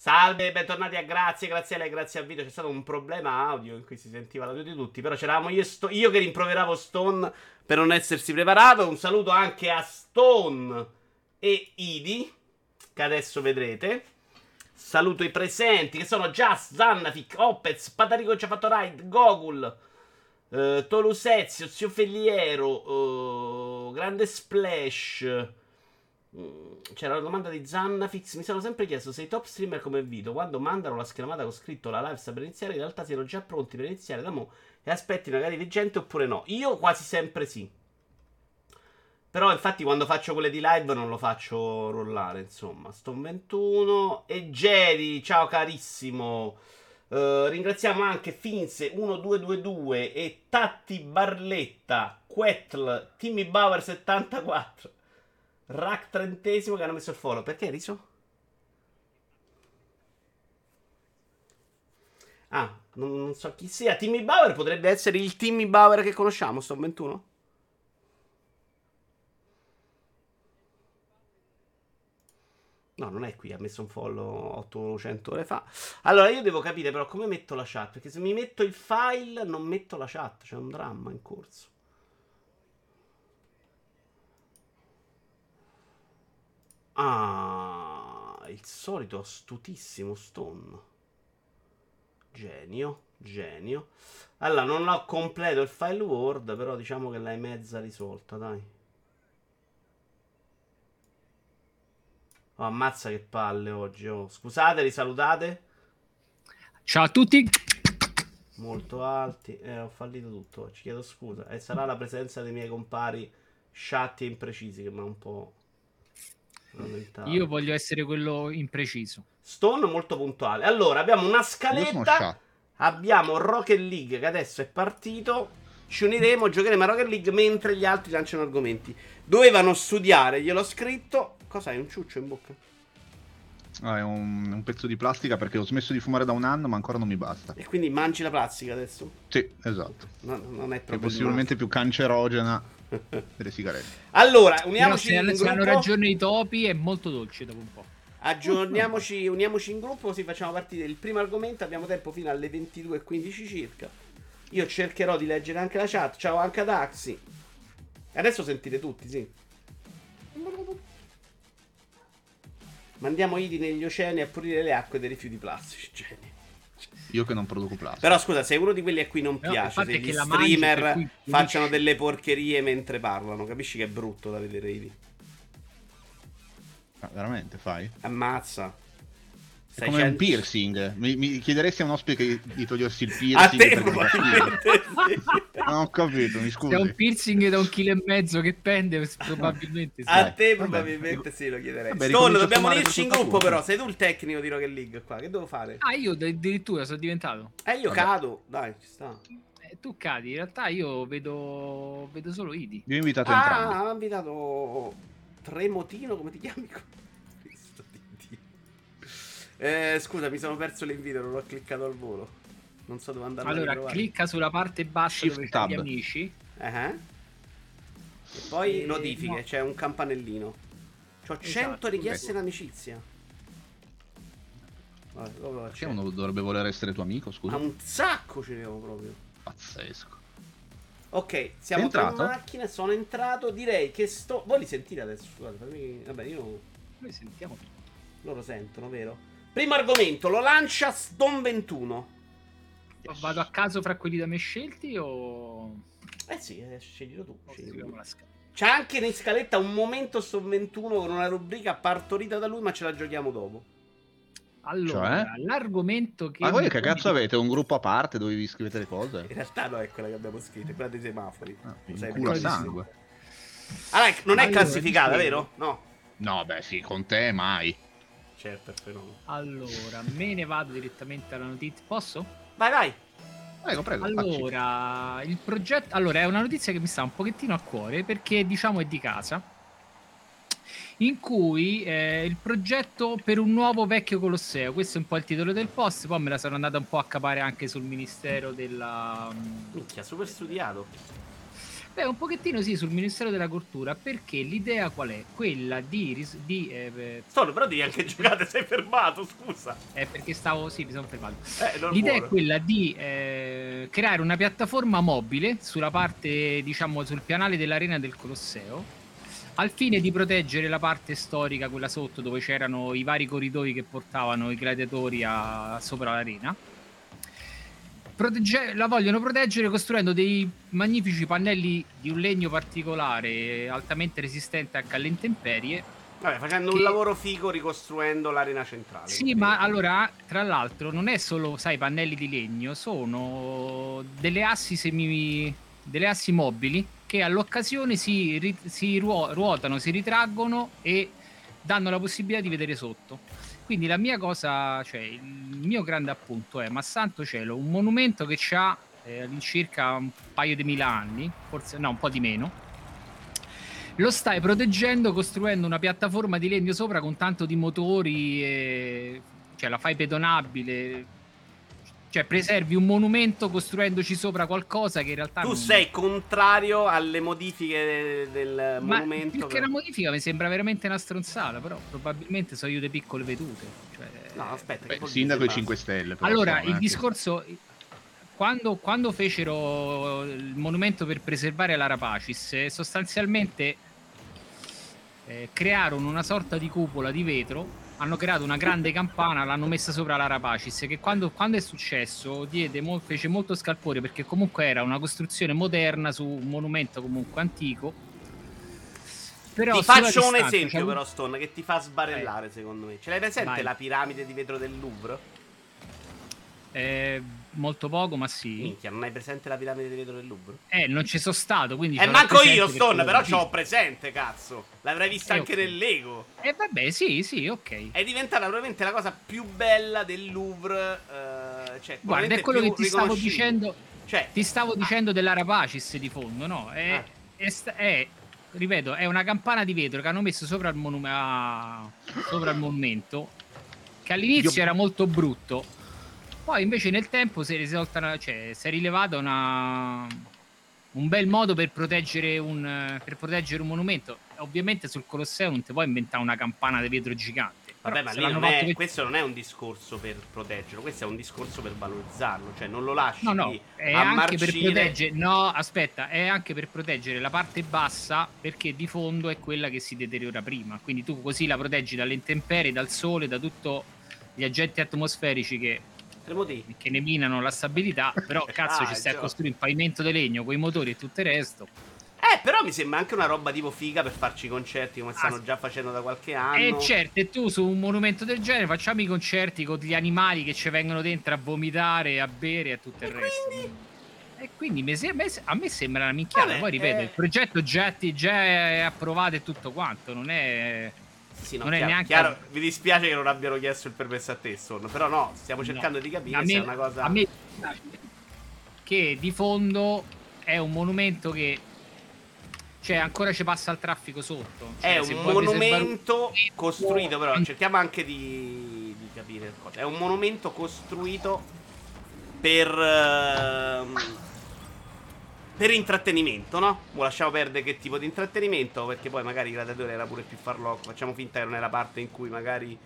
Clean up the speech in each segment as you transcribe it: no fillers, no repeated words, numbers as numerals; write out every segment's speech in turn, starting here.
Salve, bentornati a grazie a lei, grazie a Vito. C'è stato un problema audio in cui si sentiva l'audio di tutti, però c'eravamo io che rimproveravo Stone per non essersi preparato. Un saluto anche a Stone e Idi, che adesso vedrete. Saluto i presenti, che sono Just, Zannafic, Opez, Patarico ci ha fatto raid, Gogul, Tolusezio, Zio Felliero, Grande Splash. C'era la domanda di Zannafic. Mi sono sempre chiesto se i top streamer come Vito, quando mandano la schermata con scritto la live sta per iniziare, in realtà siano già pronti per iniziare da mo' e aspetti magari di gente oppure no. Io quasi sempre sì. Però infatti quando faccio quelle di live non lo faccio rollare, insomma. Stone 21 e Jerry, ciao carissimo. Ringraziamo anche Finze 1222 e Tatti Barletta, Quetl, Timmy Bauer 74, Rack 30esimo, che hanno messo il follow. Perché riso? Ah, non so chi sia. Timmy Bauer potrebbe essere il Timmy Bauer che conosciamo, Stone 21. No, non è qui, ha messo un follow 800 ore fa. Allora, io devo capire però come metto la chat, perché se mi metto il file non metto la chat, c'è un dramma in corso. Ah, il solito astutissimo Stone. Genio, genio. Allora, non ho completo il file Word, però diciamo che l'hai mezza risolta, dai. Oh, ammazza che palle oggi, oh. Scusate, risalutate. Ciao a tutti. Molto alti. Ho fallito tutto, ci chiedo scusa. E sarà la presenza dei miei compari sciatti e imprecisi che mi ha un po'... Io voglio essere quello impreciso. Stone molto puntuale. Allora abbiamo una scaletta. Abbiamo Rocket League che adesso è partito. Ci uniremo, giocheremo a Rocket League mentre gli altri lanciano argomenti. Dovevano studiare, gliel'ho scritto. Cos'hai, un ciuccio in bocca? Ah, è un pezzo di plastica perché ho smesso di fumare da un anno ma ancora non mi basta. E quindi mangi la plastica adesso? Sì, esatto. No, non è proprio possibilmente più cancerogena delle sigarette. Allora, uniamoci in gruppo. Se hanno ragione i topi, è molto dolce dopo un po'. Aggiorniamoci, uniamoci in gruppo così facciamo partire il primo argomento. Abbiamo tempo fino alle 22:15 circa. Io cercherò di leggere anche la chat. Ciao anche ad Axi. Adesso sentite tutti, sì. Mandiamo Idi negli oceani a pulire le acque dei rifiuti plastici. Genio. Io che non produco plastica. Però scusa, se uno di quelli a cui non piace, se gli streamer facciano delle porcherie mentre parlano, capisci che è brutto da vedere, Idi? Ma veramente fai? Ammazza. È come un piercing. Mi chiederesti a un ospite di togliersi il piercing. A te probabilmente sì. Non ho capito, mi scusi. Se è un piercing da 1,5 kg che pende, probabilmente sì. A te probabilmente sì, lo chiederei. Vabbè, Stone, dobbiamo unirci in gruppo però. Sei tu il tecnico di Rocket League qua, che devo fare? Ah, io addirittura sono diventato. Io vabbè, cado, dai, ci sta. Tu cadi, in realtà io vedo solo Idi. Vi ho invitato entrambi. Ah, ho invitato Tremotino, come ti chiami? Scusa, mi sono perso l'invito, non ho cliccato al volo. Non so dove andare. Allora, clicca sulla parte bassa dove c'è gli amici. E poi notifiche, no, c'è un campanellino. C'ho 100 richieste in amicizia. Perché uno dovrebbe voler essere tuo amico, scusa? Ma un sacco ce ne avevo proprio. Pazzesco. Ok, siamo entrato in macchina, sono entrato, direi che sto... Voi li sentite adesso? Scusate, fammi... Vabbè, io... Noi sentiamo tutto. Loro sentono, vero? Primo argomento, lo lancia Stone 21. Vado a caso fra quelli da me scelti o... Eh sì, sceglilo tu. C'è anche in scaletta un momento Stone 21 con una rubrica partorita da lui, ma ce la giochiamo dopo. Allora, cioè? L'argomento che... Ma voi che cazzo avete? Un gruppo a parte dove vi scrivete le cose? In realtà no, è quella che abbiamo scritto, è quella dei semafori. Ah, in culo a sangue. Allora, non è classificata, vero? No. No, beh sì, con te mai. Certo, però. Allora, me ne vado direttamente alla notizia. Posso? Vai, vai. Prego. Allora, facci. Il progetto. Allora, è una notizia che mi sta un pochettino a cuore perché, diciamo, è di casa. In cui il progetto per un nuovo vecchio Colosseo. Questo è un po' il titolo del post. Poi me la sono andata un po' a capare anche sul ministero della. Minchia, super studiato. Beh, un pochettino sì, sul Ministero della Cultura, perché l'idea qual è? Quella di Stone, però devi anche giocare, sei fermato, scusa. Perché stavo, sì, mi sono fermato. L'idea è quella di creare una piattaforma mobile sulla parte, diciamo, sul pianale dell'arena del Colosseo, al fine di proteggere la parte storica, quella sotto dove c'erano i vari corridoi che portavano i gladiatori a sopra l'arena. La vogliono proteggere costruendo dei magnifici pannelli di un legno particolare, altamente resistente anche alle intemperie. Vabbè, facendo un lavoro figo ricostruendo l'arena centrale. Sì, ma allora, tra l'altro, non è solo, sai, pannelli di legno, sono delle assi delle assi mobili che all'occasione si ruotano, si ritraggono e danno la possibilità di vedere sotto. Quindi la mia cosa, cioè il mio grande appunto è, ma santo cielo, un monumento che c'ha all'incirca un paio di mila anni, forse no, un po' di meno, lo stai proteggendo costruendo una piattaforma di legno sopra con tanto di motori, cioè la fai pedonabile, cioè preservi un monumento costruendoci sopra qualcosa che in realtà tu non... sei contrario alle modifiche del monumento, perché però... la modifica mi sembra veramente una stronzata, però probabilmente sono io delle piccole vedute, cioè... no, aspetta, beh, il sindaco e 5 stelle però, allora il discorso quando fecero il monumento per preservare la Rapacis, sostanzialmente crearono una sorta di cupola di vetro, hanno creato una grande campana, l'hanno messa sopra la Rapacis, che quando è successo fece molto scalpore, perché comunque era una costruzione moderna su un monumento comunque antico. Però ti faccio un esempio, però Stone, che ti fa sbarellare, secondo me. Ce l'hai presente la piramide di vetro del Louvre? Molto poco, ma sì. Minchia, non hai presente la piramide di vetro del Louvre? Non ci sono stato, quindi... manco io, Stone, però ce l'ho presente, cazzo. L'avrei vista anche nell'Ego. Vabbè, sì, ok. È diventata probabilmente la cosa più bella del Louvre. Cioè, guarda, è quello che ti stavo dicendo. Cioè, ti stavo dicendo della Rapacis di fondo, no? Ripeto, è una campana di vetro che hanno messo sopra il sopra il monumento, che all'inizio era molto brutto. Poi invece nel tempo si è rilevato un bel modo per proteggere un monumento. Ovviamente sul Colosseo non ti puoi inventare una campana di vetro gigante. Vabbè, ma questo non è un discorso per proteggerlo, questo è un discorso per valorizzarlo, cioè non lo lasci è anche per proteggere. No, aspetta, è anche per proteggere la parte bassa, perché di fondo è quella che si deteriora prima, quindi tu così la proteggi dalle intemperie, dal sole, da tutti gli agenti atmosferici che ne minano la stabilità. Però cazzo, ci stai a costruire il pavimento di legno con i motori e tutto il resto. Però mi sembra anche una roba tipo figa per farci i concerti, come stanno già facendo da qualche anno. Certo, e tu su un monumento del genere facciamo i concerti con gli animali che ci vengono dentro a vomitare, a bere e a tutto il resto. Quindi a me sembra una minchiata. Vabbè, poi ripeto, il progetto già è approvato e tutto quanto, non è... Sì, no, non è neanche... chiaro, mi dispiace che non abbiano chiesto il permesso a te, Stone, però stiamo cercando di capire se è una cosa... A me piace che di fondo è un monumento che... cioè ancora ci passa il traffico sotto. Cioè, è un monumento costruito, però cerchiamo anche di capire il cosa. È un monumento costruito per intrattenimento, no? Lasciamo perdere che tipo di intrattenimento, perché poi magari il gladiatore era pure più farlocco. Facciamo finta che non è la parte in cui magari,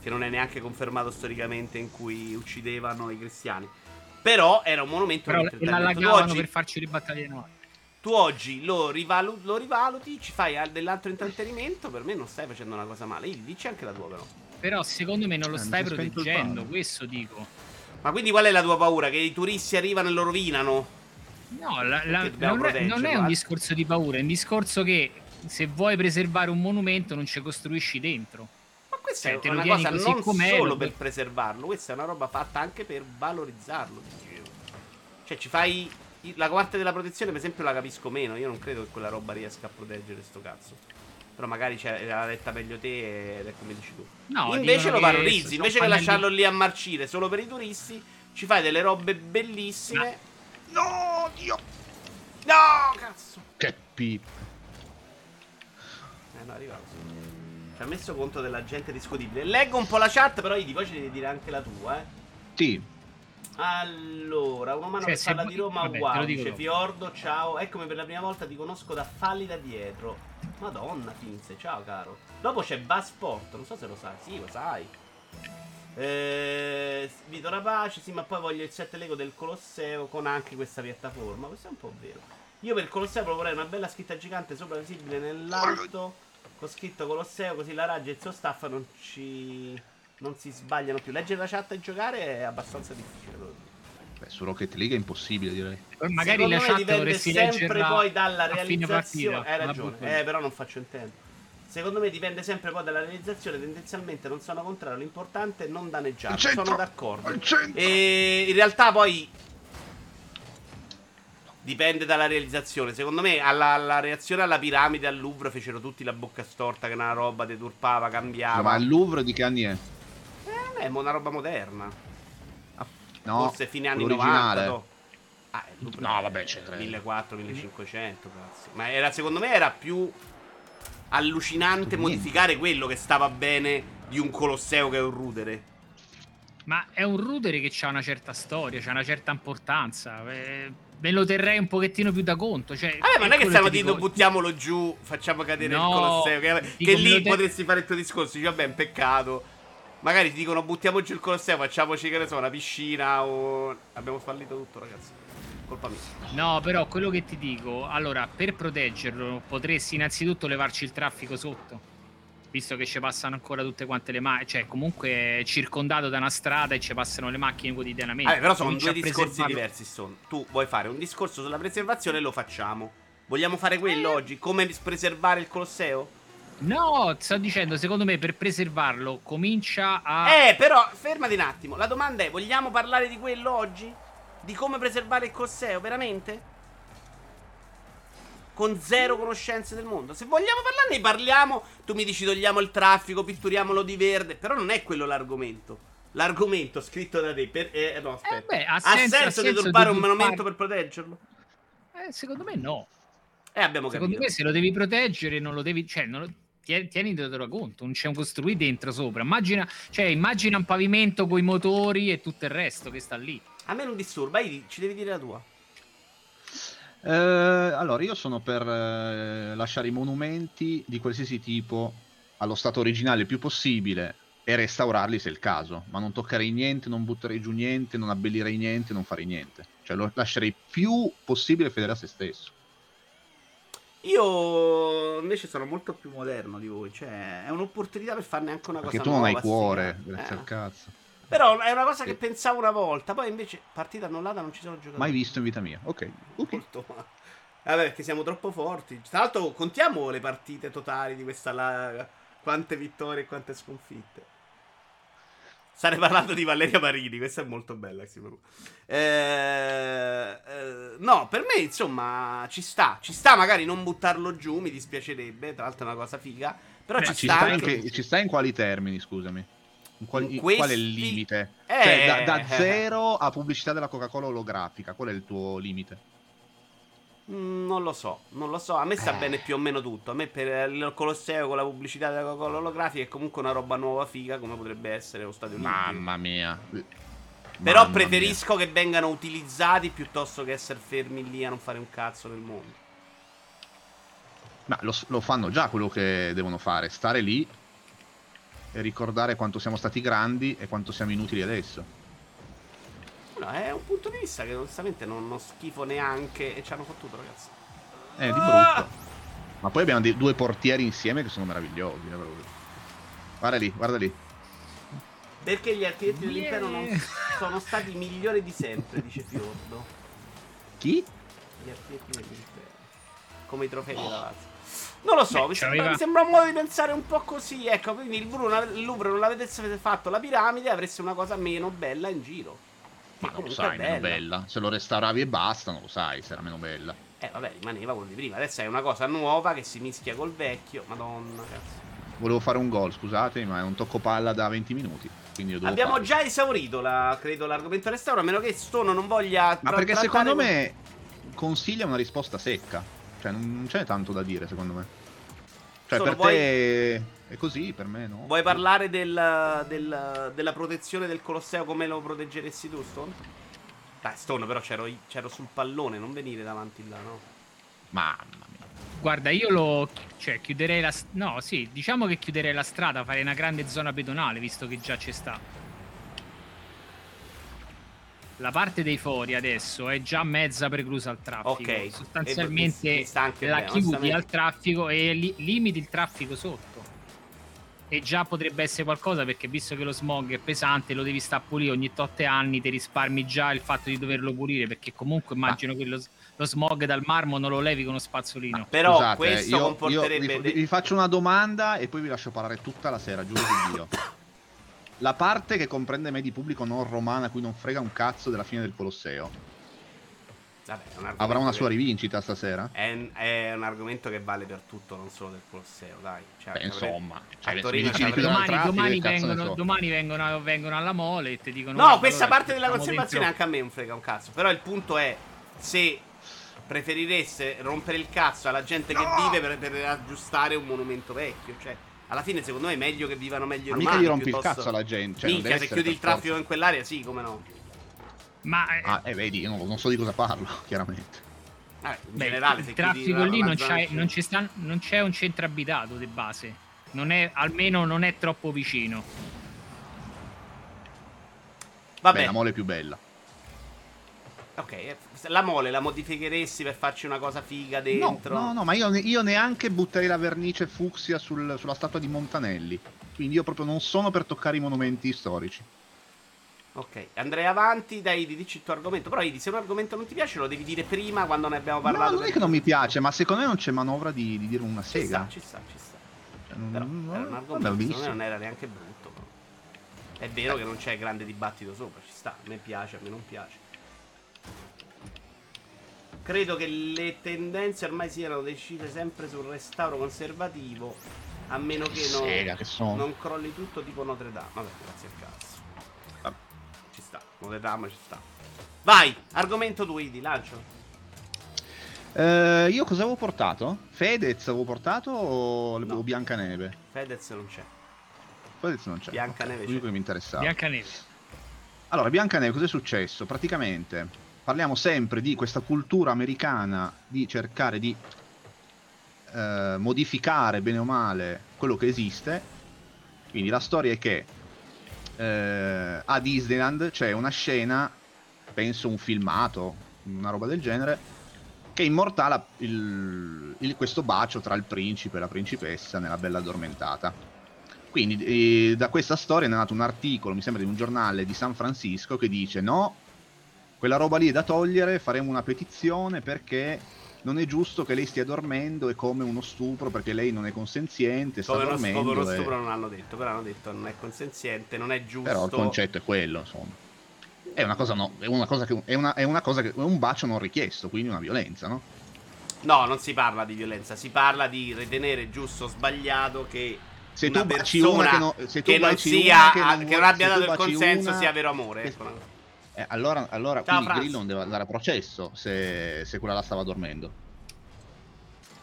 che non è neanche confermato storicamente, in cui uccidevano i cristiani. Però era un monumento per intrattenimento. Però l'allagavano per farci le battaglie nuove. Tu oggi lo rivaluti, ci fai dell'altro intrattenimento. Per me non stai facendo una cosa male. Dici anche la tua, però. Però secondo me non lo stai proteggendo, questo dico. Ma quindi qual è la tua paura? Che i turisti arrivano e lo rovinano? No, non è un discorso di paura, è un discorso che se vuoi preservare un monumento non ci costruisci dentro. Ma questa è una cosa non solo per preservarlo, questa è una roba fatta anche per valorizzarlo. Cioè ci fai la parte della protezione, per esempio, la capisco meno. Io non credo che quella roba riesca a proteggere sto cazzo. Però magari l'ha detta meglio te ed è come dici tu. No, invece lo valorizzi, invece che lasciarlo lì a marcire solo per i turisti, ci fai delle robe bellissime. No, Dio! No, cazzo! Che pip! No, arrivato. Ci ha messo conto della gente discutibile. Leggo un po' la chat, però gli voce devi dire anche la tua, Sì. Allora, una mano che parla di Roma, wow, dice Fiordo, ciao, eccomi per la prima volta, ti conosco da falli da dietro. Madonna, Finze, ciao caro. Dopo c'è Bar Sport, non so se lo sai, sì, lo sai. Vito Rapace, sì, ma poi voglio il set Lego del Colosseo con anche questa piattaforma, questo è un po' vero. Io per il Colosseo proporrei una bella scritta gigante sopra visibile nell'alto, con scritto Colosseo, così la Raggia e il suo staff non si sbagliano più. Leggere la chat e giocare è abbastanza difficile. Beh, su Rocket League è impossibile, direi. Magari la chat dovresti leggerla sempre poi dalla realizzazione. Hai ragione, però non faccio in tempo. Secondo me dipende sempre poi dalla realizzazione, tendenzialmente non sono contrario, l'importante è non danneggiare, sono d'accordo. E in realtà poi dipende dalla realizzazione. Secondo me alla reazione alla piramide al Louvre fecero tutti la bocca storta, che una roba deturpava, cambiava. Ma al Louvre di che anni è? È una roba moderna. No, forse fine anni 90. No, vabbè, c'è 1400-1500, ma era, secondo me era più allucinante modificare quello che stava bene di un Colosseo che è un rudere. Ma è un rudere che ha una certa storia, c'ha una certa importanza. Me lo terrei un pochettino più da conto. Cioè, ma non è che stiamo dicendo buttiamolo giù, facciamo cadere il Colosseo. Che lì potresti fare il tuo discorso. Dici, vabbè, è un peccato. Magari ti dicono buttiamo giù il Colosseo, facciamoci, che ne so, una piscina o... Abbiamo fallito tutto, ragazzi. Colpa mia. No, però quello che ti dico, allora, per proteggerlo potresti innanzitutto levarci il traffico sotto, visto che ci passano ancora tutte quante le macchine. Cioè, comunque è circondato da una strada e ci passano le macchine quotidianamente. Però sono due discorsi diversi. Tu vuoi fare un discorso sulla preservazione e lo facciamo. Vogliamo fare quello oggi? Come preservare il Colosseo? No, sto dicendo, secondo me per preservarlo comincia a... però, fermati un attimo. La domanda è, vogliamo parlare di quello oggi? Di come preservare il Colosseo, veramente? Con zero conoscenze del mondo. Se vogliamo parlarne, parliamo. Tu mi dici togliamo il traffico, pitturiamolo di verde. Però non è quello l'argomento. L'argomento scritto da te per... no, aspetta. Ha senso deturpare un monumento per proteggerlo? Secondo me no. Abbiamo capito. Secondo me se lo devi proteggere non lo devi... Cioè, non lo... Tieni da conto, non c'è un costruì dentro sopra. Immagina un pavimento con i motori e tutto il resto che sta lì. A me non disturba, Idi, ci devi dire la tua. Allora, io sono per lasciare i monumenti di qualsiasi tipo allo stato originale il più possibile e restaurarli se è il caso, ma non toccherei niente, non butterei giù niente, non abbellirei niente, non farei niente. Cioè lo lascerei più possibile fedele a se stesso. Io invece sono molto più moderno di voi, cioè è un'opportunità per farne anche una cosa nuova. Perché tu non hai cuore, grazie al cazzo. Però è una cosa che pensavo una volta, poi invece partita annullata non ci sono giocatori. Mai visto in vita mia, ok. Molto male. Vabbè, perché siamo troppo forti. Tra l'altro contiamo le partite totali di questa la... Quante vittorie e quante sconfitte. Stare parlando di Valeria Marini, questa è molto bella. No, per me insomma ci sta magari non buttarlo giù, mi dispiacerebbe, tra l'altro è una cosa figa. Però ci sta in quali termini, scusami? Qual è il limite? Cioè, da zero a pubblicità della Coca-Cola olografica, qual è il tuo limite? Non lo so. A me sta bene più o meno tutto. A me per il Colosseo con la pubblicità della Coca-Cola olografica è comunque una roba nuova figa, come potrebbe essere lo Stadio Olimpico. Mamma mia. Però preferisco che vengano utilizzati piuttosto che essere fermi lì a non fare un cazzo nel mondo. Ma lo fanno già quello che devono fare, stare lì e ricordare quanto siamo stati grandi e quanto siamo inutili adesso. No, è un punto di vista che onestamente non schifo neanche. E ci hanno fottuto, ragazzi. Di brutto. Ma poi abbiamo due portieri insieme che sono meravigliosi. Guarda lì. Perché gli architetti dell'impero non sono stati i migliori di sempre, dice Fiordo. Chi? Gli architetti dell'impero. Come i trofei della Lazio. Non lo so, mi sembra un modo di pensare un po' così. Ecco, quindi il Louvre non l'avete fatto la piramide, avreste una cosa meno bella in giro. Ma non lo sai, meno bella. Se lo restauravi e basta, non lo sai se era meno bella. Vabbè, rimaneva quello di prima. Adesso è una cosa nuova che si mischia col vecchio. Madonna, cazzo. Volevo fare un gol, scusate, ma è un tocco palla da 20 minuti. Quindi abbiamo già esaurito, credo, l'argomento restauro, a meno che Stone non voglia... Ma perché secondo me consiglia una risposta secca. Cioè, non c'è tanto da dire, secondo me. Cioè, te è così, per me no. Vuoi parlare della protezione del Colosseo, come lo proteggeresti tu, Stone? Dai, Stone, però c'ero sul pallone, non venire davanti là, no? Mamma mia. Guarda, io cioè, chiuderei la... No, sì, diciamo che chiuderei la strada, farei una grande zona pedonale, visto che già ci sta. La parte dei fori adesso è già mezza preclusa al traffico. Ok. Sostanzialmente la chiudi al traffico e limiti il traffico sotto. E già potrebbe essere qualcosa, perché visto che lo smog è pesante, lo devi stare a pulire ogni 8 anni, ti risparmi già il fatto di doverlo pulire, perché comunque immagino che lo smog dal marmo non lo levi con uno spazzolino. Ma però scusate, questo comporterebbe... Io vi faccio una domanda e poi vi lascio parlare tutta la sera, giuro di Dio. La parte che comprende me di pubblico non romana, a cui non frega un cazzo della fine del Colosseo, vabbè, avrà una sua rivincita stasera? È un argomento che vale per tutto, non solo del Colosseo, dai. Cioè, beh, insomma, cioè, domani vengono alla mole e ti dicono... No, questa parte della conservazione anche a me non frega un cazzo. Però il punto è, se preferireste rompere il cazzo alla gente che vive per aggiustare un monumento vecchio, cioè... Alla fine, secondo me, è meglio che vivano meglio i romani. Ma mica gli rompi piuttosto... il cazzo alla gente. Cioè, minchia, se chiudi il traffico in quell'area, sì, come no. Ma vedi, io non so di cosa parlo, chiaramente. In generale, se il traffico lì non c'è un centro abitato di base. Non è, almeno non è troppo vicino. Vabbè. Beh, la mole è più bella. Ok, la mole la modificheresti per farci una cosa figa dentro? No, ma io neanche butterei la vernice fucsia sulla statua di Montanelli. Quindi io proprio non sono per toccare i monumenti storici. Ok, andrei avanti, dai, dici il tuo argomento. Però Idi, se un argomento non ti piace lo devi dire prima, quando ne abbiamo parlato. No, non è che non mi piace, ma secondo me non c'è manovra di dire una sega. Ci sta. Però era un argomento, secondo me non era neanche brutto, però. È vero che non c'è grande dibattito sopra, ci sta, a me piace, a me non piace. Credo che le tendenze ormai siano decise sempre sul restauro conservativo, a meno che non crolli tutto tipo Notre Dame. Vabbè, grazie al cazzo. Vabbè. Ci sta, Notre Dame ci sta. Vai, argomento tu, Idi, lancio. Io cosa avevo portato? Fedez avevo portato o Biancaneve? Fedez non c'è. Biancaneve c'è. Che mi interessava. Biancaneve. Allora, Biancaneve, cos'è successo? Praticamente... Parliamo sempre di questa cultura americana di cercare di modificare bene o male quello che esiste. Quindi la storia è che a Disneyland c'è una scena, penso un filmato, una roba del genere, che immortala questo bacio tra il principe e la principessa nella Bella Addormentata. Quindi da questa storia è nato un articolo, mi sembra di un giornale di San Francisco, che dice no, quella roba lì è da togliere, faremo una petizione perché non è giusto che lei stia dormendo, è come uno stupro perché lei non è consenziente, sta dormendo. Come uno stupro non hanno detto, però hanno detto non è consenziente, non è giusto. Però il concetto è quello, insomma. È una cosa è un bacio non richiesto, quindi una violenza, no? No, non si parla di violenza, si parla di ritenere giusto o sbagliato che se tu baci una che non abbia dato il consenso sia vero amore, ecco. Allora quindi Grillo non deve andare a processo se quella là stava dormendo.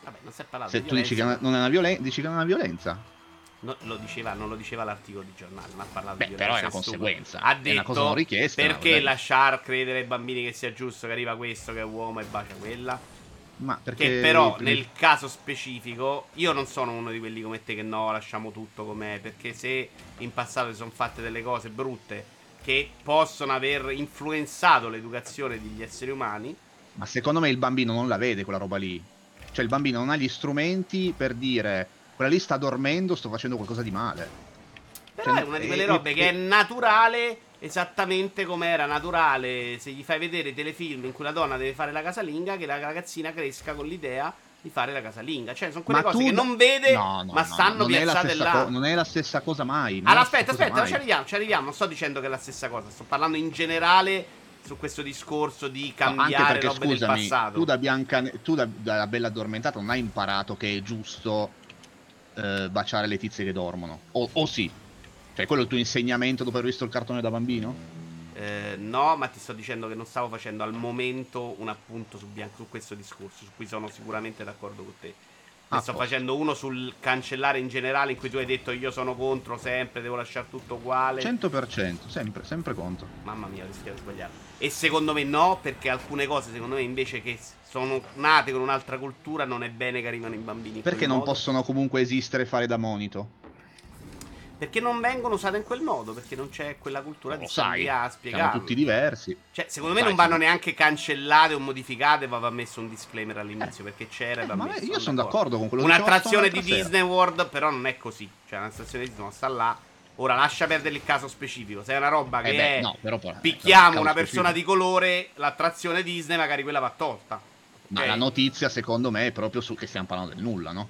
Vabbè, non si è parlato se di violenza. Tu dici che non è una violenza, dici che non è una violenza. No, non lo diceva l'articolo di giornale, ma ha parlato di violenza. Però è una conseguenza. Ha detto, è una cosa non richiesta. Perché lasciar credere ai bambini che sia giusto che arriva questo che è uomo e bacia quella? Ma perché che però nel caso specifico io non sono uno di quelli come te che no, lasciamo tutto com'è, perché se in passato si sono fatte delle cose brutte che possono aver influenzato l'educazione degli esseri umani. Ma secondo me il bambino non la vede quella roba lì. Cioè il bambino non ha gli strumenti per dire quella lì sta dormendo, sto facendo qualcosa di male. Però cioè, è una di quelle robe che è naturale, esattamente come era naturale se gli fai vedere telefilm in cui la donna deve fare la casalinga, che la ragazzina cresca con l'idea di fare la casalinga. Cioè sono quelle cose che non vede, ma stanno piazzate là. Non è la stessa cosa mai. Allora aspetta, ci arriviamo. Non sto dicendo che è la stessa cosa, sto parlando in generale su questo discorso di cambiare robe del passato. Tu da Bella Addormentata non hai imparato che è giusto baciare le tizie che dormono. O sì? Cioè quello è il tuo insegnamento dopo aver visto il cartone da bambino? No, ma ti sto dicendo che non stavo facendo al momento un appunto su questo discorso, su cui sono sicuramente d'accordo con te. Ne sto facendo uno sul cancellare in generale, in cui tu hai detto io sono contro sempre, devo lasciare tutto uguale 100%, sempre contro. Mamma mia, rischia di sbagliare. E secondo me no, perché alcune cose secondo me invece che sono nate con un'altra cultura non è bene che arrivano i bambini, perché non possono comunque esistere e fare da monito, perché non vengono usate in quel modo, perché non c'è quella cultura di sabbia spiegata. Siamo tutti diversi. Cioè, secondo me non vanno neanche cancellate o modificate, ma va messo un disclaimer all'inizio, perché c'era va messo. Io sono d'accordo con quello che un'attrazione di Disney World, però non è così. Cioè, un'attrazione di Disney sta là. Ora lascia perdere il caso specifico. Se è una roba che è no, però, picchiamo una persona specifico di colore, l'attrazione Disney magari quella va tolta. Ma la notizia, secondo me, è proprio su che stiamo parlando del nulla, no?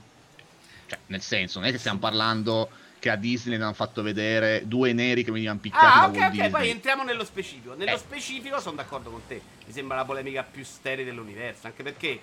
Cioè, nel senso, non è che stiamo parlando che a Disney hanno fatto vedere due neri che venivano picchiati da Walt Disney. Poi entriamo nello specifico. Nello specifico sono d'accordo con te. Mi sembra la polemica più sterile dell'universo, anche perché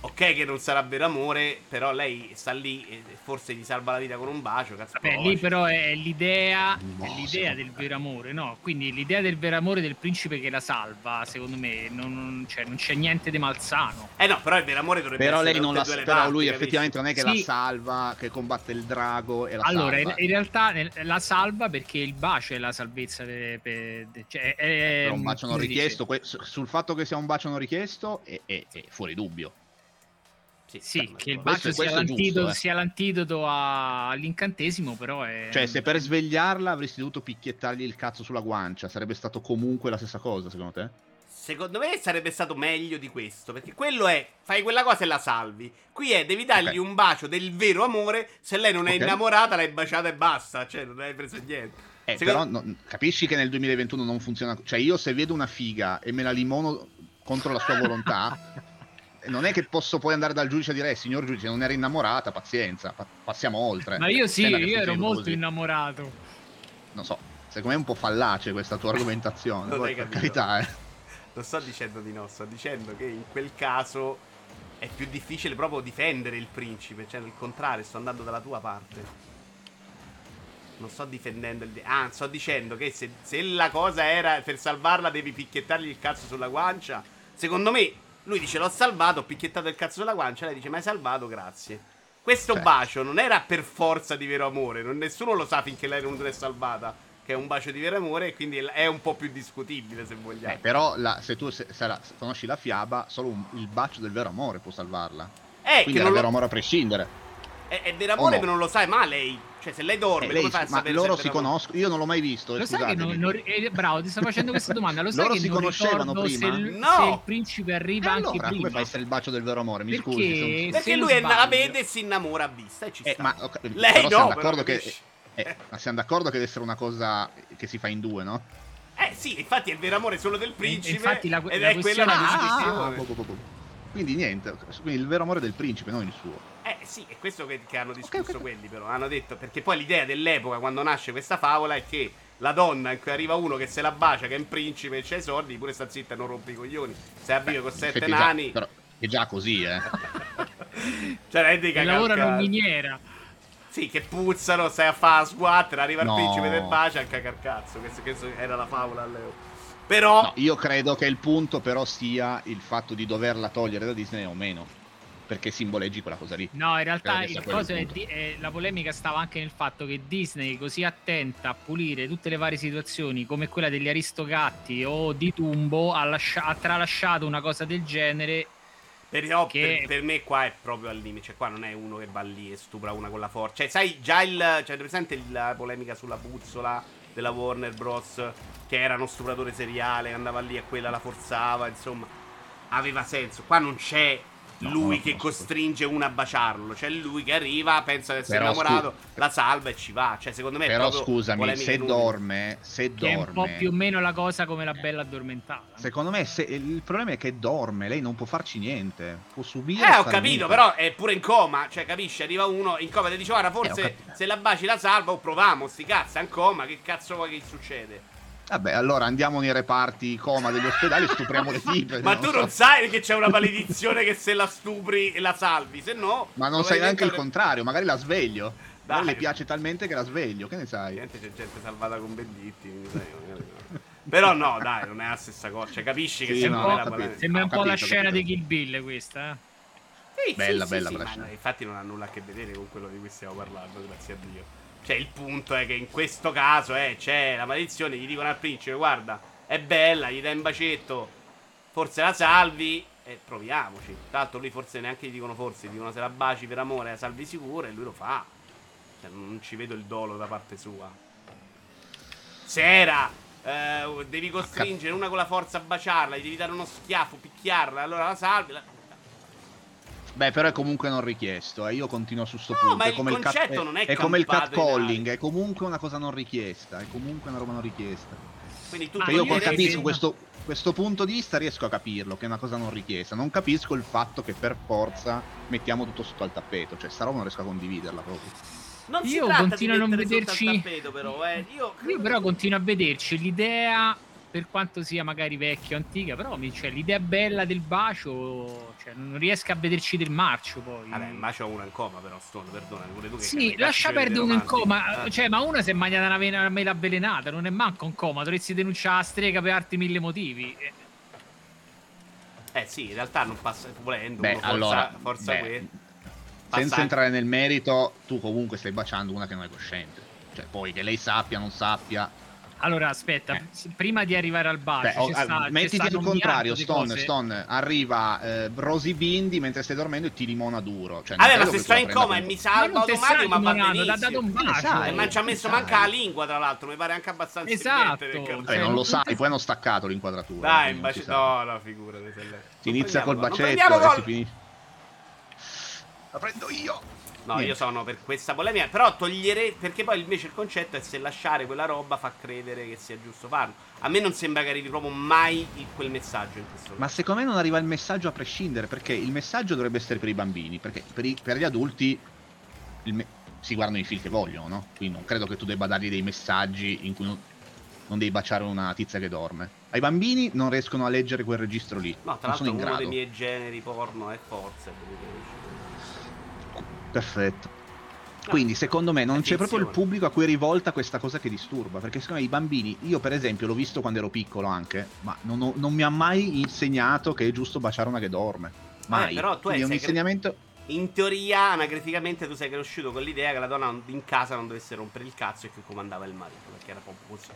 ok che non sarà vero amore, però lei sta lì e forse gli salva la vita con un bacio. Beh, lì però è l'idea, no, è l'idea del vero amore, no? Quindi l'idea del vero amore del principe che la salva, secondo me non c'è niente di malsano. No, però il vero amore dovrebbe essere. Però lei non la salva, però lui effettivamente non è che la salva, che combatte il drago e la salva. In realtà la salva perché il bacio è la salvezza cioè, però un bacio non richiesto, sul fatto che sia un bacio non richiesto è fuori dubbio. Sì, che il bacio sia l'antidoto all'incantesimo, però è. Cioè, se per svegliarla avresti dovuto picchiettargli il cazzo sulla guancia, sarebbe stato comunque la stessa cosa, secondo te? Secondo me sarebbe stato meglio di questo, perché quello è, fai quella cosa e la salvi. Qui è, devi dargli un bacio del vero amore, se lei non è innamorata l'hai baciata e basta, cioè non hai preso niente. Però capisci che nel 2021 non funziona, cioè io se vedo una figa e me la limono contro la sua volontà non è che posso poi andare dal giudice a dire signor giudice, non era innamorata, pazienza, passiamo oltre. Ma io io ero molto innamorato. Non so, secondo me è un po' fallace questa tua argomentazione. Poi, per carità, non sto dicendo di no, sto dicendo che in quel caso è più difficile proprio difendere il principe, cioè al contrario, sto andando dalla tua parte. Non sto difendendo sto dicendo che se la cosa era per salvarla devi picchiettargli il cazzo sulla guancia, secondo me lui dice l'ho salvato, ho picchiettato il cazzo della guancia, lei dice ma hai salvato, grazie. Questo bacio non era per forza di vero amore, nessuno lo sa finché lei non è salvata, che è un bacio di vero amore, e quindi è un po' più discutibile se vogliamo. Però se tu conosci la fiaba, solo il bacio del vero amore può salvarla. Quindi era vero amore a prescindere. È vero amore che non lo sai, ma lei, cioè se lei dorme come fa a sapere? Ma loro si conoscono, io non l'ho mai visto, lo sai che bravo, ti sto facendo questa domanda, lo sai che si non conoscevano prima? Se il principe arriva anche prima, come fa a essere il bacio del vero amore? Mi scusi, perché lui la vede e si innamora a vista e ci sta. Lei però siamo d'accordo ma siamo d'accordo che deve essere una cosa che si fa in due, no? Sì, infatti è il vero amore solo del principe, infatti la è quella la discussione. Quindi niente, quindi il vero amore del principe, non il suo. Sì, è questo che hanno discusso quelli, però hanno detto, perché poi l'idea dell'epoca quando nasce questa favola è che la donna in cui arriva uno che se la bacia, che è un principe e c'ha i soldi, pure sta zitta e non rompe i coglioni, se avviva con 7 nani è già così, cioè che lavorano in miniera, sì, che puzzano, stai a fare squatter, arriva il principe e bacia al cacarcazzo. Questa era la favola all'epoca. Però io credo che il punto però sia il fatto di doverla togliere da Disney o meno, perché simboleggi quella cosa lì. No, in realtà la polemica stava anche nel fatto che Disney, così attenta a pulire tutte le varie situazioni come quella degli Aristogatti o di Tumbo, ha tralasciato una cosa del genere. Però per me qua è proprio al limite, cioè qua non è uno che va lì e stupra una con la forza, cioè sai già cioè presente la polemica sulla puzzola della Warner Bros, che era uno stupratore seriale, andava lì e quella la forzava, insomma aveva senso. Qua non c'è lui che costringe una a baciarlo, c'è lui che arriva, pensa di essere innamorato, la salva e ci va. Cioè, secondo me è proprio, scusami, se dorme è un po' più o meno la cosa come la bella addormentata. Secondo me il problema è che dorme, lei non può farci niente, può subire. Ho capito, però è pure in coma, cioè capisci, arriva uno in coma e dice guarda, forse se la baci la salva, o proviamo, sti cazzo, è in coma, che cazzo vuoi che succede? Vabbè, allora andiamo nei reparti coma degli ospedali e stupriamo le tipe. Ma tu non sai che c'è una maledizione che se la stupri la salvi, se no. Ma non sai neanche il contrario, magari la sveglio. Dai, le piace talmente che la sveglio, che ne sai? Niente, c'è gente salvata con Benditti, sai. Però no, dai, non è la stessa cosa, cioè, capisci che sembra un po' la scena di Kill Bill questa, Sì, bella, sì, bella, sì, bella. Sì, ma infatti non ha nulla a che vedere con quello di cui stiamo parlando, grazie a Dio. Cioè, il punto è che in questo caso c'è la maledizione, gli dicono al principe: guarda, è bella, gli dai un bacetto, forse la salvi, e proviamoci. Tra l'altro lui forse neanche gli dicono forse, gli dicono se la baci per amore la salvi sicura, e lui lo fa. Cioè, non ci vedo il dolo da parte sua. Sera! Devi costringere una con la forza a baciarla, gli devi dare uno schiaffo, picchiarla, allora la salvi. Beh, però è comunque non richiesto. Io continuo su sto punto. Ma è come il concetto non è campato, è come il catcalling, è comunque una cosa non richiesta, è comunque una roba non richiesta. Quindi tu io capisco questo punto di vista, riesco a capirlo, che è una cosa non richiesta. Non capisco il fatto che per forza mettiamo tutto sotto al tappeto, cioè sta roba non riesco a condividerla proprio. Non io continuo a non vederci tappeto, però, io però continuo a vederci l'idea, per quanto sia magari vecchia o antica, però cioè, l'idea bella del bacio, cioè, non riesco a vederci del marcio poi. Vabbè, il bacio ha uno in coma però, Stone, perdona, pure tu che sì, lascia perdere uno in coma, cioè, ma una si è mangiata una mela avvelenata, non è manco un coma, dovresti denunciare la strega per altri 1000 motivi. Sì, in realtà non passa, volendo, beh, forza, allora, forza questo. Passante. Senza entrare nel merito, tu comunque stai baciando una che non è cosciente. Cioè, poi che lei sappia, non sappia. Allora, aspetta, prima di arrivare al bacio, mettiti sul contrario, Stone. Arriva Rosy Bindi mentre stai dormendo e ti limona duro. Cioè, allora, se sto in coma e mi salva automatico, ma va benissimo. Ma ci ha messo manca la lingua, tra l'altro. Mi pare anche abbastanza evidente. Non lo sai, poi hanno staccato l'inquadratura. Dai, il bacio. No, no, figura. Si inizia col bacetto e si finisce. La prendo io. No, niente. Io sono per questa polemica. Però toglierei, perché poi invece il concetto è se lasciare quella roba fa credere che sia giusto farlo. A me non sembra che arrivi proprio mai quel messaggio in questo momento. Ma secondo me non arriva il messaggio a prescindere, perché il messaggio dovrebbe essere per i bambini, perché per gli adulti si guardano i film che vogliono, no? Quindi non credo che tu debba dargli dei messaggi in cui non devi baciare una tizia che dorme. Ai bambini non riescono a leggere quel registro lì. No, tra l'altro uno dei miei generi porno è forza. Perfetto. No, quindi secondo me non c'è proprio il pubblico a cui è rivolta questa cosa che disturba, perché secondo me i bambini, io per esempio l'ho visto quando ero piccolo anche, ma non mi ha mai insegnato che è giusto baciare una che dorme. Mai. Però tu hai un insegnamento. In teoria, anagraficamente, tu sei cresciuto con l'idea che la donna in casa non dovesse rompere il cazzo e che comandava il marito, perché era proprio così.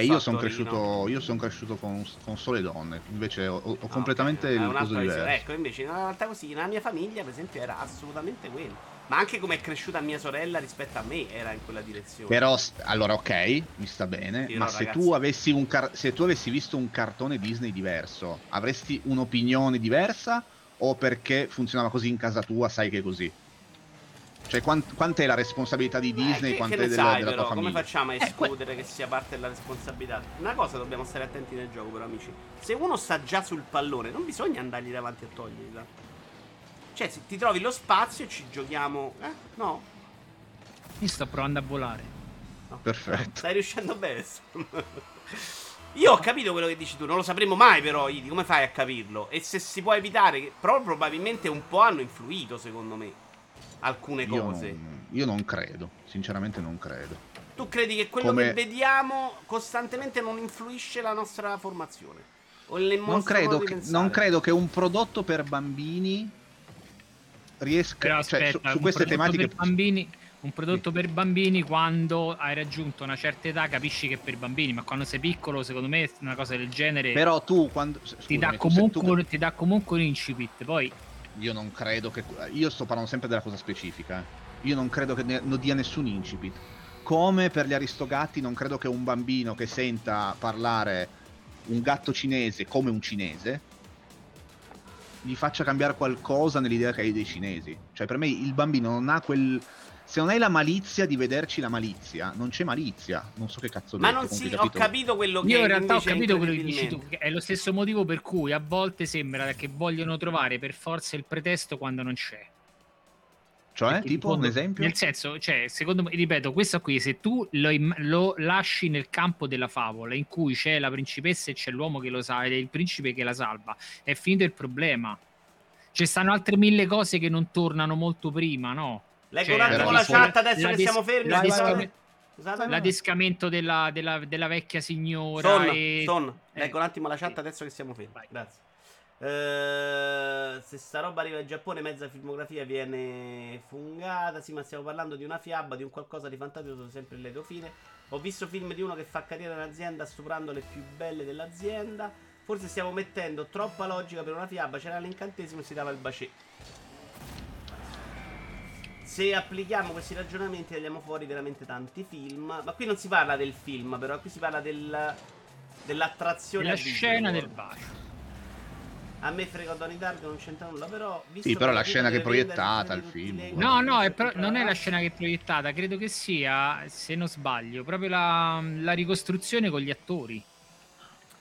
Io sono cresciuto con sole donne, invece ho completamente il coso diverso. Ecco, invece in realtà così, la mia famiglia per esempio era assolutamente quella, ma anche come è cresciuta mia sorella rispetto a me era in quella direzione. Però, allora ok, mi sta bene, sì, ma no, se tu avessi visto un cartone Disney diverso, avresti un'opinione diversa o perché funzionava così in casa tua sai che è così? Cioè, quant'è la responsabilità di Disney, quant'è della tua famiglia? Come facciamo a escludere che sia parte della responsabilità? Una cosa dobbiamo stare attenti nel gioco, però, amici. Se uno sta già sul pallone, non bisogna andargli davanti a toglierla. Cioè, se ti trovi lo spazio, ci giochiamo. No. Mi sto provando a volare. No. Perfetto. Stai riuscendo bene. Io ho capito quello che dici tu, non lo sapremo mai però, Idi, come fai a capirlo? E se si può evitare, che probabilmente un po' hanno influito, secondo me. Alcune cose io non credo, sinceramente non credo. Tu credi che quello che vediamo costantemente non influisce la nostra formazione? O le non credo che un prodotto per bambini riesca, cioè, su queste tematiche per bambini, un prodotto per bambini quando hai raggiunto una certa età capisci che è per bambini, ma quando sei piccolo secondo me una cosa del genere. Però tu quando ti dà comunque un incipit, poi io non credo che... Io sto parlando sempre della cosa specifica. Io non credo che non dia nessun incipit. Come per gli Aristogatti non credo che un bambino che senta parlare un gatto cinese come un cinese gli faccia cambiare qualcosa nell'idea che hai dei cinesi. Cioè per me il bambino non ha quel... Se non hai la malizia di vederci la malizia, non c'è malizia. Non so che cazzo. Ma non si, ho capito quello che dici. Io in realtà ho capito quello che dici tu. È lo stesso motivo per cui a volte sembra che vogliono trovare per forza il pretesto quando non c'è. Cioè, perché tipo un esempio? Nel senso, cioè, secondo me, ripeto, questo qui, se tu lo lasci nel campo della favola in cui c'è la principessa e c'è l'uomo che lo sa, ed è il principe che la salva, è finito il problema. Ci stanno altre 1000 cose che non tornano molto prima, no? Leggo un attimo la chat adesso che siamo fermi. L'adescamento della vecchia signora. Leggo un attimo la chat adesso che siamo fermi. Grazie. Se sta roba arriva in Giappone, mezza filmografia viene fungata. Sì, ma stiamo parlando di una fiaba, di un qualcosa di fantasioso, sempre il lieto fine. Ho visto film di uno che fa carriera in azienda stuprando le più belle dell'azienda. Forse stiamo mettendo troppa logica per una fiaba. C'era l'incantesimo e si dava il bacè. Se applichiamo questi ragionamenti tagliamo fuori veramente tanti film. Ma qui non si parla del film, però qui si parla dell'attrazione, della scena del bacio. A me frega Donnie Darko, non c'entra nulla, però visto. Sì, però la scena che è proiettata al film. No, no, non è la scena che è proiettata, credo che sia, se non sbaglio, proprio la ricostruzione con gli attori.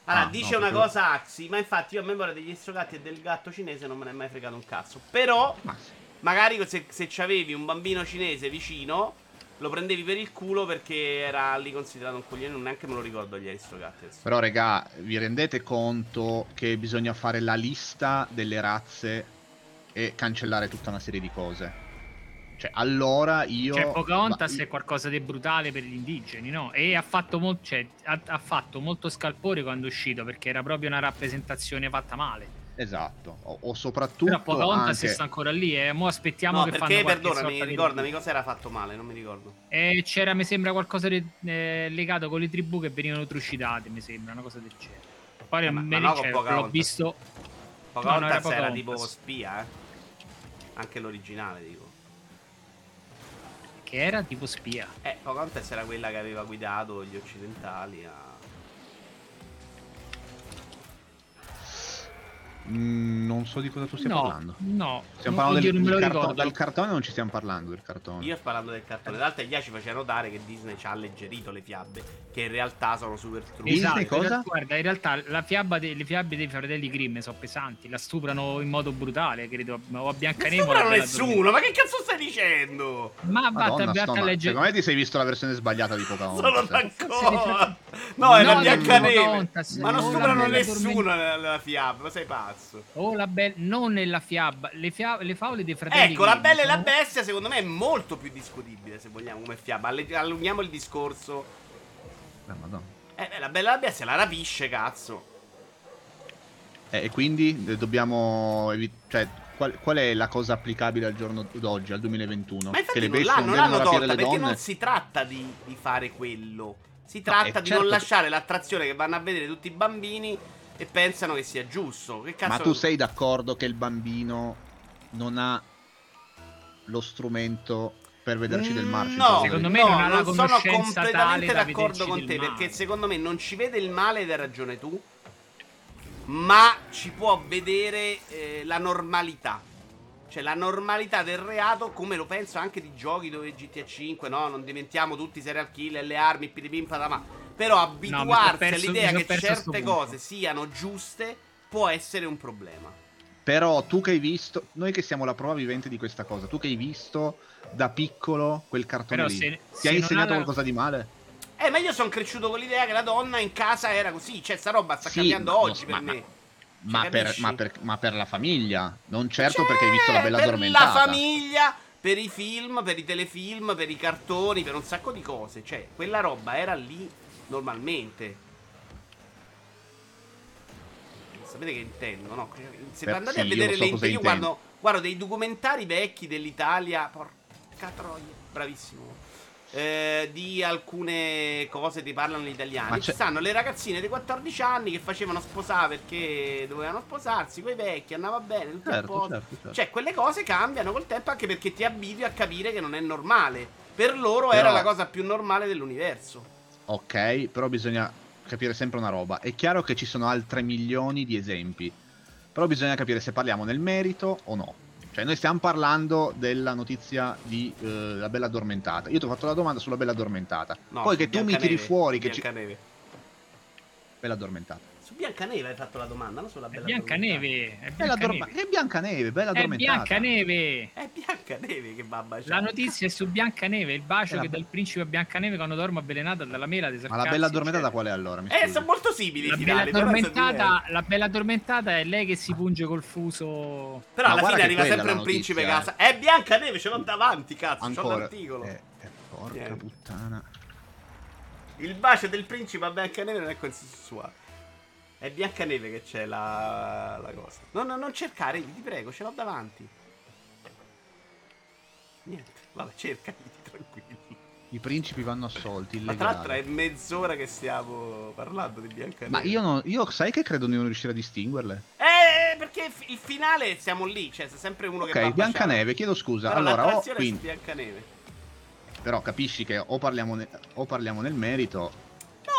Allora, dice no, una proprio... cosa Axi, ma infatti io a memoria degli Astrogatti e del gatto cinese non me ne è mai fregato un cazzo. Però, magari se c'avevi un bambino cinese vicino, lo prendevi per il culo perché era lì considerato un coglione. Non neanche me lo ricordo gli Aristogatti. Però regà, vi rendete conto che bisogna fare la lista delle razze e cancellare tutta una serie di cose? Cioè, allora io... Cioè, Pocahontas è qualcosa di brutale per gli indigeni, no? E ha fatto, ha fatto molto scalpore quando è uscito, perché era proprio una rappresentazione fatta male. Esatto, o soprattutto... Però Pocahontas anche... sta ancora lì, e mo aspettiamo che fanno qualche sorta. No, perché, perdonami, ricordami cosa era fatto male, non mi ricordo. C'era, mi sembra, qualcosa legato con le tribù che venivano trucidate, mi sembra, una cosa del genere. Poi l'ho visto... Pocahontas era tipo spia, eh? Anche l'originale, dico. Che era tipo spia? Pocahontas era quella che aveva guidato gli occidentali a... non so di cosa tu stia parlando. No, stiamo parlando del cartone, non ci stiamo parlando del cartone. Io sto parlando del cartone. D'altro gli ci faceva notare che Disney ci ha alleggerito le fiabe, che in realtà sono super trucchi. Esatto, cosa? Guarda, in realtà le fiabe dei fratelli Grimm sono pesanti. La stuprano in modo brutale, credo. O a Biancaneve. Non stuprano nessuno, ma che cazzo stai dicendo? Ma vattene a leggere. Secondo me ti sei visto la versione sbagliata di Pocahontas. Sono d'accordo. No, era Biancaneve. Ma non stuprano nessuno la fiaba, ma sei pazzo. Oh, non nella fiaba, le favole dei fratelli. Ecco, La Bella e la Bestia secondo me è molto più discutibile, se vogliamo, come fiaba. Allunghiamo il discorso. Madonna. La Bella e la Bestia la rapisce, cazzo. E quindi dobbiamo qual è la cosa applicabile al giorno d'oggi, al 2021? Ma che le bestie non hanno tolta, perché donne? Non si tratta di fare quello. Si tratta di non lasciare l'attrazione che vanno a vedere tutti i bambini e pensano che sia giusto. Che cazzo? Ma tu sei d'accordo che il bambino non ha lo strumento per vederci del mare? No, secondo me non ha la conoscenza. Sono completamente d'accordo con te, perché secondo me non ci vede il male, ed hai ragione tu, ma ci può vedere la normalità. Cioè la normalità del reato, come lo penso anche di giochi dove GTA 5, no? Non diventiamo tutti serial killer, le armi, piripim, patama. Però abituarsi all'idea che certe cose siano giuste può essere un problema. Però tu che hai visto, noi che siamo la prova vivente di questa cosa, tu che hai visto da piccolo quel cartone lì, ti ha insegnato qualcosa di male? Ma io sono cresciuto con l'idea che la donna in casa era così, cioè sta roba sta cambiando oggi per me. Ma per la famiglia, non certo perché hai visto La Bella Addormentata. Per la famiglia... Per i film, per i telefilm, per i cartoni, per un sacco di cose. Cioè, quella roba era lì normalmente. Sapete che intendo, no? Se andate a vedere io guardo dei documentari vecchi dell'Italia. Porca troia, bravissimo. Di alcune cose che parlano gli italiani. Ci stanno le ragazzine di 14 anni che facevano sposare perché dovevano sposarsi, quei vecchi, andava bene tutto certo. Cioè quelle cose cambiano col tempo, anche perché ti abitui a capire che non è normale. Per loro era la cosa più normale dell'universo. Ok, però bisogna capire sempre una roba. È chiaro che ci sono altre milioni di esempi, però bisogna capire se parliamo nel merito o no. Cioè noi stiamo parlando della notizia di La Bella Addormentata. Io ti ho fatto la domanda sulla Bella Addormentata. No, poi che tu mi tiri fuori che Biancaneve. Bella Addormentata. Su Biancaneve hai fatto la domanda, non sulla Bella Biancaneve. È Biancaneve, Bella Addormentata. È Biancaneve che va a baciare. La notizia è su Biancaneve, il bacio che dal principe a Biancaneve quando dorme avvelenata dalla mela di Sarcassi. Ma La Bella Addormentata qual è allora? Sono molto simili. La Bella Addormentata è lei che si punge col fuso. Però alla fine arriva sempre un principe casa. È Biancaneve, ce l'ho davanti, cazzo, c'ho l'articolo. Porca puttana. Il bacio del principe a Biancaneve non è consensuale. È Biancaneve che c'è la cosa. No, no, non cercare, ti prego, ce l'ho davanti. Niente, vabbè, cerca, tranquilli. I principi vanno assolti. Ma tra l'altro è mezz'ora che stiamo parlando di Biancaneve. Ma io no, io sai che credo di non riuscire a distinguerle. Perché il finale siamo lì, cioè c'è sempre uno che... Ok, Biancaneve, chiedo scusa. Però allora, quindi Biancaneve. Però capisci che o parliamo nel merito.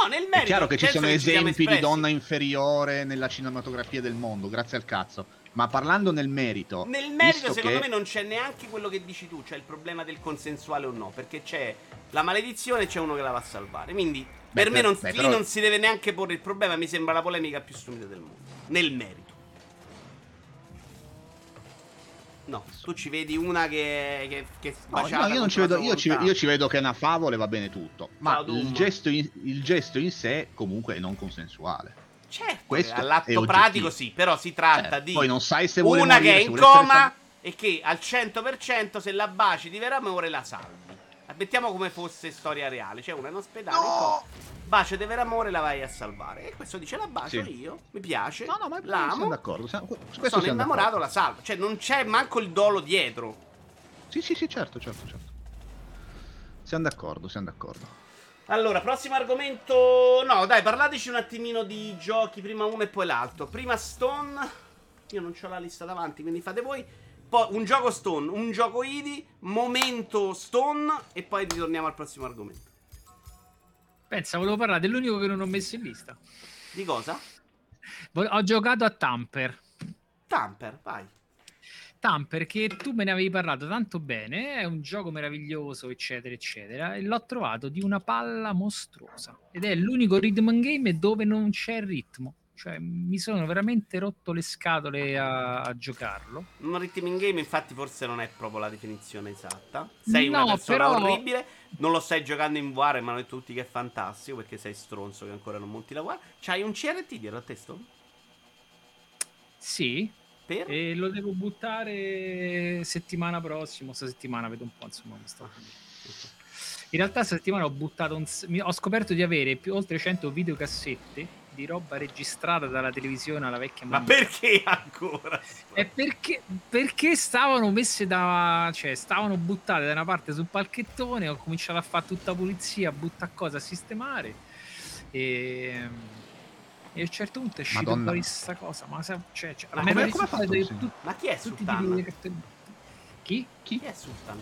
No, nel merito. È chiaro che ci sono esempi di donna inferiore nella cinematografia del mondo, grazie al cazzo. Ma parlando nel merito... Nel merito secondo me non c'è neanche quello che dici tu, cioè il problema del consensuale o no, perché c'è la maledizione e c'è uno che la va a salvare. Quindi per me non si deve neanche porre il problema, mi sembra la polemica più stupida del mondo. Nel merito. No, tu ci vedi una che no, no, io non ci vedo, io ci vedo che è una favola e va bene tutto. Ma il gesto in sé comunque è non consensuale. Certo, questo all'atto pratico sì, però si tratta di poi non sai se vuole una morire, che è in coma e che al 100% se la baci di veramore la salvi. Ammettiamo come fosse storia reale, cioè una in ospedale, no! Bacio di veramore la vai a salvare. E questo dice la bacio sì. Io, mi piace, no, no, ma l'amo, sono d'accordo, sono innamorato, d'accordo. La salvo, cioè non c'è manco il dolo dietro. Sì, sì, sì, certo, certo, certo. Siamo d'accordo, siamo d'accordo. Allora, prossimo argomento... No, dai, parlateci un attimino di giochi, prima uno e poi l'altro. Prima Stone... Io non c'ho la lista davanti, quindi fate voi. Poi un gioco Stone, un gioco Idi, momento Stone e poi ritorniamo al prossimo argomento. Pensa, volevo parlare dell'unico che non ho messo in lista. Di cosa? Ho giocato a Tumper. Tumper, vai. Tumper, che tu me ne avevi parlato tanto bene, è un gioco meraviglioso, eccetera, eccetera, e l'ho trovato di una palla mostruosa. Ed è l'unico rhythm and game dove non c'è ritmo. Cioè, mi sono veramente rotto le scatole a giocarlo. Un rhythm and game, infatti, forse non è proprio la definizione esatta. Sei no, una persona però... orribile, non lo stai giocando in VR, ma hanno detto tutti che è fantastico, perché sei stronzo che ancora non monti la VR. C'hai un CRT dietro a testo? Sì. E lo devo buttare settimana prossima, settimana vedo un po', insomma, in realtà settimana ho buttato ho scoperto di avere oltre 100 videocassette di roba registrata dalla televisione alla vecchia mamma. Ma perché ancora? È perché stavano messe cioè stavano buttate da una parte sul palchettone, ho cominciato a fare tutta pulizia, butta cosa a sistemare e a un certo punto è uscito fuori questa cosa, ma cioè la come ha fatto tutti, ma chi è Sultan? Chi è Sultan?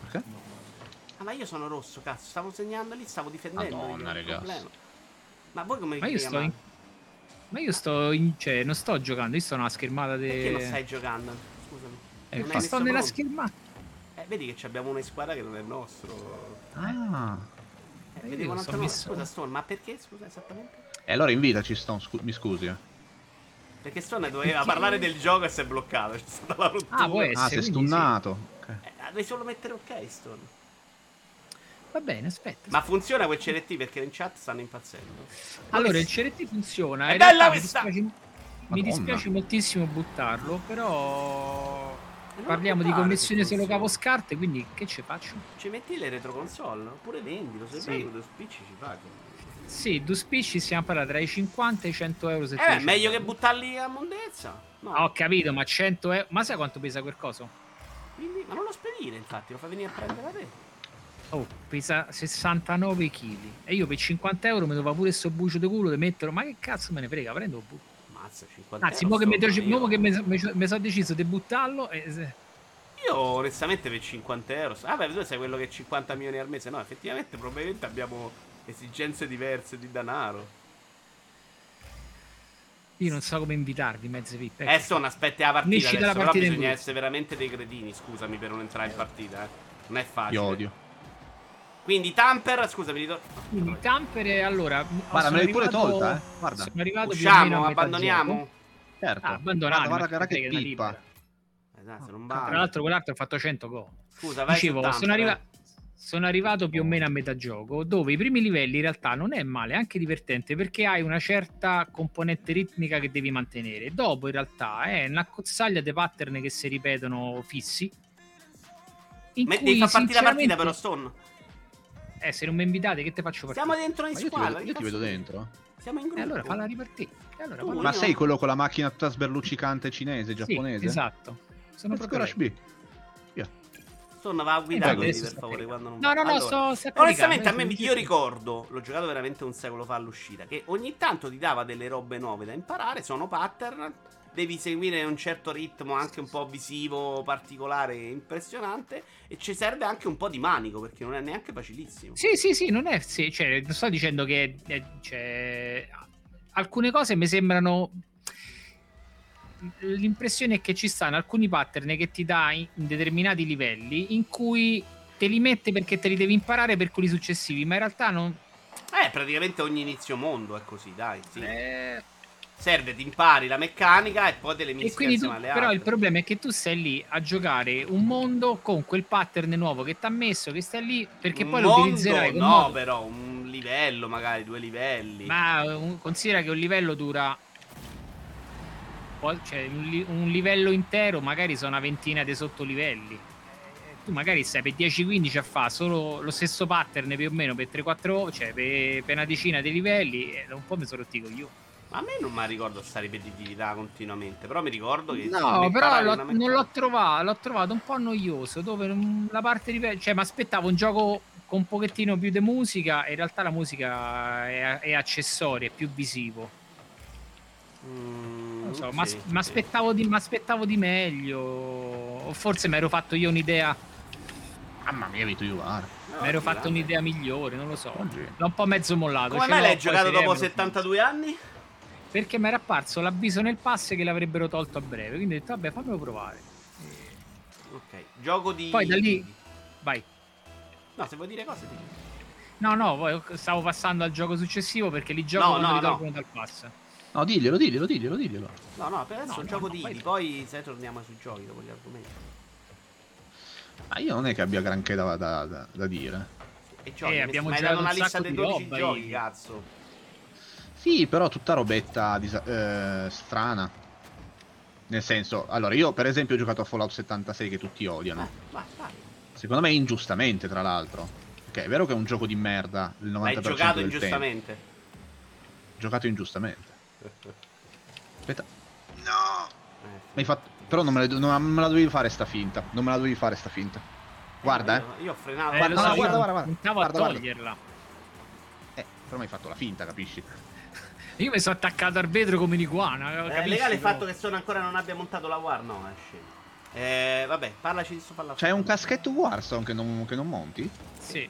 Perché? No. Ah, ma io sono rosso, cazzo, stavo segnando lì, stavo difendendo. Madonna, ragazzi. Ma voi come vi chiamate? Cioè, non sto giocando, io sono una schermata de... Perché non stai giocando? Scusami. Ma sto nella schermata. Vedi che abbiamo una squadra che non è il nostro. Ah. Vedevo un'altra cosa. Scusa, Stone, ma perché? Scusa, esattamente? E allora invitaci, Stone, mi scusi. Perché Stone doveva parlare del gioco e si è bloccato. C'è stata la rottura. Si è stunnato. Sì. Okay. Devi solo mettere ok, Stone. Va bene, aspetta. Ma funziona quel CRT? Perché in chat stanno impazzendo. Allora, il CRT funziona. È bella questa! Mi dispiace moltissimo buttarlo, però... Parliamo di connessione solo cavo-scarte, quindi che ci faccio? Ci metti le retroconsole, oppure vendilo, se sì. Due spicci ci pagano. Sì, due spicci stiamo parlando tra i 50 e i 100 euro. Se è meglio che buttarli a mondezza. No. Ho capito, ma 100 euro... Ma sai quanto pesa quel coso? Quindi, ma non lo spedire, infatti, lo fa venire a prendere da te. Oh, pesa 69 kg. E io per 50 euro mi dovevo pure sto bucio di culo e metterlo... Ma che cazzo me ne frega, prendo un buco. Mazza, 50 anzi, euro. Anzi, mi sono deciso di buttarlo e... Io onestamente per 50 euro... Ah, beh, tu sei quello che 50 milioni al mese. No, effettivamente, probabilmente abbiamo... esigenze diverse di danaro. Io non so come invitarvi, mezze VIP. Sono aspetti la partita adesso, la partita, però bisogna essere veramente dei cretini, scusami, per non entrare in partita, eh. Non è facile. Io odio. Quindi Tumper, scusami, quindi Tumper, allora, guarda, me l'hai pure tolta, eh. Guarda. Sono arrivato. Usciamo, abbandoniamo. Certo. Abbandonare. Guarda che pippa. Esatto, non va. Tra l'altro quell'altro ha fatto 100 gol. Scusa, vai. Dicevo, sono arrivato più o meno a metà gioco, dove i primi livelli in realtà non è male, è anche divertente, perché hai una certa componente ritmica che devi mantenere. Dopo in realtà è una cozzaglia di pattern che si ripetono fissi. Devi far partire la partita però, Stone. Se non mi invitate, che te faccio partire? Siamo dentro in squadra. Io ti vedo dentro. Siamo in gruppo. E allora falla ripartire. Allora, ma sei quello con la macchina tutta sberluccicante cinese, giapponese? Sì, esatto. Sono proprio Rush B. Torna, va a guidare, per favore. Quando non va. No, allora, onestamente a me io ricordo, l'ho giocato veramente un secolo fa all'uscita, che ogni tanto ti dava delle robe nuove da imparare, sono pattern, devi seguire un certo ritmo anche un po' visivo, particolare, impressionante, e ci serve anche un po' di manico, perché non è neanche facilissimo. Sì, non è, sì, cioè, sto dicendo che cioè, alcune cose mi sembrano, l'impressione è che ci stanno alcuni pattern che ti dai in determinati livelli in cui te li mette perché te li devi imparare per quelli successivi, ma in realtà non... praticamente ogni inizio mondo è così, dai, sì. Serve, ti impari la meccanica e poi te le mischi insieme alle altre. Però il problema è che tu sei lì a giocare un mondo con quel pattern nuovo che ti ha messo, che sta lì, perché poi lo utilizzerai. No, modo. Però un livello, magari due livelli. Ma considera che un livello dura... Cioè, un livello intero magari sono una ventina di sottolivelli. Tu magari stai per 10-15 a fare solo lo stesso pattern più o meno per 3-4, cioè per una decina di livelli, e da un po' mi sono rottico io. Ma a me non mi ricordo sta ripetitività continuamente, però mi ricordo che... No, però non l'ho trovato un po' noioso, dove la parte di... Cioè, mi aspettavo un gioco con un pochettino più di musica, e in realtà la musica è accessoria, è più visivo. Sì. M'aspettavo di meglio, o forse mi ero fatto io un'idea. Mamma mia, Vito, io mi ero fatto un'idea migliore, non lo so. L'ho un po' mezzo mollato. Come mai l'hai giocato dopo 72 anni? Perché mi era apparso l'avviso nel pass che l'avrebbero tolto a breve, quindi ho detto vabbè, fammelo provare. Ok, gioco di... Poi da lì vai. No, se vuoi dire cose ti... No, stavo passando al gioco successivo, perché li gioco quando li tolgono dal pass. No, diglielo. No, per adesso è un gioco di Idi, poi se torniamo sui giochi dopo gli argomenti. Ma io non è che abbia granché da dire. E giochi, abbiamo già una lista dei 12 giochi, cazzo. Sì, però tutta robetta strana. Nel senso, allora, io per esempio ho giocato a Fallout 76, che tutti odiano. Secondo me ingiustamente, tra l'altro. Perché è vero che è un gioco di merda, il 90% del tempo. L'hai giocato ingiustamente. Giocato ingiustamente. Aspetta. No. M'hai fatto... Però non me la dovevi fare sta finta. Guarda, Io ho frenato. Guarda. Puntavo a toglierla. Però mi hai fatto la finta, capisci? Io mi sono attaccato al vetro come un'iguana. È legale il fatto che Stone ancora non abbia montato la War? No, è scemo. Vabbè, parlaci di sto parlato. C'è un caschetto Warzone che non monti? Sì.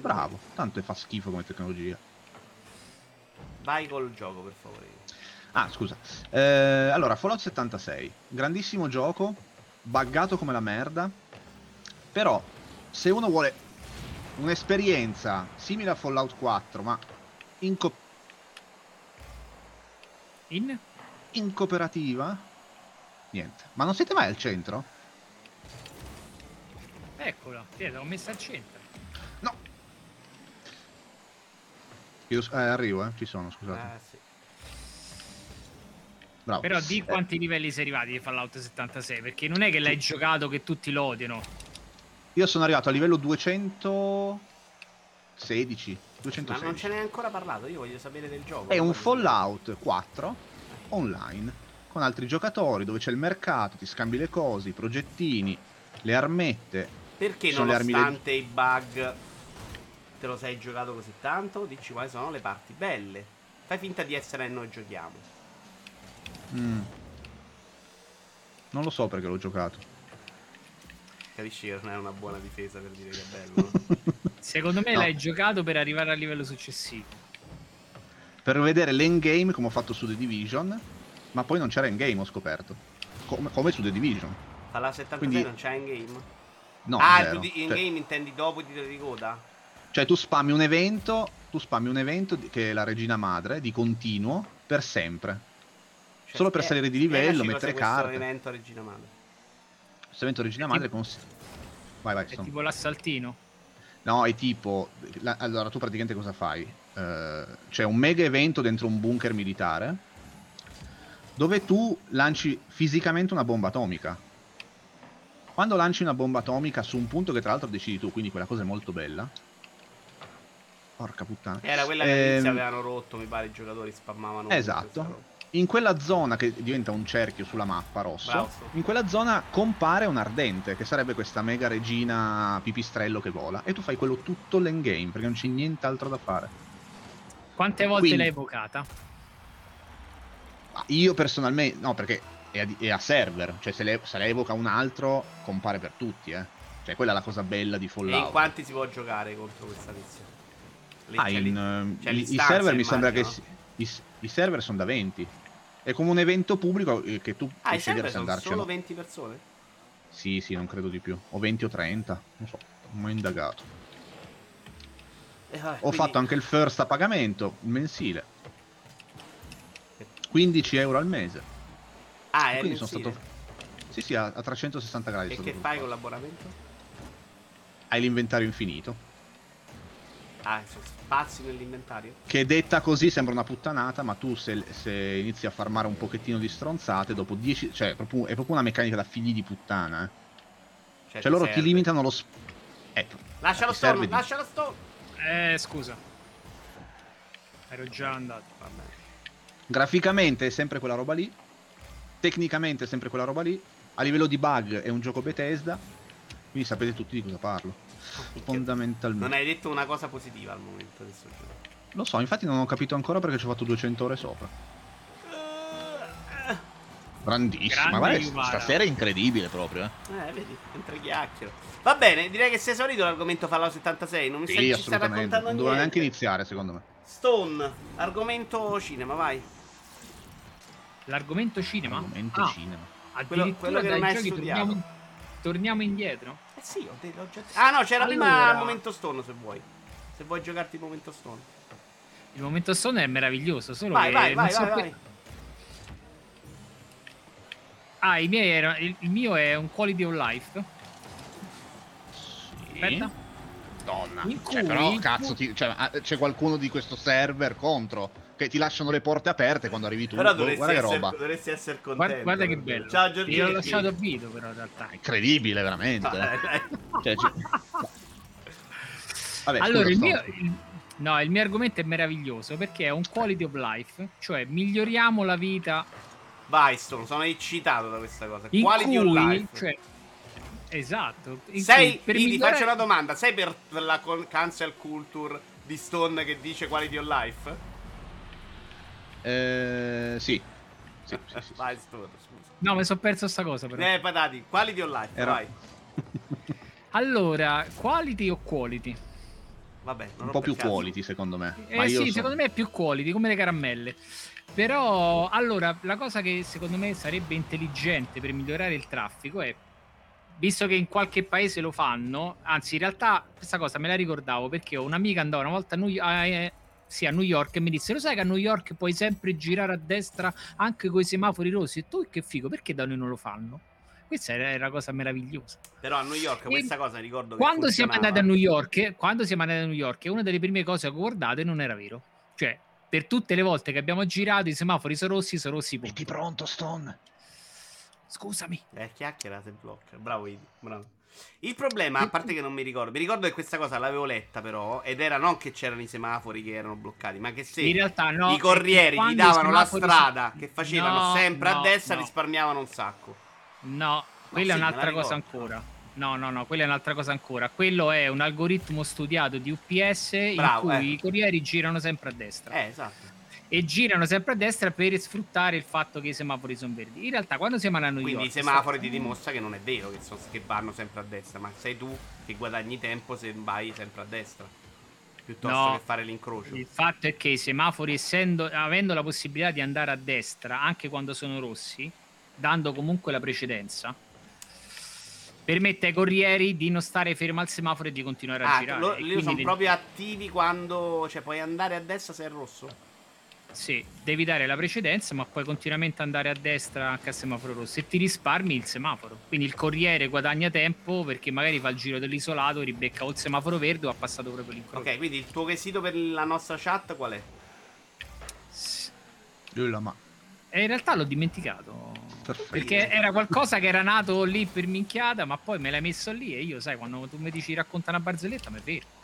Bravo. Tanto fa schifo come tecnologia. Vai col gioco, per favore. Scusa. Allora, Fallout 76, grandissimo gioco, buggato come la merda. Però, se uno vuole un'esperienza simile a Fallout 4, ma in cooperativa, niente. Ma non siete mai al centro? Eccola, l'ho messa al centro. No. Io, arrivo, ci sono, scusate. Sì. Bravo. Però di quanti livelli sei arrivati di Fallout 76? Perché non è che l'hai giocato che tutti lo odiano. Io sono arrivato a livello 216. Ma non ce n'hai ancora parlato, io voglio sapere del gioco. È un Fallout 4 online con altri giocatori, dove c'è il mercato, ti scambi le cose, i progettini, le armette. Perché nonostante i bug te lo sei giocato così tanto? Dici quali sono le parti belle. Fai finta di essere e noi giochiamo. Non lo so perché l'ho giocato. Capisci che non è una buona difesa per dire che è bello. Secondo me l'hai giocato per arrivare al livello successivo, per vedere l'endgame, come ho fatto su The Division. Ma poi non c'era endgame, ho scoperto. Come su The Division. Alla 76 quindi... non c'è endgame? No, zero. Tu endgame intendi dopo il titolo di coda? Cioè tu spammi un evento che è la regina madre, di continuo, per sempre. Cioè, solo per salire di livello, mettere carte. Questo evento regina madre. Questo evento regina madre Vai, è tipo l'assaltino? No, è tipo... Allora, tu praticamente cosa fai? C'è un mega evento dentro un bunker militare, dove tu lanci fisicamente una bomba atomica. Quando lanci una bomba atomica su un punto che tra l'altro decidi tu, quindi quella cosa è molto bella, porca puttana. Era quella che all'inizio avevano rotto, mi pare, i giocatori spammavano. Esatto. In quella zona che diventa un cerchio sulla mappa rosso, bravo, in quella zona compare un ardente, che sarebbe questa mega regina pipistrello che vola, e tu fai quello tutto l'endgame, perché non c'è nient'altro da fare. Quante volte l'hai evocata? Io personalmente, no, perché è a server, cioè se la evoca un altro compare per tutti, Cioè quella è la cosa bella di Fallout. E in quanti si può giocare contro questa tizia? I server mi sembra che... I server sono da 20. È come un evento pubblico che tu puoi scegliere se andarci. Sono solo 20 persone? Sì, sì, non credo di più. O 20 o 30, non so, non ho indagato. Ho fatto anche il first a pagamento, il mensile. 15 euro al mese. Ah, e quindi sono stato... Sì, sì, a 360 gradi. E che fai con l'abbonamento? Hai l'inventario infinito. Ah, spazi nell'inventario? Che detta così sembra una puttanata, ma tu se inizi a farmare un pochettino di stronzate, dopo 10... Cioè, è proprio una meccanica da figli di puttana, Cioè loro ti limitano lo... Lascialo Stone, lascialo Stone! Scusa. Ero già andato, vabbè. Graficamente è sempre quella roba lì. Tecnicamente è sempre quella roba lì. A livello di bug è un gioco Bethesda. Quindi sapete tutti di cosa parlo. Fondamentalmente non hai detto una cosa positiva al momento del suo gioco. Lo so, infatti non ho capito ancora perché ci ho fatto 200 ore sopra. Grandissima, guarda, stasera è incredibile proprio. Vedi, mentre chiacchiero. Va bene, direi che si è esaurito l'argomento Fallout 76. Non mi stai raccontando niente. Non dovrà neanche iniziare, secondo me. Stone, argomento cinema, vai. L'argomento cinema? L'argomento cinema. Quello che non hai studiato. Torniamo indietro? Sì, ho già... Ah no, c'era prima il momento Stone, se vuoi. Se vuoi giocarti il momento Stone. Il momento Stone è meraviglioso, solo vai, che... Vai. Ah, il mio è un quality of life. Sì. Aspetta. Donna. Però, cazzo, c'è qualcuno di questo server contro... Che ti lasciano le porte aperte quando arrivi tu. Però dovresti essere contento. Guarda che bello. Ciao Giorgio. Io ho lasciato Vito, però in realtà. È incredibile, veramente. Vabbè, allora, il mio argomento è meraviglioso perché è un quality of life, cioè miglioriamo la vita. Vai, sono eccitato da questa cosa. Quality of life. Cioè, esatto. Faccio una domanda. Sei per la cancel culture di Stone che dice quality of life? Sì. Vai, scusa. No, mi sono perso sta cosa però. Patati, quality o life? Vai. Allora, quality o quality? Vabbè, un po' più quality secondo me. Secondo me è più quality, come le caramelle. Però, allora, la cosa che secondo me sarebbe intelligente per migliorare il traffico è, visto che in qualche paese lo fanno, anzi in realtà questa cosa me la ricordavo perché ho un'amica andava una volta a New York e mi disse: lo sai che a New York puoi sempre girare a destra anche coi semafori rossi? E tu, che figo, perché da noi non lo fanno? Questa era una cosa meravigliosa. Però a New York questa cosa ricordo quando siamo andati a New York, una delle prime cose che ho guardato non era vero, cioè per tutte le volte che abbiamo girato i semafori sono rossi. Metti pronto Stone, scusami, chiacchiera se blocca. Bravo Idi, bravo. Il problema, a parte che non mi ricordo che questa cosa l'avevo letta però, ed era non che c'erano i semafori che erano bloccati, ma che se in realtà no, i corrieri gli davano la strada che facevano sempre a destra, risparmiavano un sacco. No, quella è un'altra cosa ancora. No, quella è un'altra cosa ancora. Quello è un algoritmo studiato di UPS, bravo, in cui i corrieri girano sempre a destra. Esatto. E girano sempre a destra per sfruttare il fatto che i semafori sono verdi. In realtà quando siamo a New York, quindi i semafori ti dimostra che non è vero che vanno sempre a destra, ma sei tu che guadagni tempo se vai sempre a destra piuttosto che fare l'incrocio. Il fatto è che i semafori, avendo la possibilità di andare a destra anche quando sono rossi, dando comunque la precedenza, permette ai corrieri di non stare fermi al semaforo e di continuare a girare. Loro sono proprio attivi quando, cioè, puoi andare a destra se è rosso. Sì, devi dare la precedenza, ma puoi continuamente andare a destra anche a semaforo rosso e ti risparmi il semaforo. Quindi il corriere guadagna tempo perché magari fa il giro dell'isolato, ribecca o il semaforo verde o ha passato proprio l'incrocio. Ok, quindi il tuo quesito per la nostra chat qual è? In realtà l'ho dimenticato. Perfetto. Perché era qualcosa che era nato lì per minchiata, ma poi me l'hai messo lì e io, sai, quando tu mi dici racconta una barzelletta, ma è vero.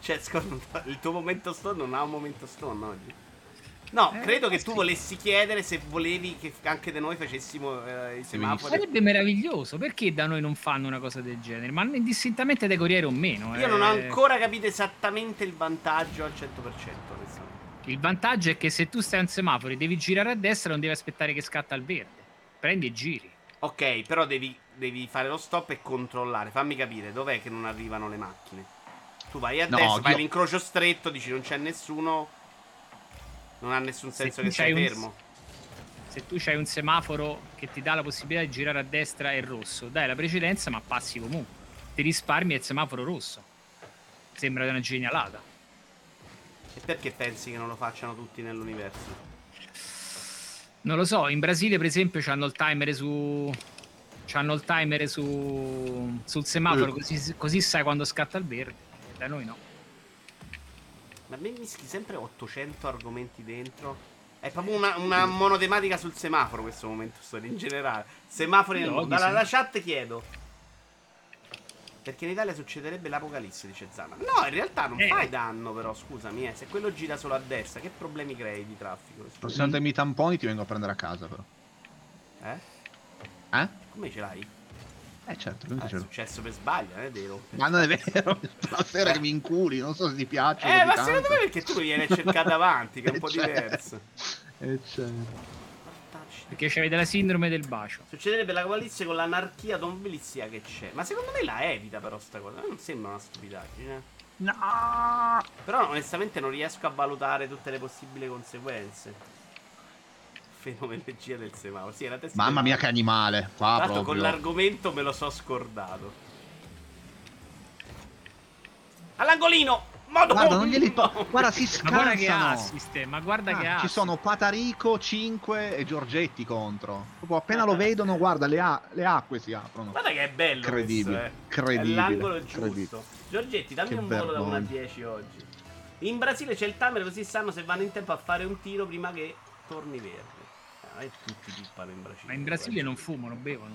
Cioè, scusa, il tuo momento Stone non ha un momento Stone oggi. No, credo che tu volessi chiedere se volevi che anche da noi facessimo i semafori. Sarebbe meraviglioso, perché da noi non fanno una cosa del genere? Ma indistintamente dai corriere o meno. Io non ho ancora capito esattamente il vantaggio al 100%. Il vantaggio è che se tu stai a un semaforo e devi girare a destra, non devi aspettare che scatta il verde. Prendi e giri. Ok, però devi fare lo stop e controllare. Fammi capire, dov'è che non arrivano le macchine? Tu vai a destra, fai l'incrocio stretto, dici non c'è nessuno... Non ha nessun senso che sei fermo. Se tu c'hai un semaforo che ti dà la possibilità di girare a destra e rosso, dai la precedenza ma passi comunque. Ti risparmi il semaforo rosso. Sembra una genialata. E perché pensi che non lo facciano tutti nell'universo? Non lo so, in Brasile per esempio c'hanno il timer sul semaforo, così sai quando scatta il verde. Da noi no. A me mischi sempre 800 argomenti dentro. È proprio una monotematica sul semaforo questo momento storico, in generale. Semafori nel mondo. Dalla chat chiedo: perché in Italia succederebbe l'apocalisse, dice Zanna. No, in realtà non fai danno, però, scusami, se quello gira solo a destra, che problemi crei di traffico? Posso andarmi i tamponi, ti vengo a prendere a casa, però. Eh? Come ce l'hai? Certo, è successo per sbaglio, non è vero? Ma non è vero, la sera che mi inculi, non so se ti piace. Ma tanto. Secondo me perché tu vieni cercato avanti, che è un po' diverso. Perché c'avete la sindrome del bacio. Succederebbe la coalizia con l'anarchia dombilizia che c'è. Ma secondo me la evita però sta cosa, non sembra una stupidaggine. No. Però onestamente non riesco a valutare tutte le possibili conseguenze. Fenomenologia del semaforo. Sì, mamma mia che animale. Tanto con l'argomento me lo so scordato. All'angolino. Guarda, non glieli guarda, si scansano. Ma guarda che assist, ci sono Patarico, 5 e Giorgetti contro. Proprio appena lo vedono, guarda, le acque si aprono. Guarda che è bello. Incredibile. È l'angolo giusto. Giorgetti, dammi un volo da 1 a 10 oggi. In Brasile c'è il timer così sanno se vanno in tempo a fare un tiro prima che torni verde. E tutti tippano in Brasile. Ma in Brasile non fumano, bevono.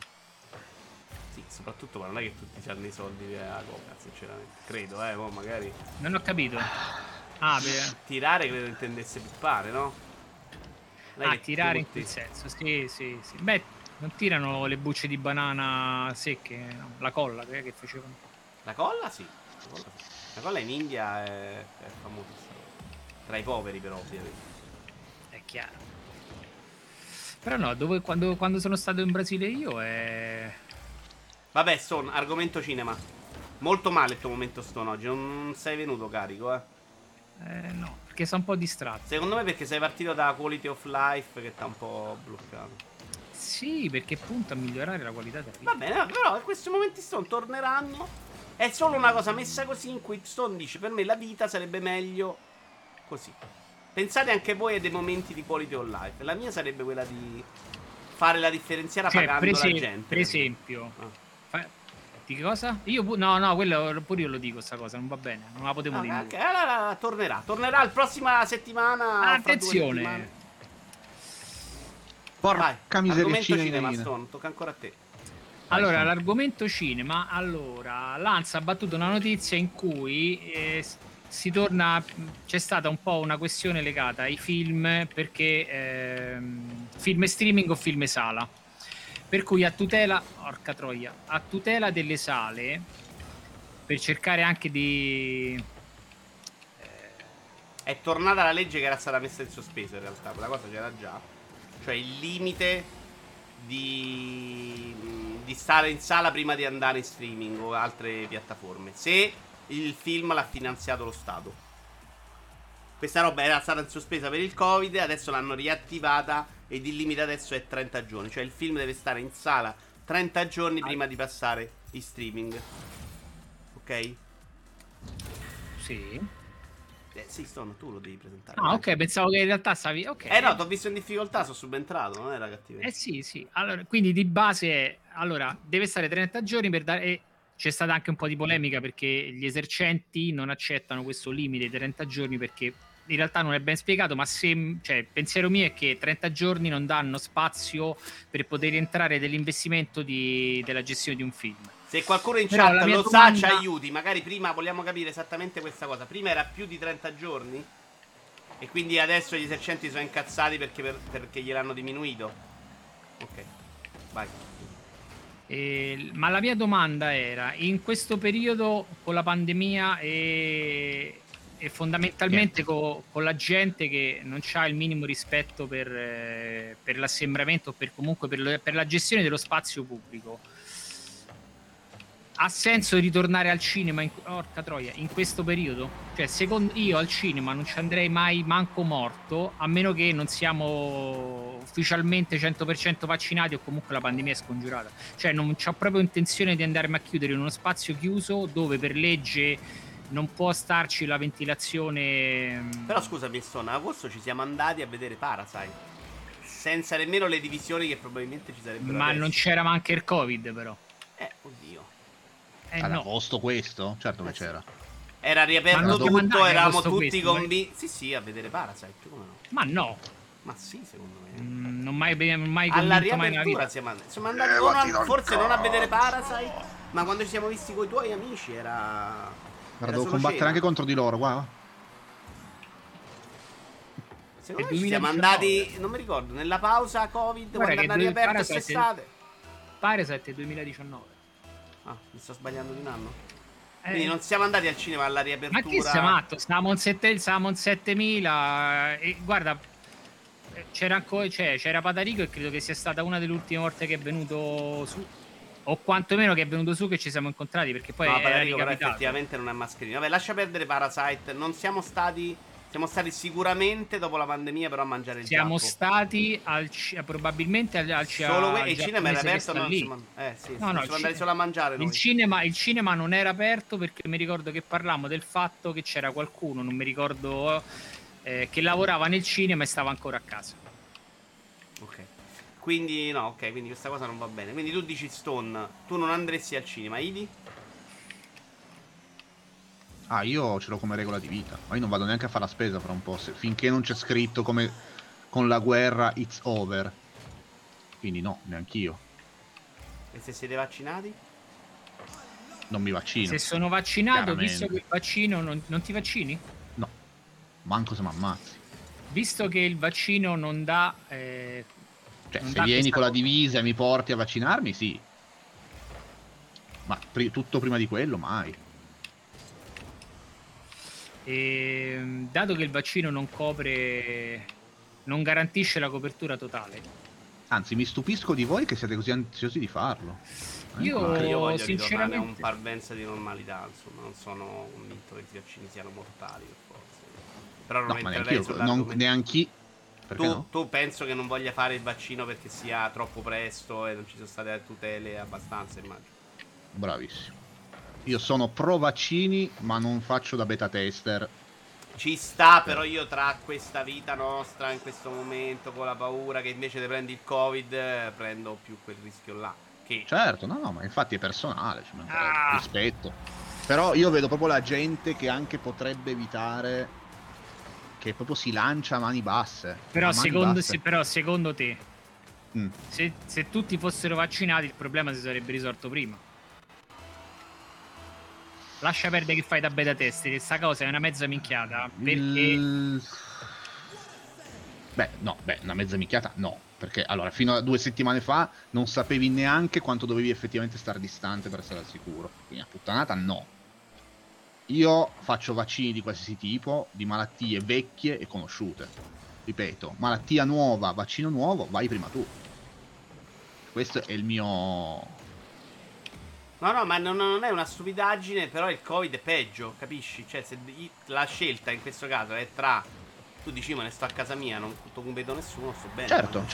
Sì, soprattutto, ma non è che tutti hanno i soldi della coca, sinceramente. Credo, boh, magari. Non ho capito. Tirare credo intendesse pippare, no? Tirare in quel senso, sì. Beh, non tirano le bucce di banana secche, no? La colla che facevano. La colla sì. La colla in India è famosa. Tra i poveri però, ovviamente. È chiaro. Però no, dove, quando sono stato in Brasile io Vabbè, Stone, argomento cinema. Molto male il tuo momento Stone oggi, non sei venuto carico, no, perché sono un po' distratto. Secondo me perché sei partito da Quality of Life che t'ha un po' bloccato. Sì, perché punta a migliorare la qualità della vita. Va bene, però in questi momenti Stone torneranno. È solo una cosa messa così in cui Stone dice per me la vita sarebbe meglio così. Pensate anche voi a dei momenti di quality of life. La mia sarebbe quella di fare la differenziata pagando la gente. Per esempio, di che cosa? No, quello pure io lo dico, sta cosa, non va bene, non la potevo dire. Okay. Allora tornerà la prossima settimana. Attenzione. Porca miseria. Argomento cinema, Stone, tocca ancora a te. Allora, l'argomento cinema, l'ANSA ha battuto una notizia in cui... si torna, c'è stata un po' una questione legata ai film, perché film streaming o film sala, per cui a tutela delle sale, per cercare anche di è tornata la legge che era stata messa in sospeso, in realtà quella cosa c'era già, cioè il limite di stare in sala prima di andare in streaming o altre piattaforme, se il film l'ha finanziato lo Stato. Questa roba era stata in sospesa per il Covid, adesso l'hanno riattivata ed il limite adesso è 30 giorni, cioè il film deve stare in sala 30 giorni prima di passare in streaming. Ok? Sì. Sì, Stone, tu lo devi presentare. Ok, pensavo che in realtà stavi... Okay. No, ti ho visto in difficoltà, sono subentrato, non era cattivo. Sì. Allora, quindi di base, deve stare 30 giorni per dare... C'è stata anche un po' di polemica perché gli esercenti non accettano questo limite di 30 giorni perché in realtà non è ben spiegato, ma il pensiero mio è che 30 giorni non danno spazio per poter entrare dell'investimento della gestione di un film. Se qualcuno in chat lo sa, ci aiuti. Magari prima vogliamo capire esattamente questa cosa. Prima era più di 30 giorni e quindi adesso gli esercenti sono incazzati perché gliel'hanno diminuito. Ok, vai. Ma la mia domanda era, in questo periodo con la pandemia e fondamentalmente con la gente che non c'ha il minimo rispetto per l'assembramento o per comunque per la gestione dello spazio pubblico, ha senso ritornare al cinema porca troia in questo periodo? Cioè, secondo io al cinema non ci andrei mai manco morto, a meno che non siamo ufficialmente 100% vaccinati o comunque la pandemia è scongiurata. Cioè non c'ho proprio intenzione di andarmi a chiudere in uno spazio chiuso dove per legge non può starci la ventilazione. Però scusami, a agosto ci siamo andati a vedere Parasite senza nemmeno le divisioni che probabilmente ci sarebbero adesso. Non c'era manco il Covid, però oddio. Ad agosto no. Questo? Certo che c'era. Era riaperto tutto, eravamo tutti convinti. Sì, sì, a vedere Parasite, come no? Ma no. Ma sì, secondo me. Non mai alla riapertura siamo andati. Insomma, forse non a vedere Parasite, ma quando ci siamo visti con i tuoi amici era... Guarda, devo combattere anche contro di loro, guarda. Secondo me ci siamo andati, non mi ricordo, nella pausa Covid, quando hanno riaperto quest'estate. Parasite 2019. Ah, mi sto sbagliando di un anno. Quindi non siamo andati al cinema alla riapertura. Ma che sei matto? Stavamo in 7000. E guarda, c'era ancora, c'era Patarico e credo che sia stata una delle ultime volte che è venuto su. O quantomeno che è venuto su, che ci siamo incontrati. Perché poi Patarico però effettivamente non è mascherino. Vabbè, lascia perdere Parasite. Non siamo stati. Siamo stati sicuramente dopo la pandemia, però a mangiare il giappo. Siamo stati probabilmente al solo il cinema era aperto, no? Siamo andati solo a mangiare. Il cinema non era aperto perché mi ricordo che parlammo del fatto che c'era qualcuno, non mi ricordo, che lavorava nel cinema e stava ancora a casa. Ok. Quindi no, ok, quindi questa cosa non va bene. Quindi tu dici, Stone, tu non andresti al cinema, Idi? Ah, io ce l'ho come regola di vita. Ma io non vado neanche a fare la spesa fra un po', finché non c'è scritto come con la guerra it's over. Quindi no, neanch'io. E se siete vaccinati? Non mi vaccino. Se sono vaccinato, visto che il vaccino non ti vaccini? No, manco se mi ammazzi. Visto che il vaccino non dà cioè non se dà vieni con la divisa e mi porti a vaccinarmi, sì. Ma tutto prima di quello, mai. E dato che il vaccino non copre, non garantisce la copertura totale, anzi mi stupisco di voi che siete così ansiosi di farlo. Io voglio sinceramente ritornare a un parvenza di normalità, insomma non sono convinto che i vaccini siano mortali per forza. Però non no, neanche tu penso che non voglia fare il vaccino perché sia troppo presto e non ci sono state tutele abbastanza, immagino. Bravissimo. Io sono pro vaccini, ma non faccio da beta tester. Ci sta, però io tra questa vita nostra in questo momento, con la paura che invece te prendi il Covid, prendo più quel rischio là. Che... Certo, no, ma infatti è personale, ci manca rispetto. Però io vedo proprio la gente che anche potrebbe evitare, che proprio si lancia a mani basse. Però secondo te, se tutti fossero vaccinati, il problema si sarebbe risolto prima. Lascia perdere che fai da beta tester, questa cosa è una mezza minchiata, perché... Beh, una mezza minchiata no, perché allora fino a 2 settimane fa non sapevi neanche quanto dovevi effettivamente stare distante per essere al sicuro, quindi una puttanata no. Io faccio vaccini di qualsiasi tipo, di malattie vecchie e conosciute, ripeto, malattia nuova, vaccino nuovo, vai prima tu. Questo è il mio... No, ma non è una stupidaggine, però il Covid è peggio, capisci? Cioè, se la scelta in questo caso è tra... Tu dici, ma ne sto a casa mia, non vedo nessuno, sto bene. Certo,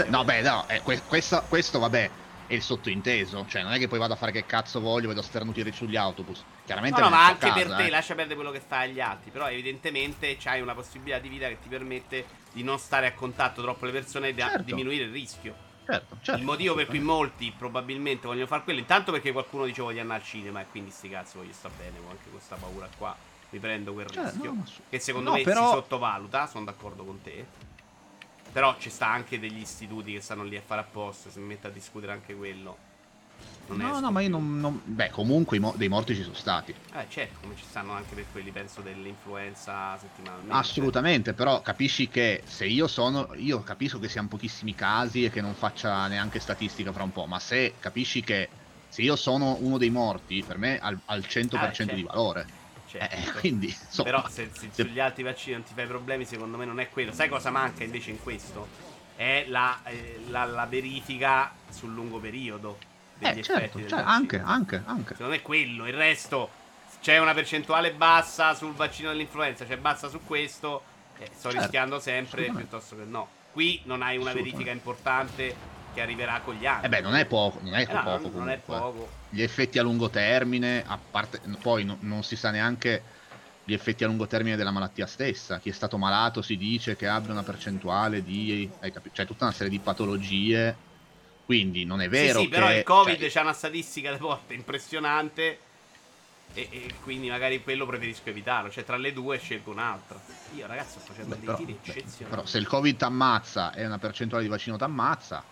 questo vabbè, è il sottointeso. Cioè, non è che poi vado a fare che cazzo voglio, vedo sternutire sugli autobus. Chiaramente no, ma anche per te, lascia perdere quello che fai agli altri. Però evidentemente c'hai una possibilità di vita che ti permette di non stare a contatto troppo le persone e diminuire il rischio. Certo, il motivo per cui molti probabilmente vogliono far quello, intanto perché qualcuno dice voglio andare al cinema e quindi sti cazzo voglio sta bene, anche con sta paura qua mi prendo quel rischio che secondo me però... si sottovaluta. Sono d'accordo con te, però ci sta anche degli istituti che stanno lì a fare apposta, si mette a discutere anche quello. No, no, ma io non... Beh, comunque dei morti ci sono stati. Certo, come ci stanno anche per quelli, penso, dell'influenza settimanale. Assolutamente, però capisci che se io sono... Io capisco che siano pochissimi casi e che non faccia neanche statistica fra un po', ma se capisci che se io sono uno dei morti, per me al 100% certo. di valore. Certo. Quindi, so. Però se sugli altri vaccini non ti fai problemi, secondo me non è quello. Sai cosa manca invece in questo? È la verifica sul lungo periodo degli effetti del vaccino. Anche secondo me è quello. Il resto, c'è una percentuale bassa sul vaccino dell'influenza, cioè bassa su questo, sto rischiando sempre piuttosto che no. Qui non hai una verifica importante che arriverà con gli anni. Non è poco, non è poco. Gli effetti a lungo termine, a parte poi non si sa neanche gli effetti a lungo termine della malattia stessa. Chi è stato malato si dice che abbia una percentuale di, cioè tutta una serie di patologie. Quindi non è vero. Sì, che, però il Covid c'è una statistica alle volte impressionante. E quindi magari quello preferisco evitarlo. Cioè tra le due scelgo un'altra. Io ragazzi sto facendo dei tiri eccezionali. Però se il Covid t'ammazza e una percentuale di vaccino t'ammazza,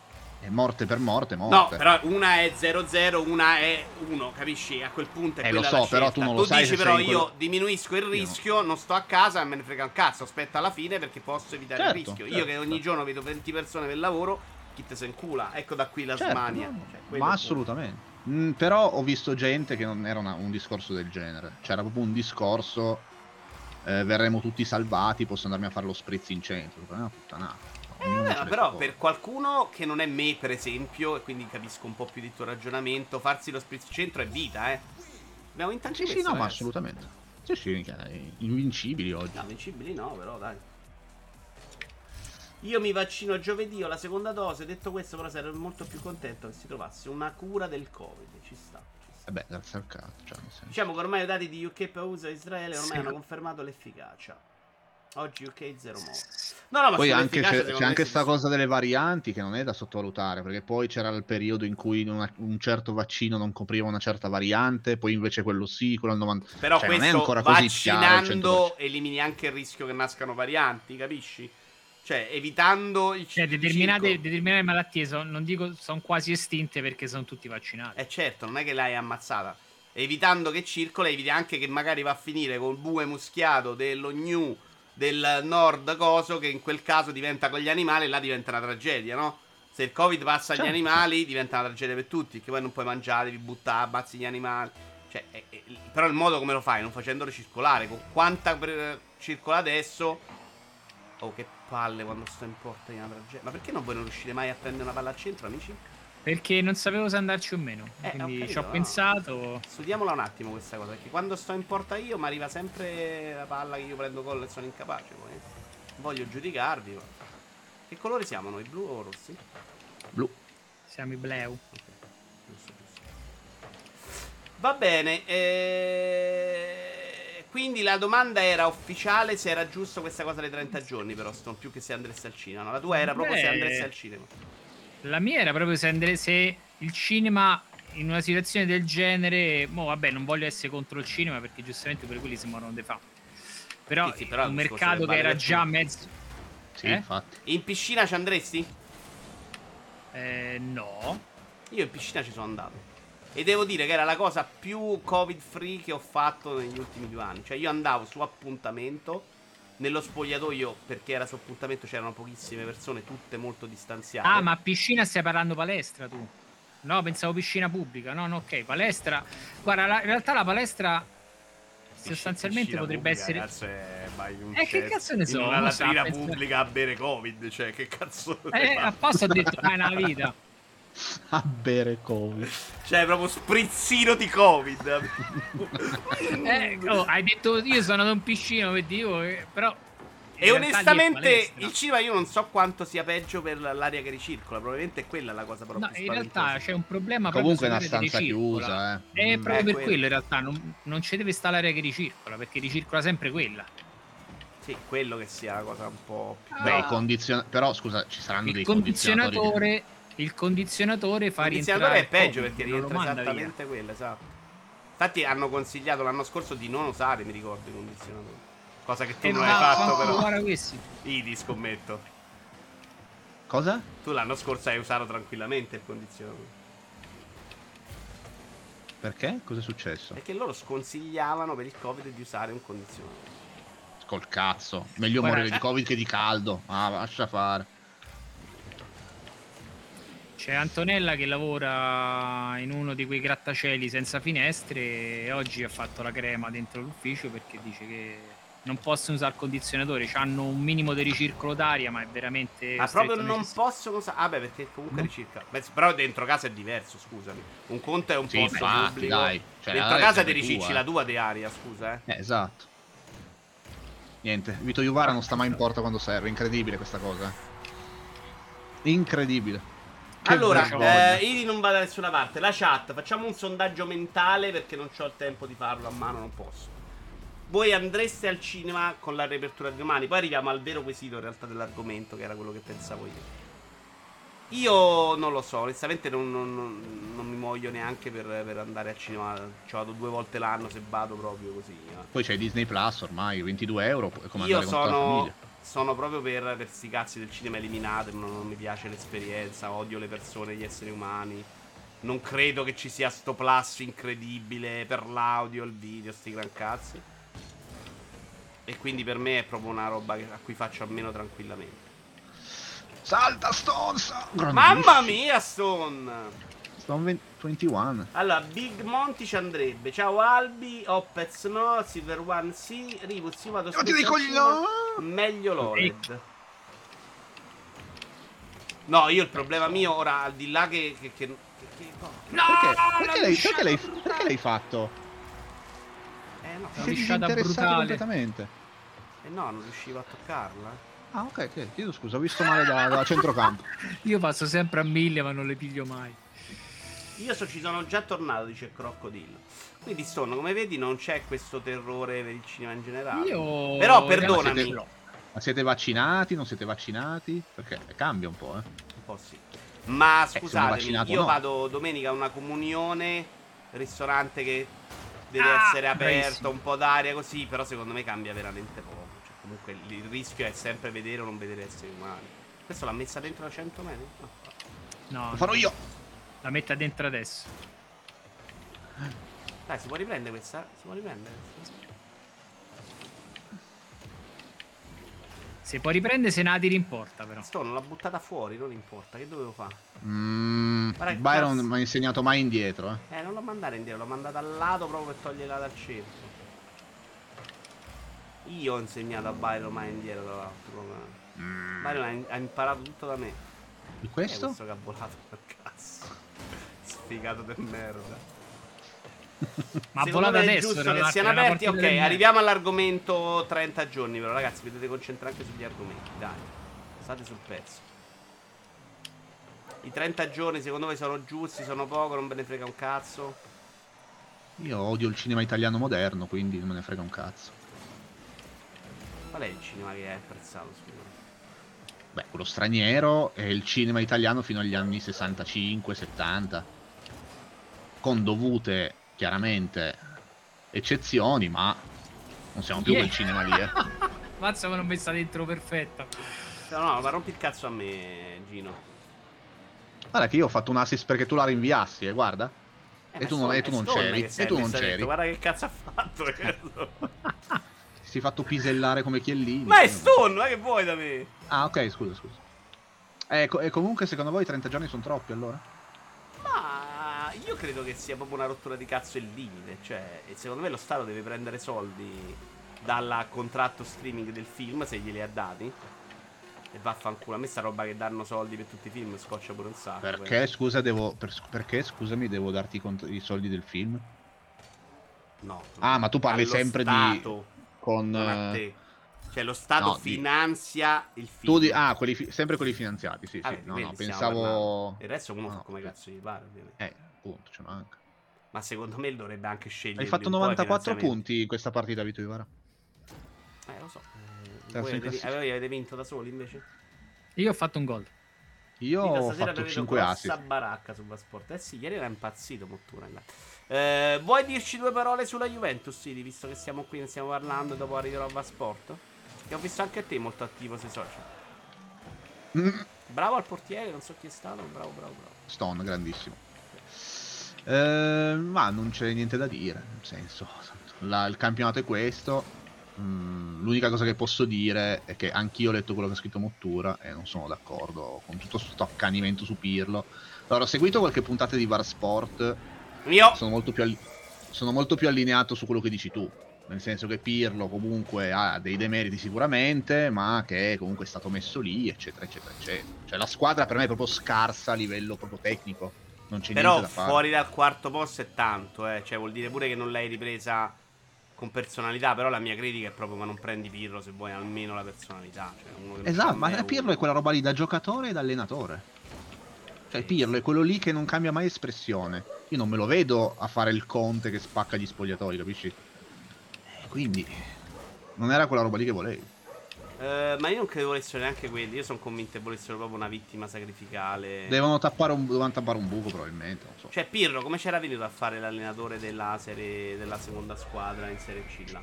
è morte per morte. No, però una è 0,0, una è 1, capisci? A quel punto è quella la scelta. Però tu non lo sai. Tu dici però io diminuisco il rischio, non sto a casa, me ne frega un cazzo, aspetta alla fine perché posso evitare il rischio. Io che ogni giorno vedo 20 persone per lavoro, chi te se incula? Ecco da qui la smania. No, ma assolutamente. Però ho visto gente che non era un discorso del genere. C'era proprio un discorso, verremo tutti salvati, posso andarmi a fare lo spritz in centro. È una puttanata. Però per qualcuno che non è me, per esempio, e quindi capisco un po' più di tuo ragionamento, farsi lo spritz centro è vita, abbiamo intanto questo, no, ma assolutamente. Invincibili oggi. No, invincibili no, però dai. Io mi vaccino giovedì, ho la seconda dose. Detto questo, però sarei molto più contento che si trovasse una cura del Covid. Ci sta. Beh, grazie al cazzo, diciamo che ormai i dati di UK per USA e Israele ormai hanno confermato l'efficacia. Oggi UK 0 morti. No, ma poi anche c'è anche sta cosa delle varianti che non è da sottovalutare, perché poi c'era il periodo in cui un certo vaccino non copriva una certa variante, poi invece quello sì, quello al 90. Però questo non è ancora così vaccinando elimini anche il rischio che nascano varianti, capisci? Cioè evitando determinate malattie sono quasi estinte perché sono tutti vaccinati. Certo, non è che l'hai ammazzata. Evitando che circola, eviti anche che magari va a finire col bue muschiato dello new del nord coso, che in quel caso diventa con gli animali e là diventa una tragedia, no? Se il Covid passa agli animali diventa una tragedia per tutti, che poi non puoi mangiare, vi buttare, abbazzi gli animali, però il modo come lo fai, non facendolo circolare, con quanta circola adesso. Oh, che palle quando sto in porta di una tragedia. Ma perché non voi non riuscite mai a prendere una palla al centro, amici? Perché non sapevo se andarci o meno, quindi capito, ci ho pensato. Studiamola un attimo questa cosa, perché quando sto in porta io mi arriva sempre la palla che io prendo gol e sono incapace. Poi voglio giudicarvi, ma... Che colore siamo noi, blu o rossi? Blu. Siamo i bleu. Okay. Va bene, quindi la domanda era ufficiale se era giusto questa cosa dei 30 giorni, però Stone, più che se andresti al cinema. No, la tua era proprio se andresti al cinema. La mia era proprio se il cinema in una situazione del genere. Non voglio essere contro il cinema, perché giustamente per quelli si morono dei fan. Però, però un mercato che era già mezzo. Sì, infatti. In piscina ci andresti? No. Io in piscina ci sono andato. E devo dire che era la cosa più Covid free che ho fatto negli ultimi 2 anni. Cioè io andavo su appuntamento. Nello spogliatoio, perché era su appuntamento, c'erano pochissime persone, tutte molto distanziate. Ah, ma piscina stai parlando palestra tu? No, pensavo piscina pubblica. No, ok, palestra. Guarda, in realtà la palestra sostanzialmente potrebbe essere... Cazzo che cazzo ne so? In una latrina pubblica a bere Covid, cioè che cazzo... apposta ho detto, è una vita. A bere Covid, cioè proprio sprizzino di Covid. Hai detto io sono andato in piscina per dire, però. E onestamente il cinema io non so quanto sia peggio per l'aria che ricircola, probabilmente è quella la cosa proprio. No, in realtà c'è un problema comunque proprio. Comunque è una stanza chiusa, è proprio per quello in realtà non c'è deve stare l'aria che ricircola, perché ricircola sempre quella. Sì, quello che sia la cosa un po' più. Però scusa, ci saranno dei condizionatori. Il condizionatore fa rientrare è peggio perché rientra esattamente quella, esatto. Infatti hanno consigliato l'anno scorso di non usare, mi ricordo, il condizionatore. Cosa che tu non hai fatto però. Guarda questi. Idi, scommetto. Cosa? Tu l'anno scorso hai usato tranquillamente il condizionatore. Perché? Cos'è successo? Perché loro sconsigliavano per il Covid di usare un condizionatore. Col cazzo, meglio morire di Covid che di caldo. Ah, lascia fare. C'è Antonella che lavora in uno di quei grattacieli senza finestre e oggi ha fatto la crema dentro l'ufficio perché dice che non possono usare il condizionatore, hanno un minimo di ricircolo d'aria, ma è veramente... Ma proprio non possono usare... Ah beh, perché comunque ricircola. Beh, però dentro casa è diverso, scusami. Un conto è un posto pubblico. Dai. Cioè, dentro casa ti ricicci la tua di aria, scusa, eh. Esatto. Niente, Vito Iuvara non sta mai in porta quando serve, incredibile questa cosa. Incredibile. Che allora, Idi non va da nessuna parte. La chat, facciamo un sondaggio mentale perché non ho il tempo di farlo a mano, non posso. Voi andreste al cinema con la riapertura di domani? Poi arriviamo al vero quesito in realtà dell'argomento, che era quello che pensavo io. Io non lo so, onestamente non mi muoio neanche per andare al cinema. Ci vado 2 volte l'anno se vado proprio così. Poi c'è Disney Plus ormai, €22. È come andare con la famiglia. Sono proprio per sti cazzi del cinema eliminato. Non mi piace l'esperienza, odio le persone, gli esseri umani. Non credo che ci sia sto plus incredibile per l'audio, il video, sti gran cazzi. E quindi per me è proprio una roba a cui faccio almeno tranquillamente. Salta Stone, mamma mia Stone! Stone 21. Allora, Big Monty ci andrebbe. Ciao Albi, Opez no, Silver One sì, Rivuz sì, vado su. Ti dico no! Meglio l'OLED. No, io il problema mio ora, al di là che no, perché l'hai fatto? No, sei disinteressato completamente. No, non riuscivo a toccarla. Ah, ok, chiedo scusa, ho visto male da centrocampo. Io passo sempre a 1000, ma non le piglio mai. Io ci sono già tornato, dice Crocodile. Quindi Stone, come vedi, non c'è questo terrore per il cinema in generale. Io... Però perdonami. Ma siete vaccinati? Non siete vaccinati? Perché cambia un po', eh? Un po' sì. Ma scusatemi, io vado domenica a una comunione, ristorante che deve essere aperto, bellissimo. Un po' d'aria così, però secondo me cambia veramente poco. Comunque il rischio è sempre vedere o non vedere esseri umani. Questo l'ha messa dentro a 100 metri? No. Lo farò io. La metta dentro adesso. Dai, si può riprendere questa? Si può riprendere? Se può riprendere, se Nadir in porta però. Sto, non l'ha buttata fuori, non importa. Che dovevo fare? Byron mi ha insegnato mai indietro, eh. Non l'ho mandata indietro, l'ho mandata al lato proprio per toglierla dal centro. Io ho insegnato a Byron mai indietro, tra l'altro. Byron ha imparato tutto da me. Di questo? Questo cabolato per cazzo. Sfigato del merda. Ma volata adesso. È giusto che siano aperti. Ok, arriviamo all'argomento 30 giorni, però ragazzi, vi dovete concentrare anche sugli argomenti. Dai, state sul pezzo. I 30 giorni secondo voi sono giusti, sono poco, non ve ne frega un cazzo. Io odio il cinema italiano moderno, quindi non me ne frega un cazzo. Qual è il cinema che hai apprezzato? Scusa? Beh, quello straniero e il cinema italiano fino agli anni 65-70, con dovute, chiaramente, eccezioni, ma non siamo più quel cinema lì, eh. Mazza, me l'ho messa dentro perfetta. No, ma rompi il cazzo a me, Gino. Guarda che io ho fatto un assist perché tu la rinviassi, guarda. E tu non c'eri. Guarda che cazzo ha fatto. Si è fatto pisellare come Chiellini. Ma è Stone, ma che vuoi da me? Ah, ok, scusa. E comunque, secondo voi 30 giorni sono troppi, allora? Ma io credo che sia proprio una rottura di cazzo il limite. Cioè, secondo me lo Stato deve prendere soldi dal contratto streaming del film, se glieli ha dati. E vaffanculo, a me sta roba che danno soldi per tutti i film scoccia pure un sacco. Perché, scusa, devo darti i soldi del film? No. Ma tu parli sempre Stato. Di... Con a te. Cioè lo Stato finanzia il film. Sempre quelli finanziati, sì. No, pensavo. Il resto uno fa come cazzo gli pare, ovviamente. Punto, ce manca. Ma secondo me dovrebbe anche scegliere. Hai fatto 94 punti in questa partita, Vito Iuvara. Lo so. Voi avete vinto da soli invece? Io ho fatto un gol. Io ho fatto 5 assist. Questa baracca su Bar Sport. Sì, ieri era impazzito Pow3r. Vuoi dirci 2 parole sulla Juventus, Siri, visto che siamo qui, ne stiamo parlando, dopo arriverò a Bar Sport? Che ho visto anche a te molto attivo sui social. Bravo al portiere, non so chi è stato, bravo. Stone, grandissimo. Ma non c'è niente da dire, nel senso, il campionato è questo. L'unica cosa che posso dire è che anch'io ho letto quello che ha scritto Mottura e non sono d'accordo con tutto questo accanimento su Pirlo. Allora, ho seguito qualche puntata di Bar Sport. Io sono molto più allineato su quello che dici tu, nel senso che Pirlo comunque ha dei demeriti sicuramente, ma che comunque è stato messo lì, eccetera, eccetera, eccetera. Cioè la squadra per me è proprio scarsa a livello proprio tecnico, non c'è però niente da fare. Però fuori dal quarto posto è tanto, cioè vuol dire pure che non l'hai ripresa con personalità, però la mia critica è proprio ma non prendi Pirlo se vuoi almeno la personalità. Cioè, uno che esatto, ma Pirlo è quella roba lì da giocatore e da allenatore. Cioè Pirlo è quello lì che non cambia mai espressione. Io non me lo vedo a fare il Conte che spacca gli spogliatoi, capisci? Quindi non era quella roba lì che volevi. Ma io non credo volessero neanche quelli. Io sono convinto che volessero proprio una vittima sacrificale. Dovevano tappare un buco probabilmente, non so. Cioè Pirlo come c'era venuto a fare l'allenatore della seconda squadra in Serie C là?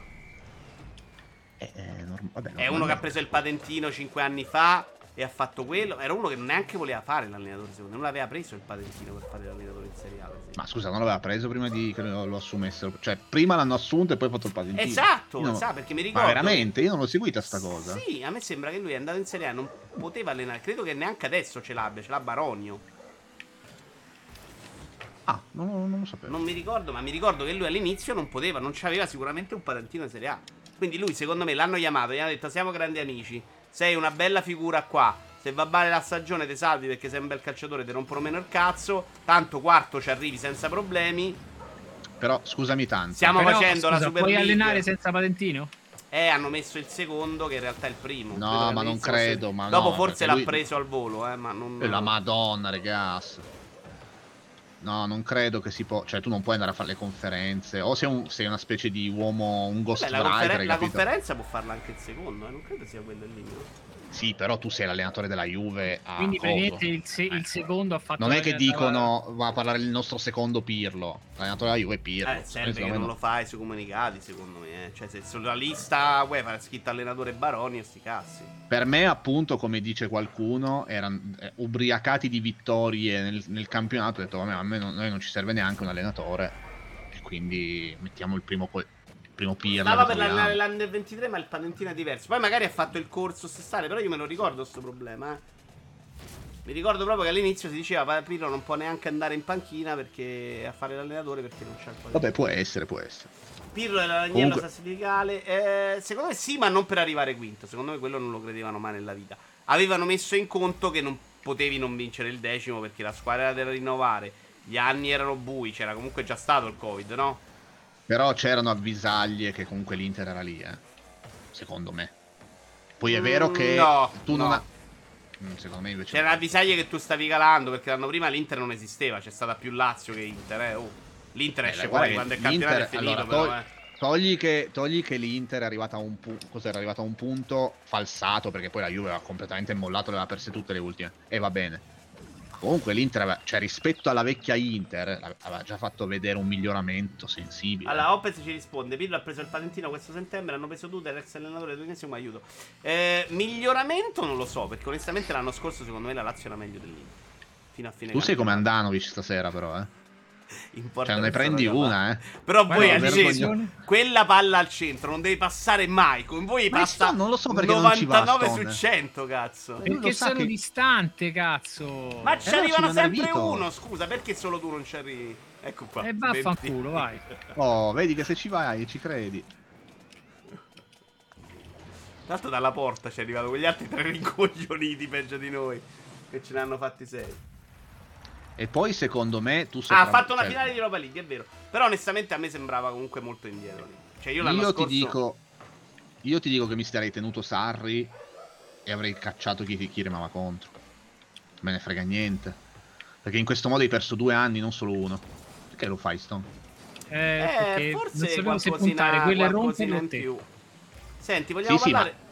Vabbè, è uno che ha preso il patentino 5 anni fa e ha fatto quello. Era uno che neanche voleva fare l'allenatore secondo me. Non l'aveva preso il patentino per fare l'allenatore in Serie A. Sì. Ma scusa, non l'aveva preso prima di che lo assumessero. Cioè prima l'hanno assunto e poi ha fatto il patentino. Esatto, perché mi ricordo. Ma veramente? Io non l'ho seguita sta cosa. Sì, a me sembra che lui è andato in Serie A, non poteva allenare. Credo che neanche adesso ce l'ha Baronio. Ah, non lo sapevo. Non mi ricordo, ma mi ricordo che lui all'inizio non c'aveva sicuramente un patentino in Serie A. Quindi lui secondo me l'hanno chiamato, gli hanno detto siamo grandi amici, sei una bella figura qua, se va bene la stagione te salvi perché sei un bel calciatore, te rompono meno il cazzo, tanto quarto ci arrivi senza problemi. Però scusami tanto, la Super League. Puoi allenare senza patentino? Hanno messo il secondo che in realtà è il primo. No, ma non credo, ma dopo no, forse l'ha preso al volo, ma non la Madonna, ragazzi. No, non credo che si può. Cioè, tu non puoi andare a fare le conferenze. O sei una specie di uomo, un ghostwriter. La conferenza può farla anche il secondo, non credo sia quello lì. Sì, però tu sei l'allenatore della Juve. Quindi praticamente il secondo ha fatto. Non è che dicono va a parlare il nostro secondo Pirlo. L'allenatore della Juve è Pirlo. Serve che non lo fai sui comunicati, secondo me. Cioè, se sulla lista UEFA è scritto allenatore Baroni, sti cazzi. Per me, appunto, come dice qualcuno, erano ubriacati di vittorie nel campionato. Ho detto, vabbè, noi non ci serve neanche un allenatore. E quindi mettiamo il primo. Primo Pirlo stava per l'Under 23, ma il patentino è diverso. Poi magari ha fatto il corso stessale, però io me lo ricordo sto problema, Mi ricordo proprio che all'inizio si diceva Pirlo non può neanche andare in panchina perché a fare l'allenatore perché non c'è il patentino. Vabbè, può essere. Pirlo è l'agnello sacrificale. Secondo me sì, ma non per arrivare quinto. Secondo me quello non lo credevano mai nella vita. Avevano messo in conto che non potevi non vincere il decimo perché la squadra era da rinnovare. Gli anni erano bui, c'era comunque già stato il Covid, no? Però c'erano avvisaglie che comunque l'Inter era lì, secondo me. Poi è vero che secondo me invece c'erano avvisaglie che tu stavi calando, perché l'anno prima l'Inter non esisteva, c'è stata più Lazio che Inter, L'Inter esce fuori quando il campionato è finito, allora, però, Togli che l'Inter è arrivata a un punto. Cos'era arrivata a un punto falsato, perché poi la Juve aveva completamente mollato, le aveva perse tutte le ultime. E va bene. Comunque l'Inter aveva, cioè rispetto alla vecchia Inter, aveva già fatto vedere un miglioramento sensibile. Allora Opez ci risponde: Pirlo ha preso il patentino questo settembre, hanno preso tutti, l'ex allenatore tunisino, mi aiuto. Miglioramento non lo so, perché onestamente l'anno scorso secondo me la Lazio era meglio dell'Inter fino a fine. Tu sei come Andanovic stasera però, Cioè non ne prendi una, Però voi quella palla al centro non devi passare mai. Con voi ma passa non lo so perché 99 non ci va, su 100, cazzo. Perché sono distante, cazzo. Ma ci arrivano sempre uno, scusa, perché solo tu non ci arrivi? Ecco qua. E vaffanculo, vai. Oh, vedi che se ci vai ci credi. Tanto dalla porta ci è arrivato quegli altri tre rincoglioniti peggio di noi, che ce ne hanno fatti 6. E poi secondo me tu sei ha fatto una finale di Europa League, è vero. Però onestamente a me sembrava comunque molto indietro. Cioè io l'anno scorso Io ti dico che mi sarei tenuto Sarri e avrei cacciato chi remava contro. Me ne frega niente, perché in questo modo hai perso 2 anni, non solo uno. Perché lo fai Stone? Forse qualcosina in più. Senti, vogliamo parlare?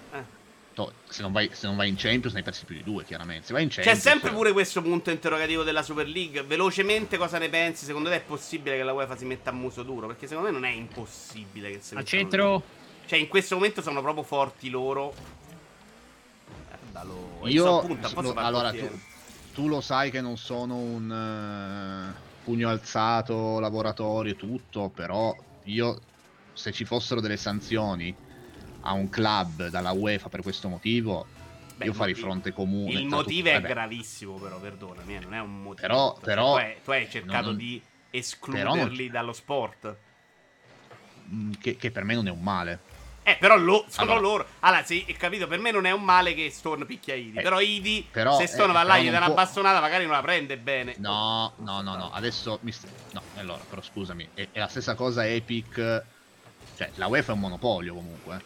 Se non vai in Champions ne hai persi più di 2, chiaramente. Se vai in Champions, c'è sempre pure questo punto interrogativo della Super League. Velocemente cosa ne pensi? Secondo te è possibile che la UEFA si metta a muso duro? Perché secondo me non è impossibile che si al centro. Cioè in questo momento sono proprio forti loro. Io allora tu lo sai che non sono un pugno alzato, lavoratori e tutto, però io, se ci fossero delle sanzioni a un club dalla UEFA per questo motivo, beh, io farei fronte comune. Il motivo è gravissimo, però, perdonami, non è un motivo. Però tu hai cercato di escluderli dallo sport. Che per me non è un male. Però loro. Allora, sì, ho capito, per me non è un male che Stone picchia Idi. Però Idi, se Stone va là, gli dà una bastonata, magari non la prende bene. No. Adesso allora, però scusami, è la stessa cosa Epic. Cioè, la UEFA è un monopolio comunque.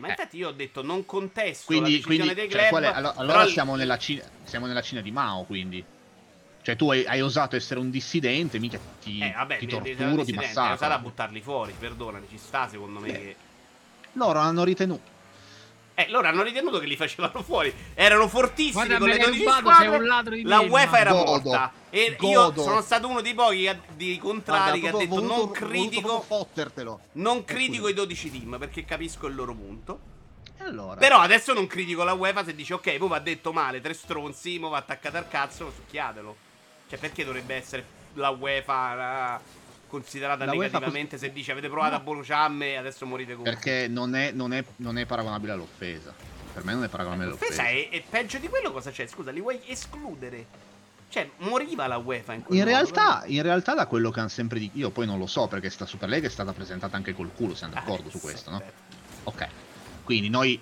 Ma infatti io ho detto non contesto, quindi, la decisione dei club, cioè, allora siamo nella Cina di Mao, quindi. Cioè tu hai osato essere un dissidente, mica ti torturo, ti massacro. Hai osato a buttarli fuori, perdonami, ci sta secondo me che... Loro hanno ritenuto che li facevano fuori. Erano fortissimi. Guarda, con le 12 squadre. La UEFA era morta. E io sono stato uno dei pochi di contrari che ha detto non critico i 12 team, perché capisco il loro punto. Allora. Però adesso non critico la UEFA se dice ok, poi va detto male, tre stronzi, mo va attaccato al cazzo, succhiatelo. Cioè, perché dovrebbe essere la UEFA considerata la negativamente UEFA... se dice avete provato a bruciarmi e adesso morite comunque? Perché non è paragonabile all'offesa. Per me non è paragonabile all'offesa. L'offesa è peggio di quello, cosa c'è? Scusa, li vuoi escludere? Cioè, moriva la UEFA in quel modo, realtà, però... in realtà da quello che hanno sempre detto, io poi non lo so perché sta Superlega è stata presentata anche col culo, siamo d'accordo su questo, no? Ok. Quindi noi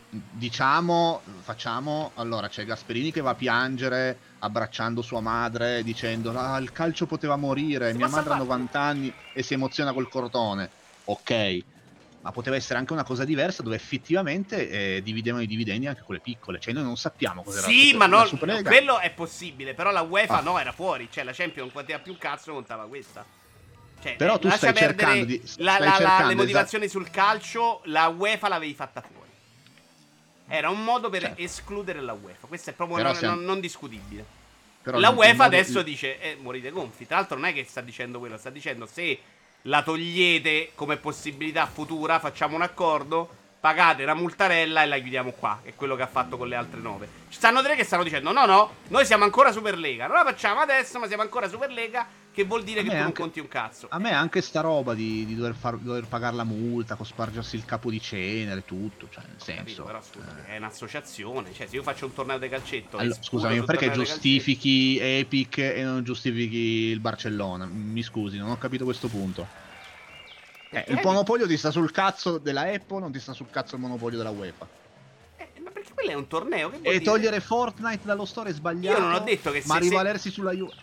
facciamo, allora c'è Gasperini che va a piangere abbracciando sua madre dicendo il calcio poteva morire, mia madre ha 90 anni e si emoziona col cordone. Ok, ma poteva essere anche una cosa diversa dove effettivamente dividevano i dividendi anche quelle piccole, cioè noi non sappiamo cosa era. Sì, ma no, quello è possibile, però la UEFA no, era fuori, cioè la Champions quantità più cazzo contava questa. Cioè, però tu stai cercando di le motivazioni sul calcio, la UEFA l'avevi fatta fuori. Era un modo per escludere la UEFA. Questo è proprio non discutibile. Però la UEFA adesso dice morite gonfi. Tra l'altro non è che sta dicendo quello, sta dicendo se la togliete come possibilità futura, facciamo un accordo, pagate la multarella e la chiudiamo qua. È quello che ha fatto con le altre 9. Ci stanno tre che stanno dicendo no, noi siamo ancora Superlega. Non la facciamo adesso, ma siamo ancora Superlega, che vuol dire che tu non conti un cazzo. A me anche sta roba di dover pagare la multa, cospargersi il capo di cenere, tutto, cioè nel senso. Capito, però scusa, è un'associazione, cioè se io faccio un torneo di calcetto, allora, scusami, perché giustifichi Epic e non giustifichi il Barcellona? Mi scusi, non ho capito questo punto. Il monopolio ti sta sul cazzo della Apple, non ti sta sul cazzo il monopolio della UEFA. Ma perché quello è un torneo che vuol dire? Togliere Fortnite dallo store è sbagliato. Io non ho detto che ma rivalersi sulla Juve.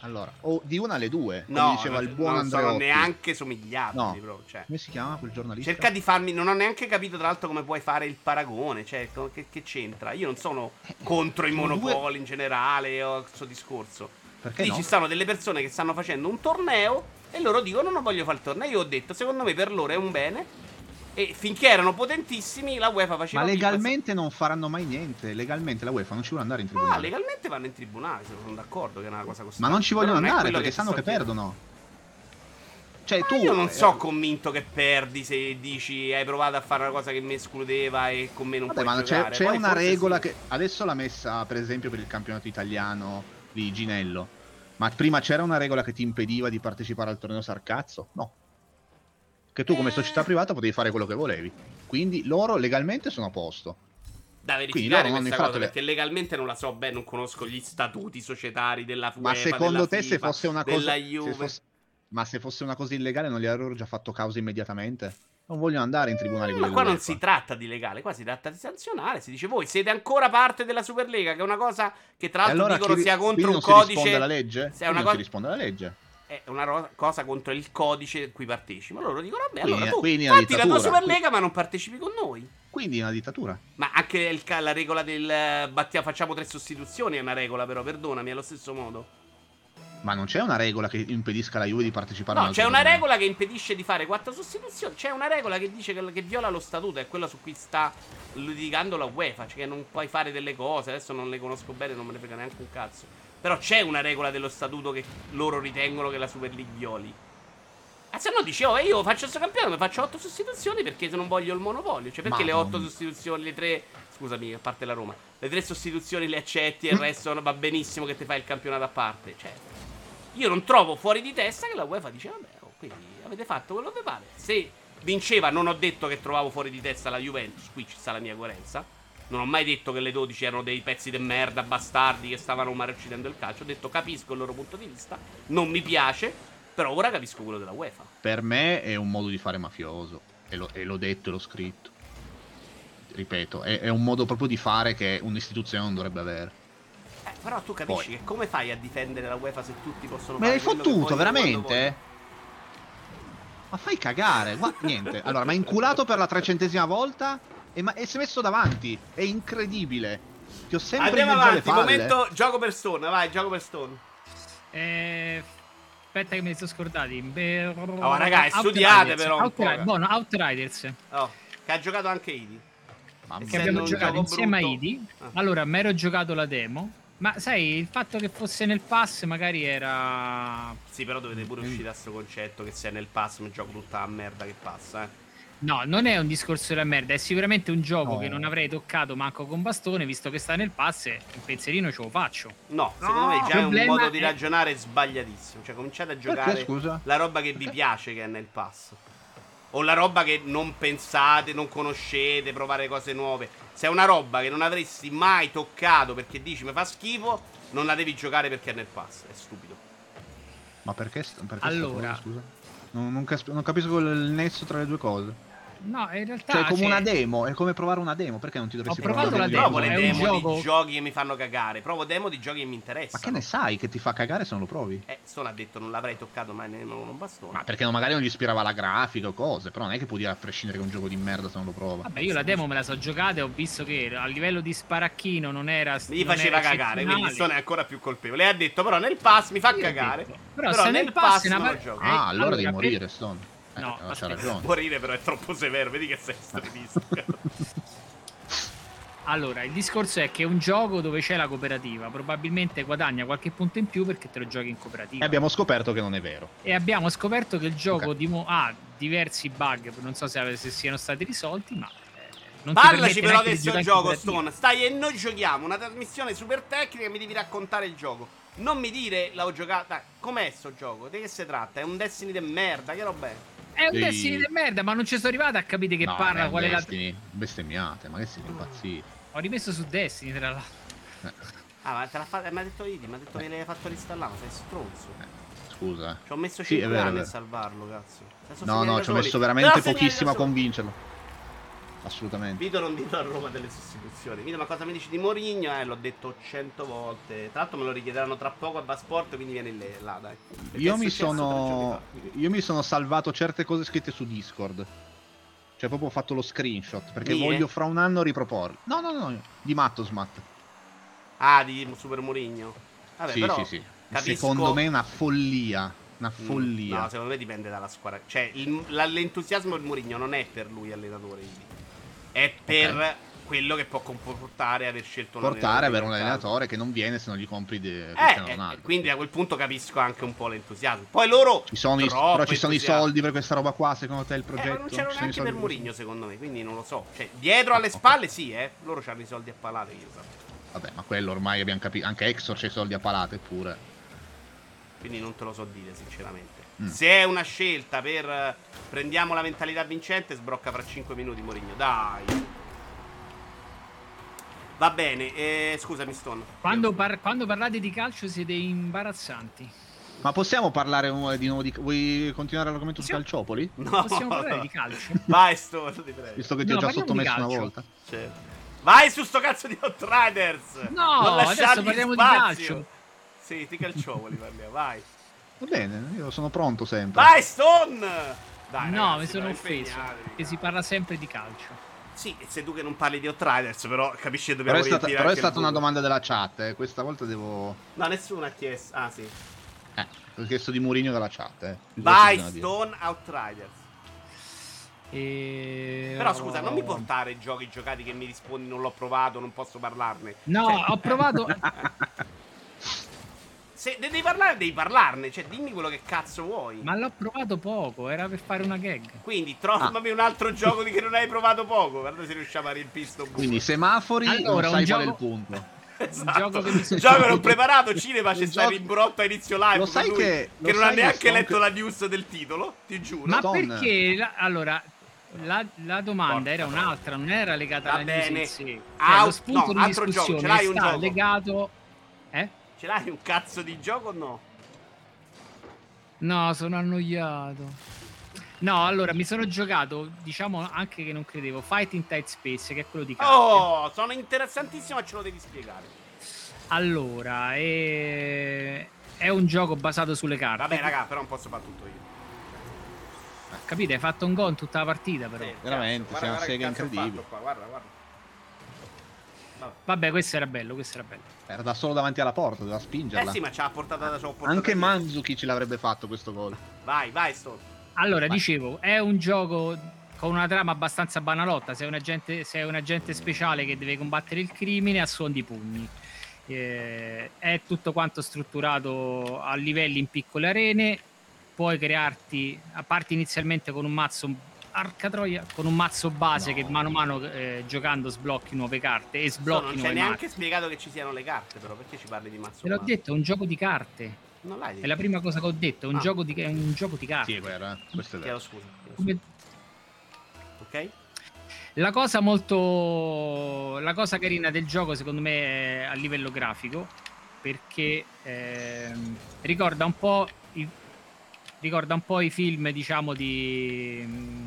Allora, di una alle due, come diceva il buon Andreotti. Non sono neanche somigliabili, bro, cioè. Come si chiama quel giornalista? Cerca di farmi, non ho neanche capito tra l'altro come puoi fare il paragone, cioè che c'entra? Io non sono contro i monopoli in generale o questo discorso. Perché ci stanno delle persone che stanno facendo un torneo e loro dicono non voglio fare il torneo. Io ho detto, secondo me per loro è un bene. E finché erano potentissimi la UEFA faceva. Ma legalmente non faranno mai niente. Legalmente la UEFA non ci vuole andare in tribunale. No, legalmente vanno in tribunale, sono d'accordo che è una cosa costante. Ma non ci vogliono andare perché sanno che perdono. Cioè io non sono convinto che perdi se dici hai provato a fare una cosa che mi escludeva e con me non puoi giocare. Ma c'è una regola che adesso l'ha messa per esempio per il campionato italiano di Ginello. Ma prima c'era una regola che ti impediva di partecipare al torneo Sarcazzo? No. Che tu come società privata potevi fare quello che volevi. Quindi loro legalmente sono a posto. Da verificare questa cosa, perché legalmente non la so bene, non conosco gli statuti societari della UEFA. Ma secondo te se fosse una cosa ma se fosse una cosa illegale non gli avrebbero già fatto causa immediatamente? Non vogliono andare in tribunale. Ma qua non si tratta di legale, qua si tratta di sanzionare. Si dice voi siete ancora parte della Superlega, che è una cosa che tra l'altro dicono sia contro un codice. Non si risponde alla legge? Non si risponde alla legge. È una cosa contro il codice in cui partecipa. Loro dicono vabbè, allora tu fatti la tua Superlega ma non partecipi con noi. Quindi è una dittatura. Ma anche la regola del facciamo tre sostituzioni è una regola, però perdonami, è allo stesso modo. Ma non c'è una regola che impedisca alla Juve di partecipare? No, c'è una regola che impedisce di fare 4 sostituzioni. C'è una regola che dice che viola lo statuto. È quella su cui sta litigando la UEFA, cioè che non puoi fare delle cose. Adesso non le conosco bene, non me ne frega neanche un cazzo. Però c'è una regola dello statuto che loro ritengono che la Super League violi. Se no dice, io faccio questo campionato, mi faccio 8 sostituzioni perché se non voglio il monopolio. Cioè, perché le 8 sostituzioni, le 3... Scusami, a parte la Roma. Le 3 sostituzioni le accetti e il resto va benissimo che ti fai il campionato a parte. Cioè, Io non trovo fuori di testa che la UEFA dice vabbè, oh, quindi avete fatto quello che pare. Se vinceva, non ho detto che trovavo fuori di testa la Juventus, qui ci sta la mia coerenza. Non ho mai detto che le 12 erano dei pezzi di merda, bastardi, che stavano maroccidendo il calcio. Ho detto capisco il loro punto di vista, non mi piace, però ora capisco quello della UEFA. Per me è un modo di fare mafioso, e l'ho detto e l'ho scritto. Ripeto, è un modo proprio di fare che un'istituzione non dovrebbe avere. Però tu capisci poi, che come fai a difendere la UEFA se tutti possono fare? Ma l'hai fottuto, veramente? Ma fai cagare, guarda, niente. Allora, ma è inculato per la 300ª volta e si è messo davanti. È incredibile. Ti ho sempre Andiamo avanti, momento gioco per Stone, vai, gioco per Stone. Aspetta che me li sono scordati. Oh, raga, studiate però un po'. Buono, Outriders. Oh, che ha giocato anche Idi. Che abbiamo giocato insieme a Idi. Allora, mi ero giocato la demo. Ma sai, il fatto che fosse nel pass magari era... Sì, però dovete pure uscire da questo concetto che se è nel pass mi gioco tutta la merda che passa, eh. No, non è un discorso della merda, è sicuramente un gioco che non avrei toccato manco con bastone, visto che sta nel pass e un pensierino ce lo faccio. No, secondo me già è un modo di ragionare sbagliatissimo. Cioè, cominciate a giocare la roba che vi piace che è nel pass. O la roba che non pensate, non conoscete, provare cose nuove. Se è una roba che non avresti mai toccato perché dici mi fa schifo, non la devi giocare perché è nel pass. È stupido. Ma perché allora, scusa? Non capisco il nesso tra le due cose. No, in realtà cioè, è come una demo, è come provare una demo. Perché non ti dovresti provare una demo? Provo le demo di giochi che mi fanno cagare. Provo demo di giochi che mi interessano. Ma che ne sai che ti fa cagare se non lo provi? Solo ha detto non l'avrei toccato mai nemmeno con un bastone. Ma perché magari non gli ispirava la grafica o cose. Però non è che puoi dire a prescindere che un gioco di merda se non lo prova. Vabbè, io la demo me la so giocata e ho visto che a livello di sparacchino non era... Mi faceva cagare, quindi sono ancora più colpevole. E ha detto però nel pass mi fa cagare. Però se nel pass non lo gioco. Ah, allora devi morire, Stone. No, c'ha ragione. Morire però è troppo severo, vedi che sei estremista. Allora, il discorso è che è un gioco dove c'è la cooperativa, probabilmente guadagna qualche punto in più perché te lo giochi in cooperativa. E abbiamo scoperto che non è vero. E abbiamo scoperto che il gioco ha diversi bug, non so se siano stati risolti, ma non parlaci però di questo gioco, Stone. Stai e noi giochiamo una trasmissione super tecnica e mi devi raccontare il gioco. Non mi dire l'ho giocata. Com'è sto gioco? Di che si tratta? È un Destiny de merda, che roba è? È un Destiny di merda, ma non ci sono arrivato a capire che parla qual è la... Destiny, bestemmiate, ma che siete impazziti. Ho rimesso su Destiny, tra l'altro. Ma te l'ha fatta, mi ha detto Idi, mi ha detto che l'hai fatto reinstallare, sei stronzo. Scusa. Ci ho messo 5 anni a salvarlo, cazzo. No, ci ho messo veramente pochissimo a convincerlo. Assolutamente. Vito non dito a Roma delle sostituzioni. Vito, ma cosa mi dici di Mourinho? L'ho detto 100 volte. Tra l'altro me lo richiederanno tra poco a Bar Sport, quindi vieni là, dai. Io mi sono salvato certe cose scritte su Discord. Cioè proprio ho fatto lo screenshot perché voglio fra un anno riproporlo. No, di Mattosmat. Ah, di Super Mourinho. Vabbè, sì, però sì. Capisco... Secondo me è una follia. Una follia. No, secondo me dipende dalla squadra. Cioè l'entusiasmo del Mourinho non è per lui allenatore, è per quello che può comportare aver scelto un allenatore. Portare un allenatore che non viene se non gli compri Ronaldo. Quindi a quel punto capisco anche un po' l'entusiasmo. Poi loro ci sono i soldi per questa roba qua, secondo te il progetto? Ma non c'erano neanche per Mourinho, secondo me, quindi non lo so. Cioè, dietro alle spalle loro hanno i soldi a palate, io so. Vabbè, ma quello ormai abbiamo capito, anche Exor c'ha i soldi a palate pure. Quindi non te lo so dire sinceramente. Se è una scelta per prendiamo la mentalità vincente, sbrocca fra 5 minuti Mourinho, dai. Va bene, scusami Stone. Quando parlate di calcio siete imbarazzanti. Ma possiamo parlare di nuovo di... Vuoi continuare l'argomento su Calciopoli? No, possiamo parlare di calcio. Vai Stone, ti prego. Visto che ti ho già sottomesso una volta. Certo. Vai su sto cazzo di Outriders. No, adesso parliamo di calcio. Sì, ti calciopoli parliamo, vai. Va bene, io sono pronto sempre. Vai Stone! Dai, no, ragazzi, mi sono offeso che si parla sempre di calcio. Sì, e sei tu che non parli di Outriders, però capisci che dobbiamo ritirare. Però è stata una domanda della chat, questa volta devo... No, nessuno ha chiesto. Ah, sì. Ho chiesto di Mourinho dalla chat, Vai Stone, Outriders. Però scusa, non mi portare giochi giocati che mi rispondi non l'ho provato, non posso parlarne. No, ho provato... Se devi parlare, devi parlarne. Cioè, dimmi quello che cazzo vuoi. Ma l'ho provato poco, era per fare una gag. Quindi trovami un altro gioco di che non hai provato poco. Guarda se riusciamo a riempire sto buco. Quindi semafori, allora, non sai qual è il punto. esatto. Gioco che mi sono ero preparato, cinema c'è stato in brotta a inizio live. Lo sai che non ha neanche letto la news del titolo, ti giuro. Ma perché allora la domanda era un'altra, non era legata alla news. Cioè, lo spunto di discussione ce l'hai un gioco legato, eh? Ce l'hai un cazzo di gioco o no? No, sono annoiato. No, allora, mi sono giocato, diciamo anche che non credevo, Fight in Tight Space, che è quello di carte. Oh, sono interessantissimo, ma ce lo devi spiegare. Allora, è un gioco basato sulle carte. Vabbè, raga, però non posso fare tutto io. Capite, hai fatto un gol in tutta la partita, però. Sì, veramente, c'è una sega incredibile. Guarda. Vabbè, questo era bello. Era solo davanti alla porta, doveva spingerla. Eh sì, ma ci ha portata da sopra. Anche Manzuki ce l'avrebbe fatto questo gol. Vai, Stone. Allora, dicevo, è un gioco con una trama abbastanza banalotta. Sei un agente speciale che deve combattere il crimine a suon di pugni. È tutto quanto strutturato a livelli in piccole arene. Puoi crearti, a parte inizialmente con un mazzo, arca troia, con un mazzo base che mano a mano giocando sblocchi nuove carte e sblocchi nuove mazze. Non c'è neanche spiegato che ci siano le carte, però perché ci parli di mazzo? Te l'ho detto, è un gioco di carte. È la prima cosa che ho detto, è un gioco di carte. Sì, questo è vero. Scusa. Ok. La cosa carina del gioco, secondo me, è a livello grafico, perché ricorda un po' i film, diciamo, di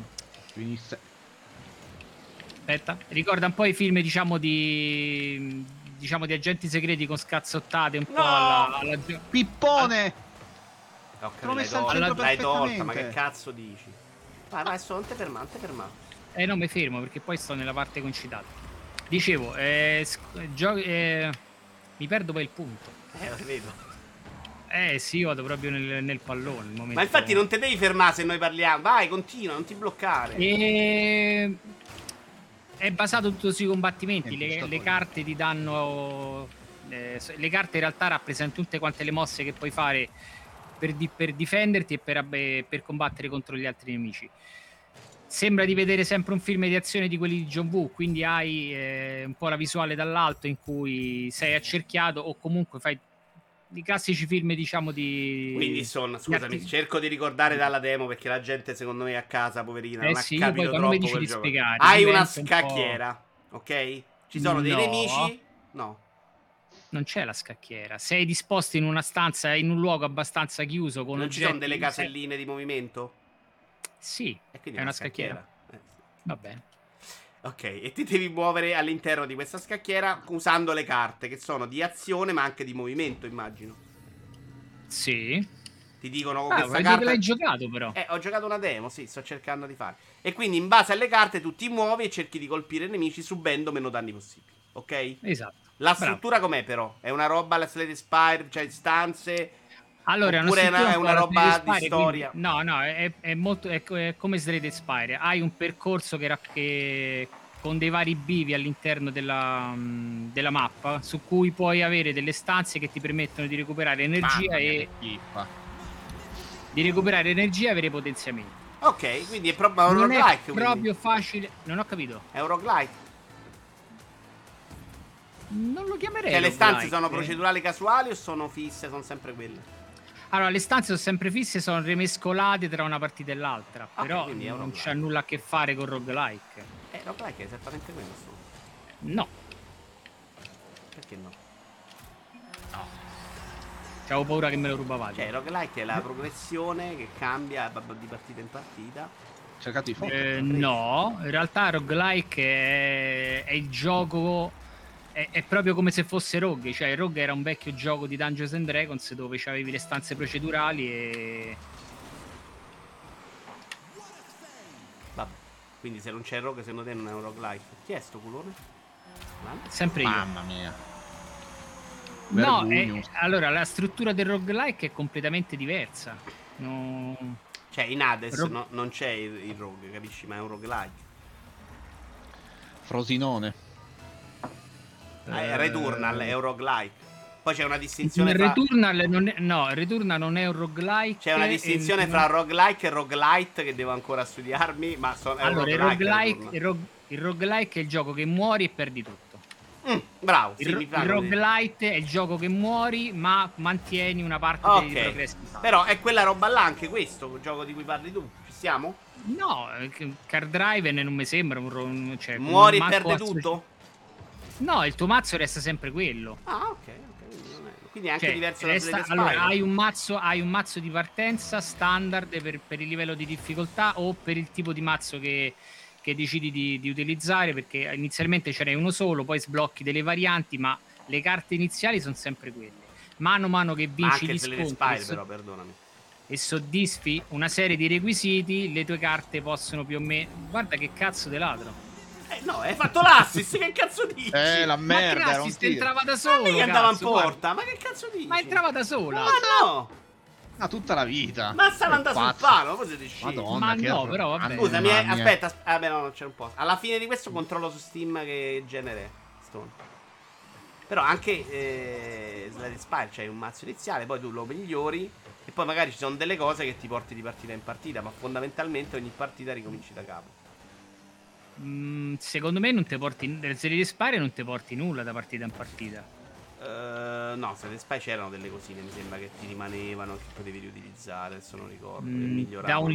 agenti segreti con scazzottate un po' alla Pippone! L'hai tolta, ma che cazzo dici? Vai, non te fermante. No, mi fermo perché poi sto nella parte concitata. Dicevo, mi perdo poi il punto. Lo vedo. Sì, io vado proprio nel pallone. Ma infatti non te devi fermare se noi parliamo. Vai, continua, non ti bloccare. È basato tutto sui combattimenti, le carte ti danno, le carte in realtà rappresentano tutte quante le mosse che puoi fare per difenderti e per combattere contro gli altri nemici. Sembra di vedere sempre un film di azione di quelli di John Woo, quindi hai un po' la visuale dall'alto in cui sei accerchiato o comunque fai i classici film, diciamo, di... Quindi scusami, cerco di ricordare dalla demo perché la gente, secondo me, a casa, poverina, non ha capito troppo quel gioco. Hai una scacchiera, ok? Ci sono dei nemici? No. Non c'è la scacchiera. Sei disposto in una stanza, in un luogo abbastanza chiuso con non oggetti. Ci sono delle caselline di movimento? Sì, è una scacchiera. Va bene. Ok, e ti devi muovere all'interno di questa scacchiera usando le carte, che sono di azione ma anche di movimento, immagino. Sì. Ti dicono questa carta... l'hai giocato però. Ho giocato una demo, sì, sto cercando di fare. E quindi in base alle carte tu ti muovi e cerchi di colpire i nemici subendo meno danni possibili, ok? Esatto. La struttura com'è però? È una roba alla Slade Spire, cioè stanze... Allora, oppure è una roba Spire, di storia. Quindi, no, è molto come Slade Spire. Hai un percorso che con dei vari bivi all'interno della mappa, su cui puoi avere delle stanze che ti permettono di recuperare energia e avere potenziamenti. Ok, quindi è proprio un roguelike. Proprio facile. Non ho capito. È un roguelike. Non lo chiamerei. Cioè, le stanze sono procedurali casuali o sono fisse? Sono sempre quelle? Allora, le stanze sono sempre fisse, sono rimescolate tra una partita e l'altra, però non c'ha nulla a che fare con roguelike. Roguelike è esattamente quello. No. Perché no? No. C'avevo paura che me lo rubavate. Cioè, roguelike è la progressione che cambia di partita in partita. Cercato di fare? No, in realtà roguelike è il gioco... È proprio come se fosse Rogue, cioè Rogue era un vecchio gioco di Dungeons and Dragons dove c'avevi le stanze procedurali e... Vabbè, quindi se non c'è Rogue secondo te non è un roguelike. Chi è sto culone? Sempre io. Mamma mia. No, allora la struttura del roguelike è completamente diversa. No... Cioè in Hades non c'è il Rogue, capisci? Ma è un roguelike. Frosinone. Returnal è un roguelike. Poi c'è una distinzione tra... Returnal non è un roguelike. C'è una distinzione fra roguelike e roguelite che devo ancora studiarmi. Ma è un roguelike. Il roguelike è il gioco che muori e perdi tutto. Bravo. Il roguelite è il gioco che muori ma mantieni una parte dei progressi. Però è quella roba là anche questo, il gioco di cui parli tu. Ci siamo? No, Car Driver non mi sembra un cioè, muori e perde tutto? No, il tuo mazzo resta sempre quello. Ah, ok. Quindi è anche diverso da quello. Allora, hai un mazzo di partenza standard per il livello di difficoltà o per il tipo di mazzo che decidi di utilizzare, perché inizialmente ce n'è uno solo, poi sblocchi delle varianti, ma le carte iniziali sono sempre quelle. Mano a mano che vinci gli scontri e soddisfi una serie di requisiti, le tue carte possono più o meno... Guarda che cazzo te ladro! No, hai fatto l'assist, che cazzo dici? La merda, ma che l'assist entrava da solo, ma che andava in porta, guarda. Ma che cazzo dici? Ma entrava da sola. Ma no! Ma tutta la vita. Ma stava andando sul palo, cosa dici? Madonna, ma no, però vabbè. Scusami, aspetta, vabbè, no, c'era un po'. Alla fine di questo controllo su Steam che genere è Stone. Però anche Slade Spire, cioè un mazzo iniziale, poi tu lo migliori e poi magari ci sono delle cose che ti porti di partita in partita, ma fondamentalmente ogni partita ricominci da capo. Secondo me non te porti Slay the Spire, non te porti nulla da partita in partita. No, Slay the Spire c'erano delle cosine, mi sembra, che ti rimanevano, che potevi riutilizzare, adesso non ricordo, che miglioravano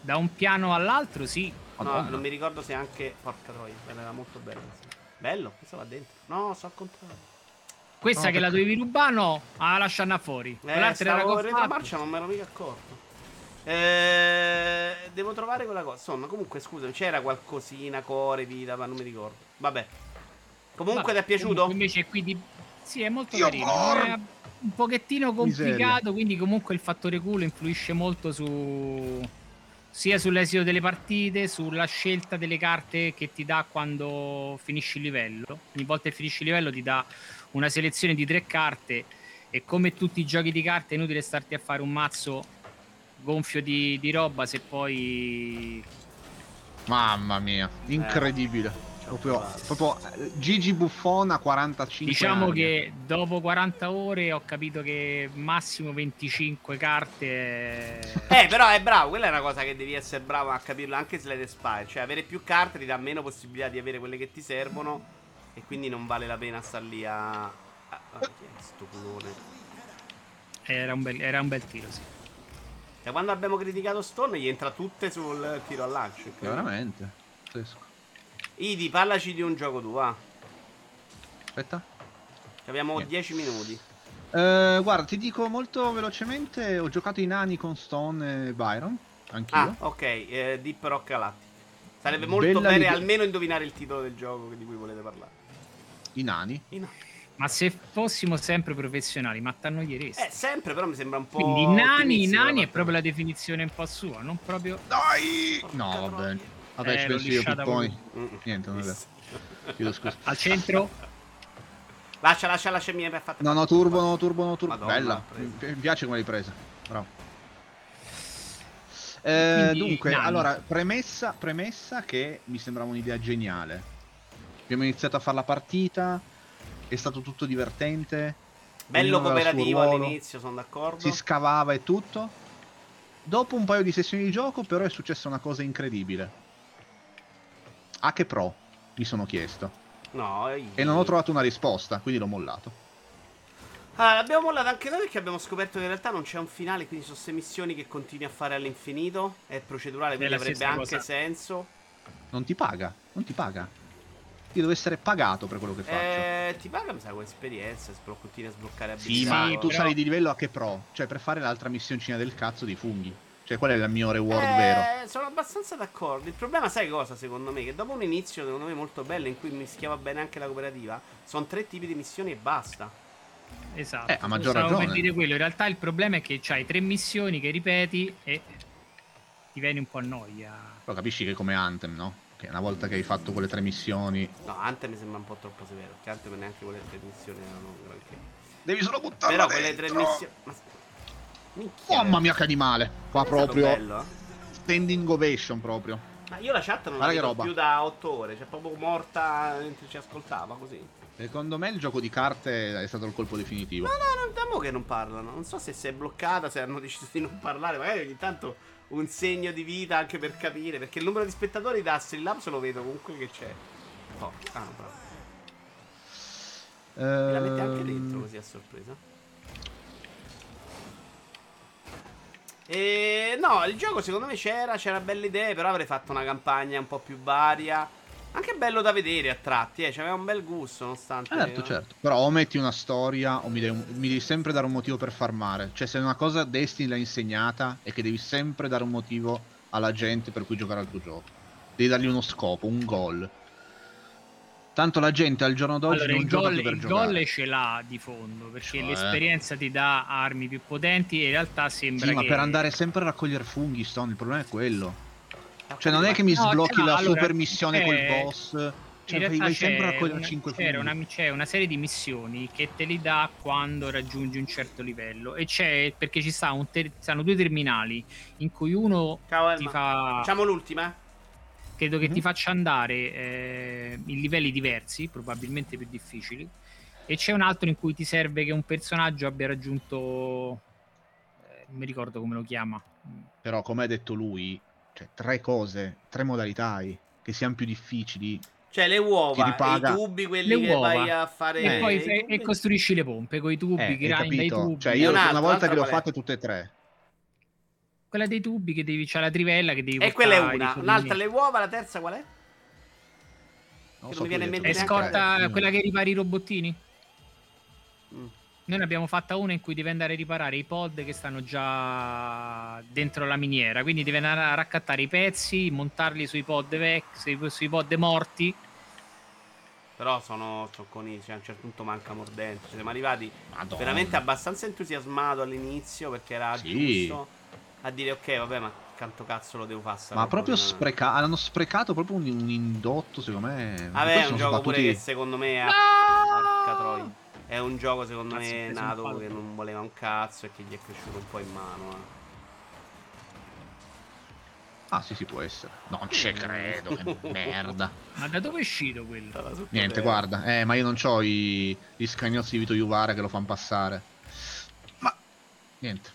da un piano all'altro, sì. Madonna. No, non mi ricordo se anche porca troia, era molto bello. Bello, questo va dentro. No, so al contrario. Questa no, che la dovevi rubare, no, ah, lasciarla fuori. L'altra era la marcia, non me l'ero mica accorto. Devo trovare quella cosa. Insomma, comunque, scusami, c'era qualcosina, core, vita, ma non mi ricordo. Vabbè. Comunque ti è piaciuto? Invece qui sì, è molto carino. È un pochettino complicato, miseria. Quindi comunque il fattore culo influisce molto sia sull'esito delle partite, sulla scelta delle carte che ti dà quando finisci il livello. Ogni volta che finisci il livello ti dà una selezione di 3 carte e come tutti i giochi di carte è inutile starti a fare un mazzo gonfio di roba se poi mamma mia, incredibile, proprio Gigi Buffon a 45 diciamo anni. Che dopo 40 ore ho capito che massimo 25 carte però è bravo, quella è una cosa che devi essere bravo a capirlo anche se le spy, cioè avere più carte ti dà meno possibilità di avere quelle che ti servono e quindi non vale la pena star lì sto culone era un bel tiro, sì. Da quando abbiamo criticato Stone gli entra tutte sul tiro al lancio. Veramente. Idi, parlaci di un gioco tu, va. Aspetta. Abbiamo 10 minuti. Guarda, ti dico molto velocemente, ho giocato i nani con Stone e Byron. Anch'io. Ah, ok. Deep Rock Galactic. Sarebbe molto bene almeno indovinare il titolo del gioco di cui volete parlare. I nani. Ma se fossimo sempre professionali, ma t'annoieresti? Sempre, però mi sembra un po'. Quindi i nani è proprio la definizione un po' sua, non proprio. Dai! No, vabbè, ci penso io più poi. Niente, non è vero. Chiedo scusa. Al centro. Lascia mia per fatta. No, turbo. Madonna, bella. Mi piace come l'hai presa. Bravo. Dunque, nani. Allora, premessa che mi sembrava un'idea geniale. Abbiamo iniziato a fare la partita. È stato tutto divertente, bello cooperativo all'inizio, sono d'accordo, si scavava e tutto. Dopo un paio di sessioni di gioco però è successa una cosa incredibile. A che pro? Mi sono chiesto e non ho trovato una risposta, quindi l'ho mollato. Allora, l'abbiamo mollato anche noi perché abbiamo scoperto che in realtà non c'è un finale, quindi sono 6 missioni che continui a fare all'infinito, è procedurale, quindi avrebbe anche senso. Non ti paga. Io devo essere pagato per quello che faccio. Ti paga, mi sa, con esperienza, continui a sbloccare abilità. Sì, ma tu sali di livello a che pro? Cioè, per fare l'altra missioncina del cazzo di funghi. Cioè, qual è il mio reward vero? Sono abbastanza d'accordo. Il problema, sai cosa, secondo me? Che dopo un inizio, secondo me, molto bello, in cui mischiava bene anche la cooperativa, sono 3 tipi di missioni e basta. Esatto. A maggior ragione. Per dire quello. In realtà il problema è che c'hai 3 missioni che ripeti e ti viene un po' a noia. Però capisci che è come Anthem, no? Una volta che hai fatto quelle 3 missioni, no, Anthem mi sembra un po' troppo severo. Perché Anthem neanche quelle 3 missioni erano granché. Devi solo buttare. Però quelle 3 missioni. Mamma mia, che animale! Qua proprio. Bello, eh? Standing ovation proprio. Ma io la chat non la vedo più da 8 ore. Cioè, proprio morta mentre ci ascoltava così. Secondo me il gioco di carte è stato il colpo definitivo. No, da mo' che non parlano. Non so se si è bloccata, se hanno deciso di non parlare. Magari ogni tanto un segno di vita anche per capire, perché il numero di spettatori da Streamlabs lo vedo comunque che c'è. Oh, Me la mette anche dentro così a sorpresa. E no, il gioco secondo me c'era belle idee, però avrei fatto una campagna un po' più varia. Anche bello da vedere a tratti, c'aveva un bel gusto nonostante. Certo, no? Certo. Però o metti una storia o mi devi sempre dare un motivo per farmare. Cioè, se una cosa Destiny l'ha insegnata è che devi sempre dare un motivo alla gente per cui giocare al tuo gioco. Devi dargli uno scopo, un goal. Tanto la gente al giorno d'oggi non gioca più per giocare. Il goal ce l'ha di fondo, perché l'esperienza ti dà armi più potenti e in realtà sembra che... ma per andare sempre a raccogliere funghi, Stone, il problema è quello. Cioè non è che mi sblocchi la super missione col boss, cioè vai sempre a raccogliere 5 funghi. C'è una serie di missioni che te li dà quando raggiungi un certo livello, e c'è perché ci stanno due terminali in cui uno ti fa... Facciamo l'ultima, credo che ti faccia andare in livelli diversi, probabilmente più difficili, e c'è un altro in cui ti serve che un personaggio abbia raggiunto non mi ricordo come lo chiama, però come ha detto lui, cioè 3 modalità che siano più difficili, cioè le uova, i tubi, quelli che vai a fare e poi costruisci le pompe con i tubi, grinda i tubi, cioè io una volta che l'ho fatta tutte e tre. Quella dei tubi che devi, c'è la trivella che devi portare. E quella è una, l'altra le uova, la terza qual è? Non mi viene in mente. È scorta, quella che ripari i robottini. Noi ne abbiamo fatta una in cui devi andare a riparare i pod che stanno già dentro la miniera, quindi devi andare a raccattare i pezzi, montarli sui pod vecchi, sui pod morti. Però sono zocconi, cioè a un certo punto manca mordente. Siamo arrivati veramente abbastanza entusiasmato all'inizio perché era giusto a dire ok, vabbè, ma tanto cazzo lo devo passare. Ma proprio hanno sprecato proprio un indotto, secondo me. Vabbè, è un gioco pure che secondo me è un gioco secondo me nato che non voleva un cazzo e che gli è cresciuto un po' in mano. Ah sì, si può essere. Non ci credo, che merda. Ma da dove è uscito quello? Niente, guarda, ma io non c'ho gli scagnozzi di Vito Juvara che lo fanno passare. Ma niente.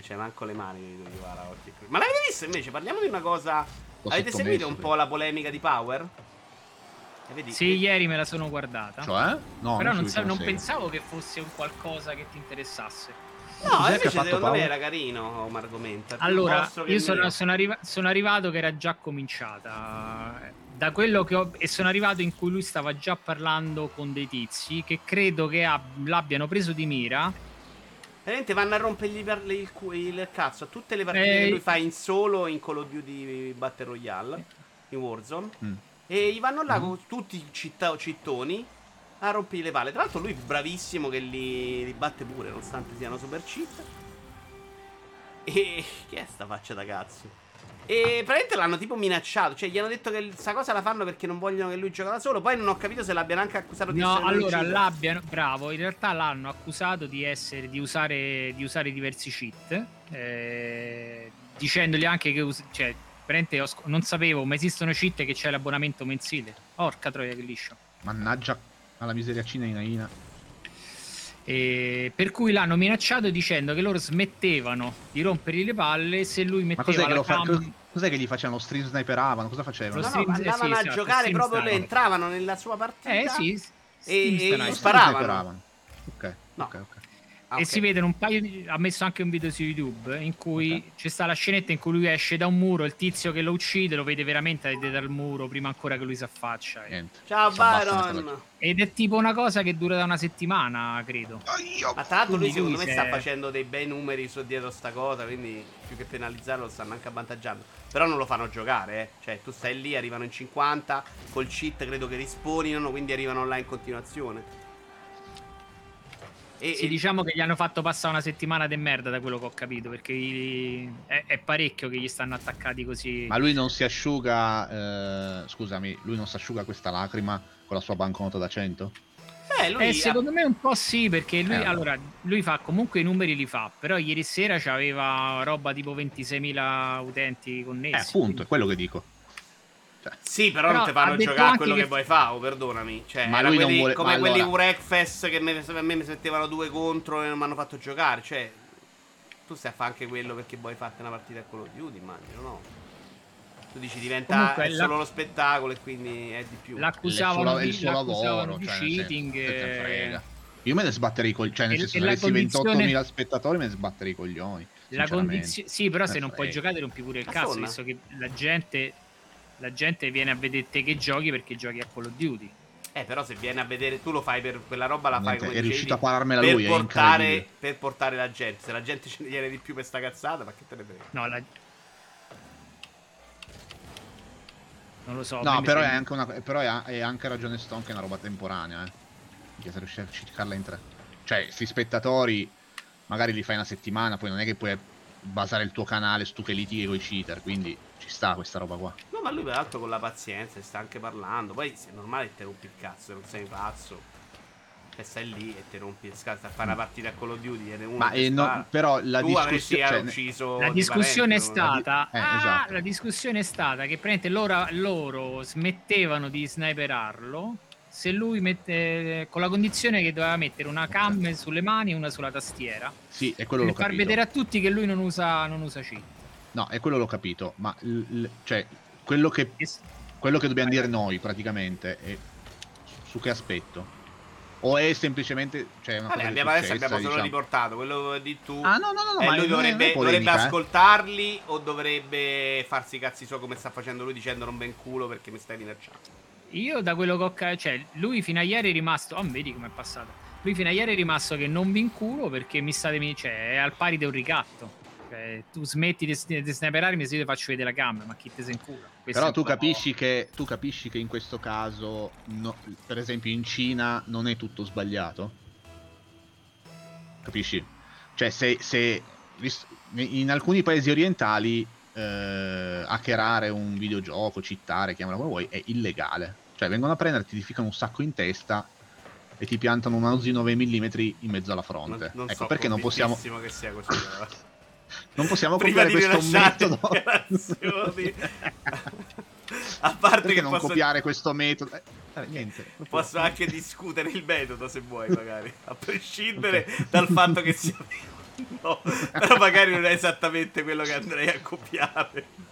C'è manco le mani di Vito Juvara oggi. Ma l'avete visto invece? Parliamo di una cosa. Avete seguito un po' la polemica di Power? Vedi, sì, ieri me la sono guardata. Cioè? No, però non pensavo che fosse un qualcosa che ti interessasse. No, invece secondo me era carino come argomento. Allora, io sono arrivato che era già cominciata. Da quello che ho... E sono arrivato in cui lui stava già parlando con dei tizi che credo che l'abbiano preso di mira. Veramente vanno a rompergli il cazzo a tutte le partite che lui fa in solo in Call of Duty Battle Royale, in Warzone, e gli vanno là con tutti i cittoni a rompergli le palle. Tra l'altro lui è bravissimo che li batte pure, nonostante siano super cheat. E chi è sta faccia da cazzo? E praticamente l'hanno tipo minacciato, cioè gli hanno detto che sta cosa la fanno perché non vogliono che lui gioca da solo. Poi non ho capito se l'abbiano anche accusato di essere l'abbiano, bravo, in realtà l'hanno accusato di usare diversi cheat, dicendogli anche che cioè, non sapevo, ma esistono cheat che c'è l'abbonamento mensile. Porca troia, che liscio. Mannaggia alla miseria cinaina. Per cui l'hanno minacciato dicendo che loro smettevano di rompergli le palle se lui metteva cos'è che gli facevano? Stream sniperavano? Cosa facevano? Andavano a giocare proprio, entravano nella sua partita e sparavano. Ok. E si vedono un paio di... Ha messo anche un video su YouTube in cui c'è sta la scenetta in cui lui esce da un muro, il tizio che lo uccide lo vede veramente dal muro prima ancora che lui si affaccia. Ciao Baron. Ed è tipo una cosa che dura da una settimana, credo. Ma tra l'altro lui secondo me sta facendo dei bei numeri dietro sta cosa, quindi più che penalizzarlo lo stanno anche avvantaggiando. Però non lo fanno giocare, cioè tu stai lì, arrivano in 50 col cheat, credo che rispawnino, quindi arrivano là in continuazione. E diciamo che gli hanno fatto passare una settimana di merda, da quello che ho capito, perché è parecchio che gli stanno attaccati così. Ma lui non si asciuga, scusami, lui non si asciuga questa lacrima con la sua banconota da 100? Secondo me un po' sì, perché lui lui fa comunque i numeri, li fa, però ieri sera c'aveva roba tipo 26.000 utenti connessi. Appunto, quindi... è quello che dico. Sì, però non ti fanno giocare quello che vuoi fare, perdonami. Cioè, ma lui non vuole... come quelli Wreckfest che a me mi mettevano 2 contro e non mi hanno fatto giocare. Cioè, tu stai a fare anche quello perché vuoi farti una partita a Call of Duty, immagino, no? Tu dici diventa comunque, solo lo spettacolo e quindi è di più. L'accusavano il suo lavoro, di cheating, cioè, io me ne sbatterei i coglioni, cioè nel senso, se avessi 28.000 spettatori me ne sbatterei i coglioni. Sì, però se non puoi giocare rompi pure il cazzo, visto che la gente viene a vederti che giochi perché giochi a Call of Duty. Però se viene a vedere, tu lo fai per quella roba, la fai come è riuscito a pararmela lui per portare la gente. Se la gente ce ne viene di più per sta cazzata, ma che te ne frega? Non lo so. No, però è anche ragione Stone che è una roba temporanea, perché se riesci a cercarla in tre, cioè sti spettatori magari li fai una settimana, poi non è che puoi basare il tuo canale su che litighi con i cheater, quindi ci sta questa roba qua. No, ma lui peraltro con la pazienza sta anche parlando. Poi se è normale te rompi il cazzo, non sei pazzo, e stai lì e te rompi il cazzo a fare una partita a Call of Duty. Però la discussione, cioè, la discussione è stata che praticamente loro smettevano di sniperarlo se lui con la condizione che doveva mettere una cam sulle mani e una sulla tastiera. Sì, è quello, per far vedere a tutti che lui non usa cheat. No, è quello, l'ho capito, ma cioè quello che dobbiamo dire noi praticamente è su che aspetto? O è semplicemente, cioè, una cosa adesso abbiamo solo riportato quello di tu. Ah, no, ma lui dovrebbe ascoltarli o dovrebbe farsi i cazzi suoi come sta facendo lui dicendo non ben culo perché mi stai minacciando. Io da quello che lui fino a ieri è rimasto, vedi com'è passato. Lui fino a ieri è rimasto che non vi inculo perché mi state è al pari di un ricatto. Cioè, tu smetti di sniperarmi se io ti faccio vedere la camera, ma chi te se incula? Però tu capisci che in questo caso, no, per esempio in Cina non è tutto sbagliato. Capisci? Cioè se in alcuni paesi orientali hackerare un videogioco, cheatare, chiamala come vuoi, è illegale. Cioè vengono a prenderti, ti ficcano un sacco in testa e ti piantano un Uzi 9 mm in mezzo alla fronte. Non ecco so perché non possiamo che sia così. Non possiamo copiare questo metodo. A parte perché che non copiare questo metodo. Niente. Posso anche discutere il metodo se vuoi, magari. A prescindere dal fatto che sia. No, però magari non è esattamente quello che andrei a copiare.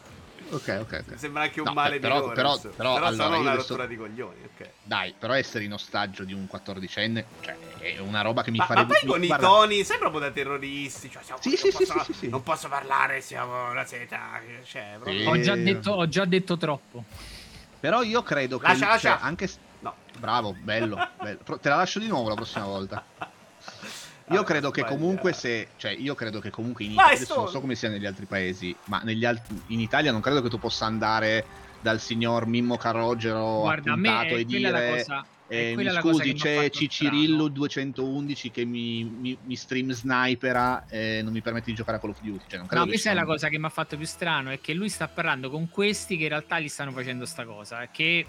Ok. Sembra anche un male minore. Però sono una rottura di coglioni. Okay. Dai, però essere in ostaggio di un 14enne, cioè, è una roba che mi farebbe. Ma poi con i toni sei proprio da terroristi. Cioè, sì. Non posso parlare, siamo una seta. Cioè, proprio... ho già detto troppo. Però io credo che. Lascia. Anche... No. Bravo, bello. Te la lascio di nuovo la prossima volta. Io credo che comunque in Italia, adesso non so come sia negli altri paesi, ma in Italia non credo che tu possa andare dal signor Mimmo Carrogero appuntato e dire mi scusi, c'è Cicirillo 211 che mi stream snipera e non mi permette di giocare a Call of Duty. Cioè, non credo. No, questa è la cosa che mi ha fatto più strano, è che lui sta parlando con questi che in realtà gli stanno facendo sta cosa, che...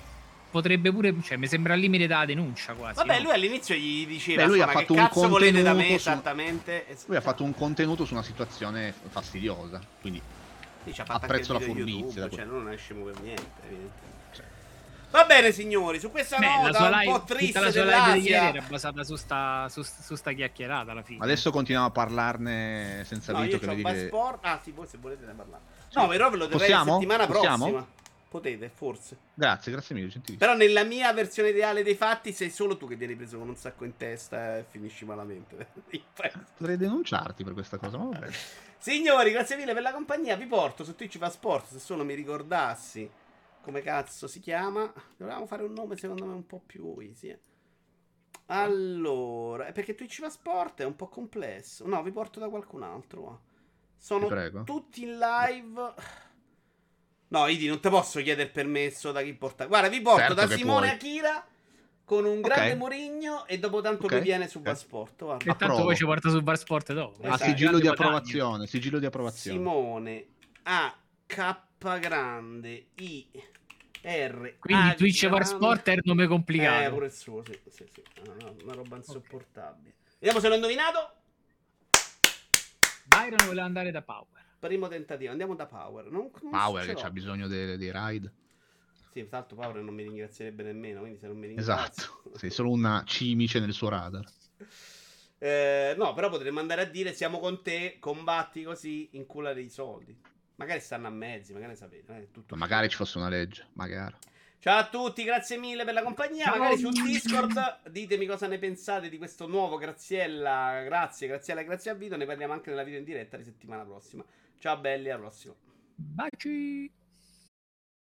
potrebbe pure, cioè mi sembra al limite della denuncia quasi. Vabbè, no? Lui all'inizio gli diceva ma che cazzo volete da me esattamente? Lui ha fatto un contenuto su una situazione fastidiosa, quindi apprezzo la furbizia. Cioè non esce per niente, evidentemente. Va bene signori, su questa nota un po' triste dell'Asia, la sua live di ieri era basata su sta chiacchierata alla fine. Adesso continuiamo a parlarne senza Vito che vi dice. Sì, voi se volete ne parlate. Cioè, no, però ve lo dovrei la settimana prossima. Potete, forse. Grazie mille, gentilissimo. Però nella mia versione ideale dei fatti sei solo tu che vieni preso con un sacco in testa e finisci malamente. Potrei denunciarti per questa cosa, ma vabbè. Signori, grazie mille per la compagnia. Vi porto su Twitch Bar Sport, se solo mi ricordassi come cazzo si chiama. Dovevamo fare un nome secondo me un po' più easy. Allora, perché Twitch Bar Sport è un po' complesso. No, vi porto da qualcun altro. Sono tutti in live... No, Idi, non te posso chiedere permesso da chi porta. Guarda, vi porto da Simone Akira con un grande Murigno e dopo tanto mi viene su Bar Sport. Guarda. E tanto poi ci porta su Bar Sport dopo. Esatto. Sigillo di approvazione. Simone A.K. grande I.R. Quindi Twitch Bar Sport è il nome complicato. Pure il suo, sì. Una roba insopportabile. Vediamo se l'ho indovinato. Byron voleva andare da Pow3r. Primo tentativo, andiamo da Pow3r. Pow3r che c'ha bisogno dei raid. Sì, tanto Pow3r non mi ringrazierebbe nemmeno, quindi se non mi ringrazio. Esatto, sei solo una cimice nel suo radar. No, però potremmo andare a dire siamo con te, combatti così, inculare i soldi. Magari stanno a mezzi, magari sapete. Tutto magari ci fosse una legge, magari. Ciao a tutti, grazie mille per la compagnia. Ciao. Magari su Discord ditemi cosa ne pensate di questo nuovo Graziella. Grazie, Graziella, grazie a Vito. Ne parliamo anche nella video in diretta di settimana prossima. Ciao belli, alla prossima. Baci.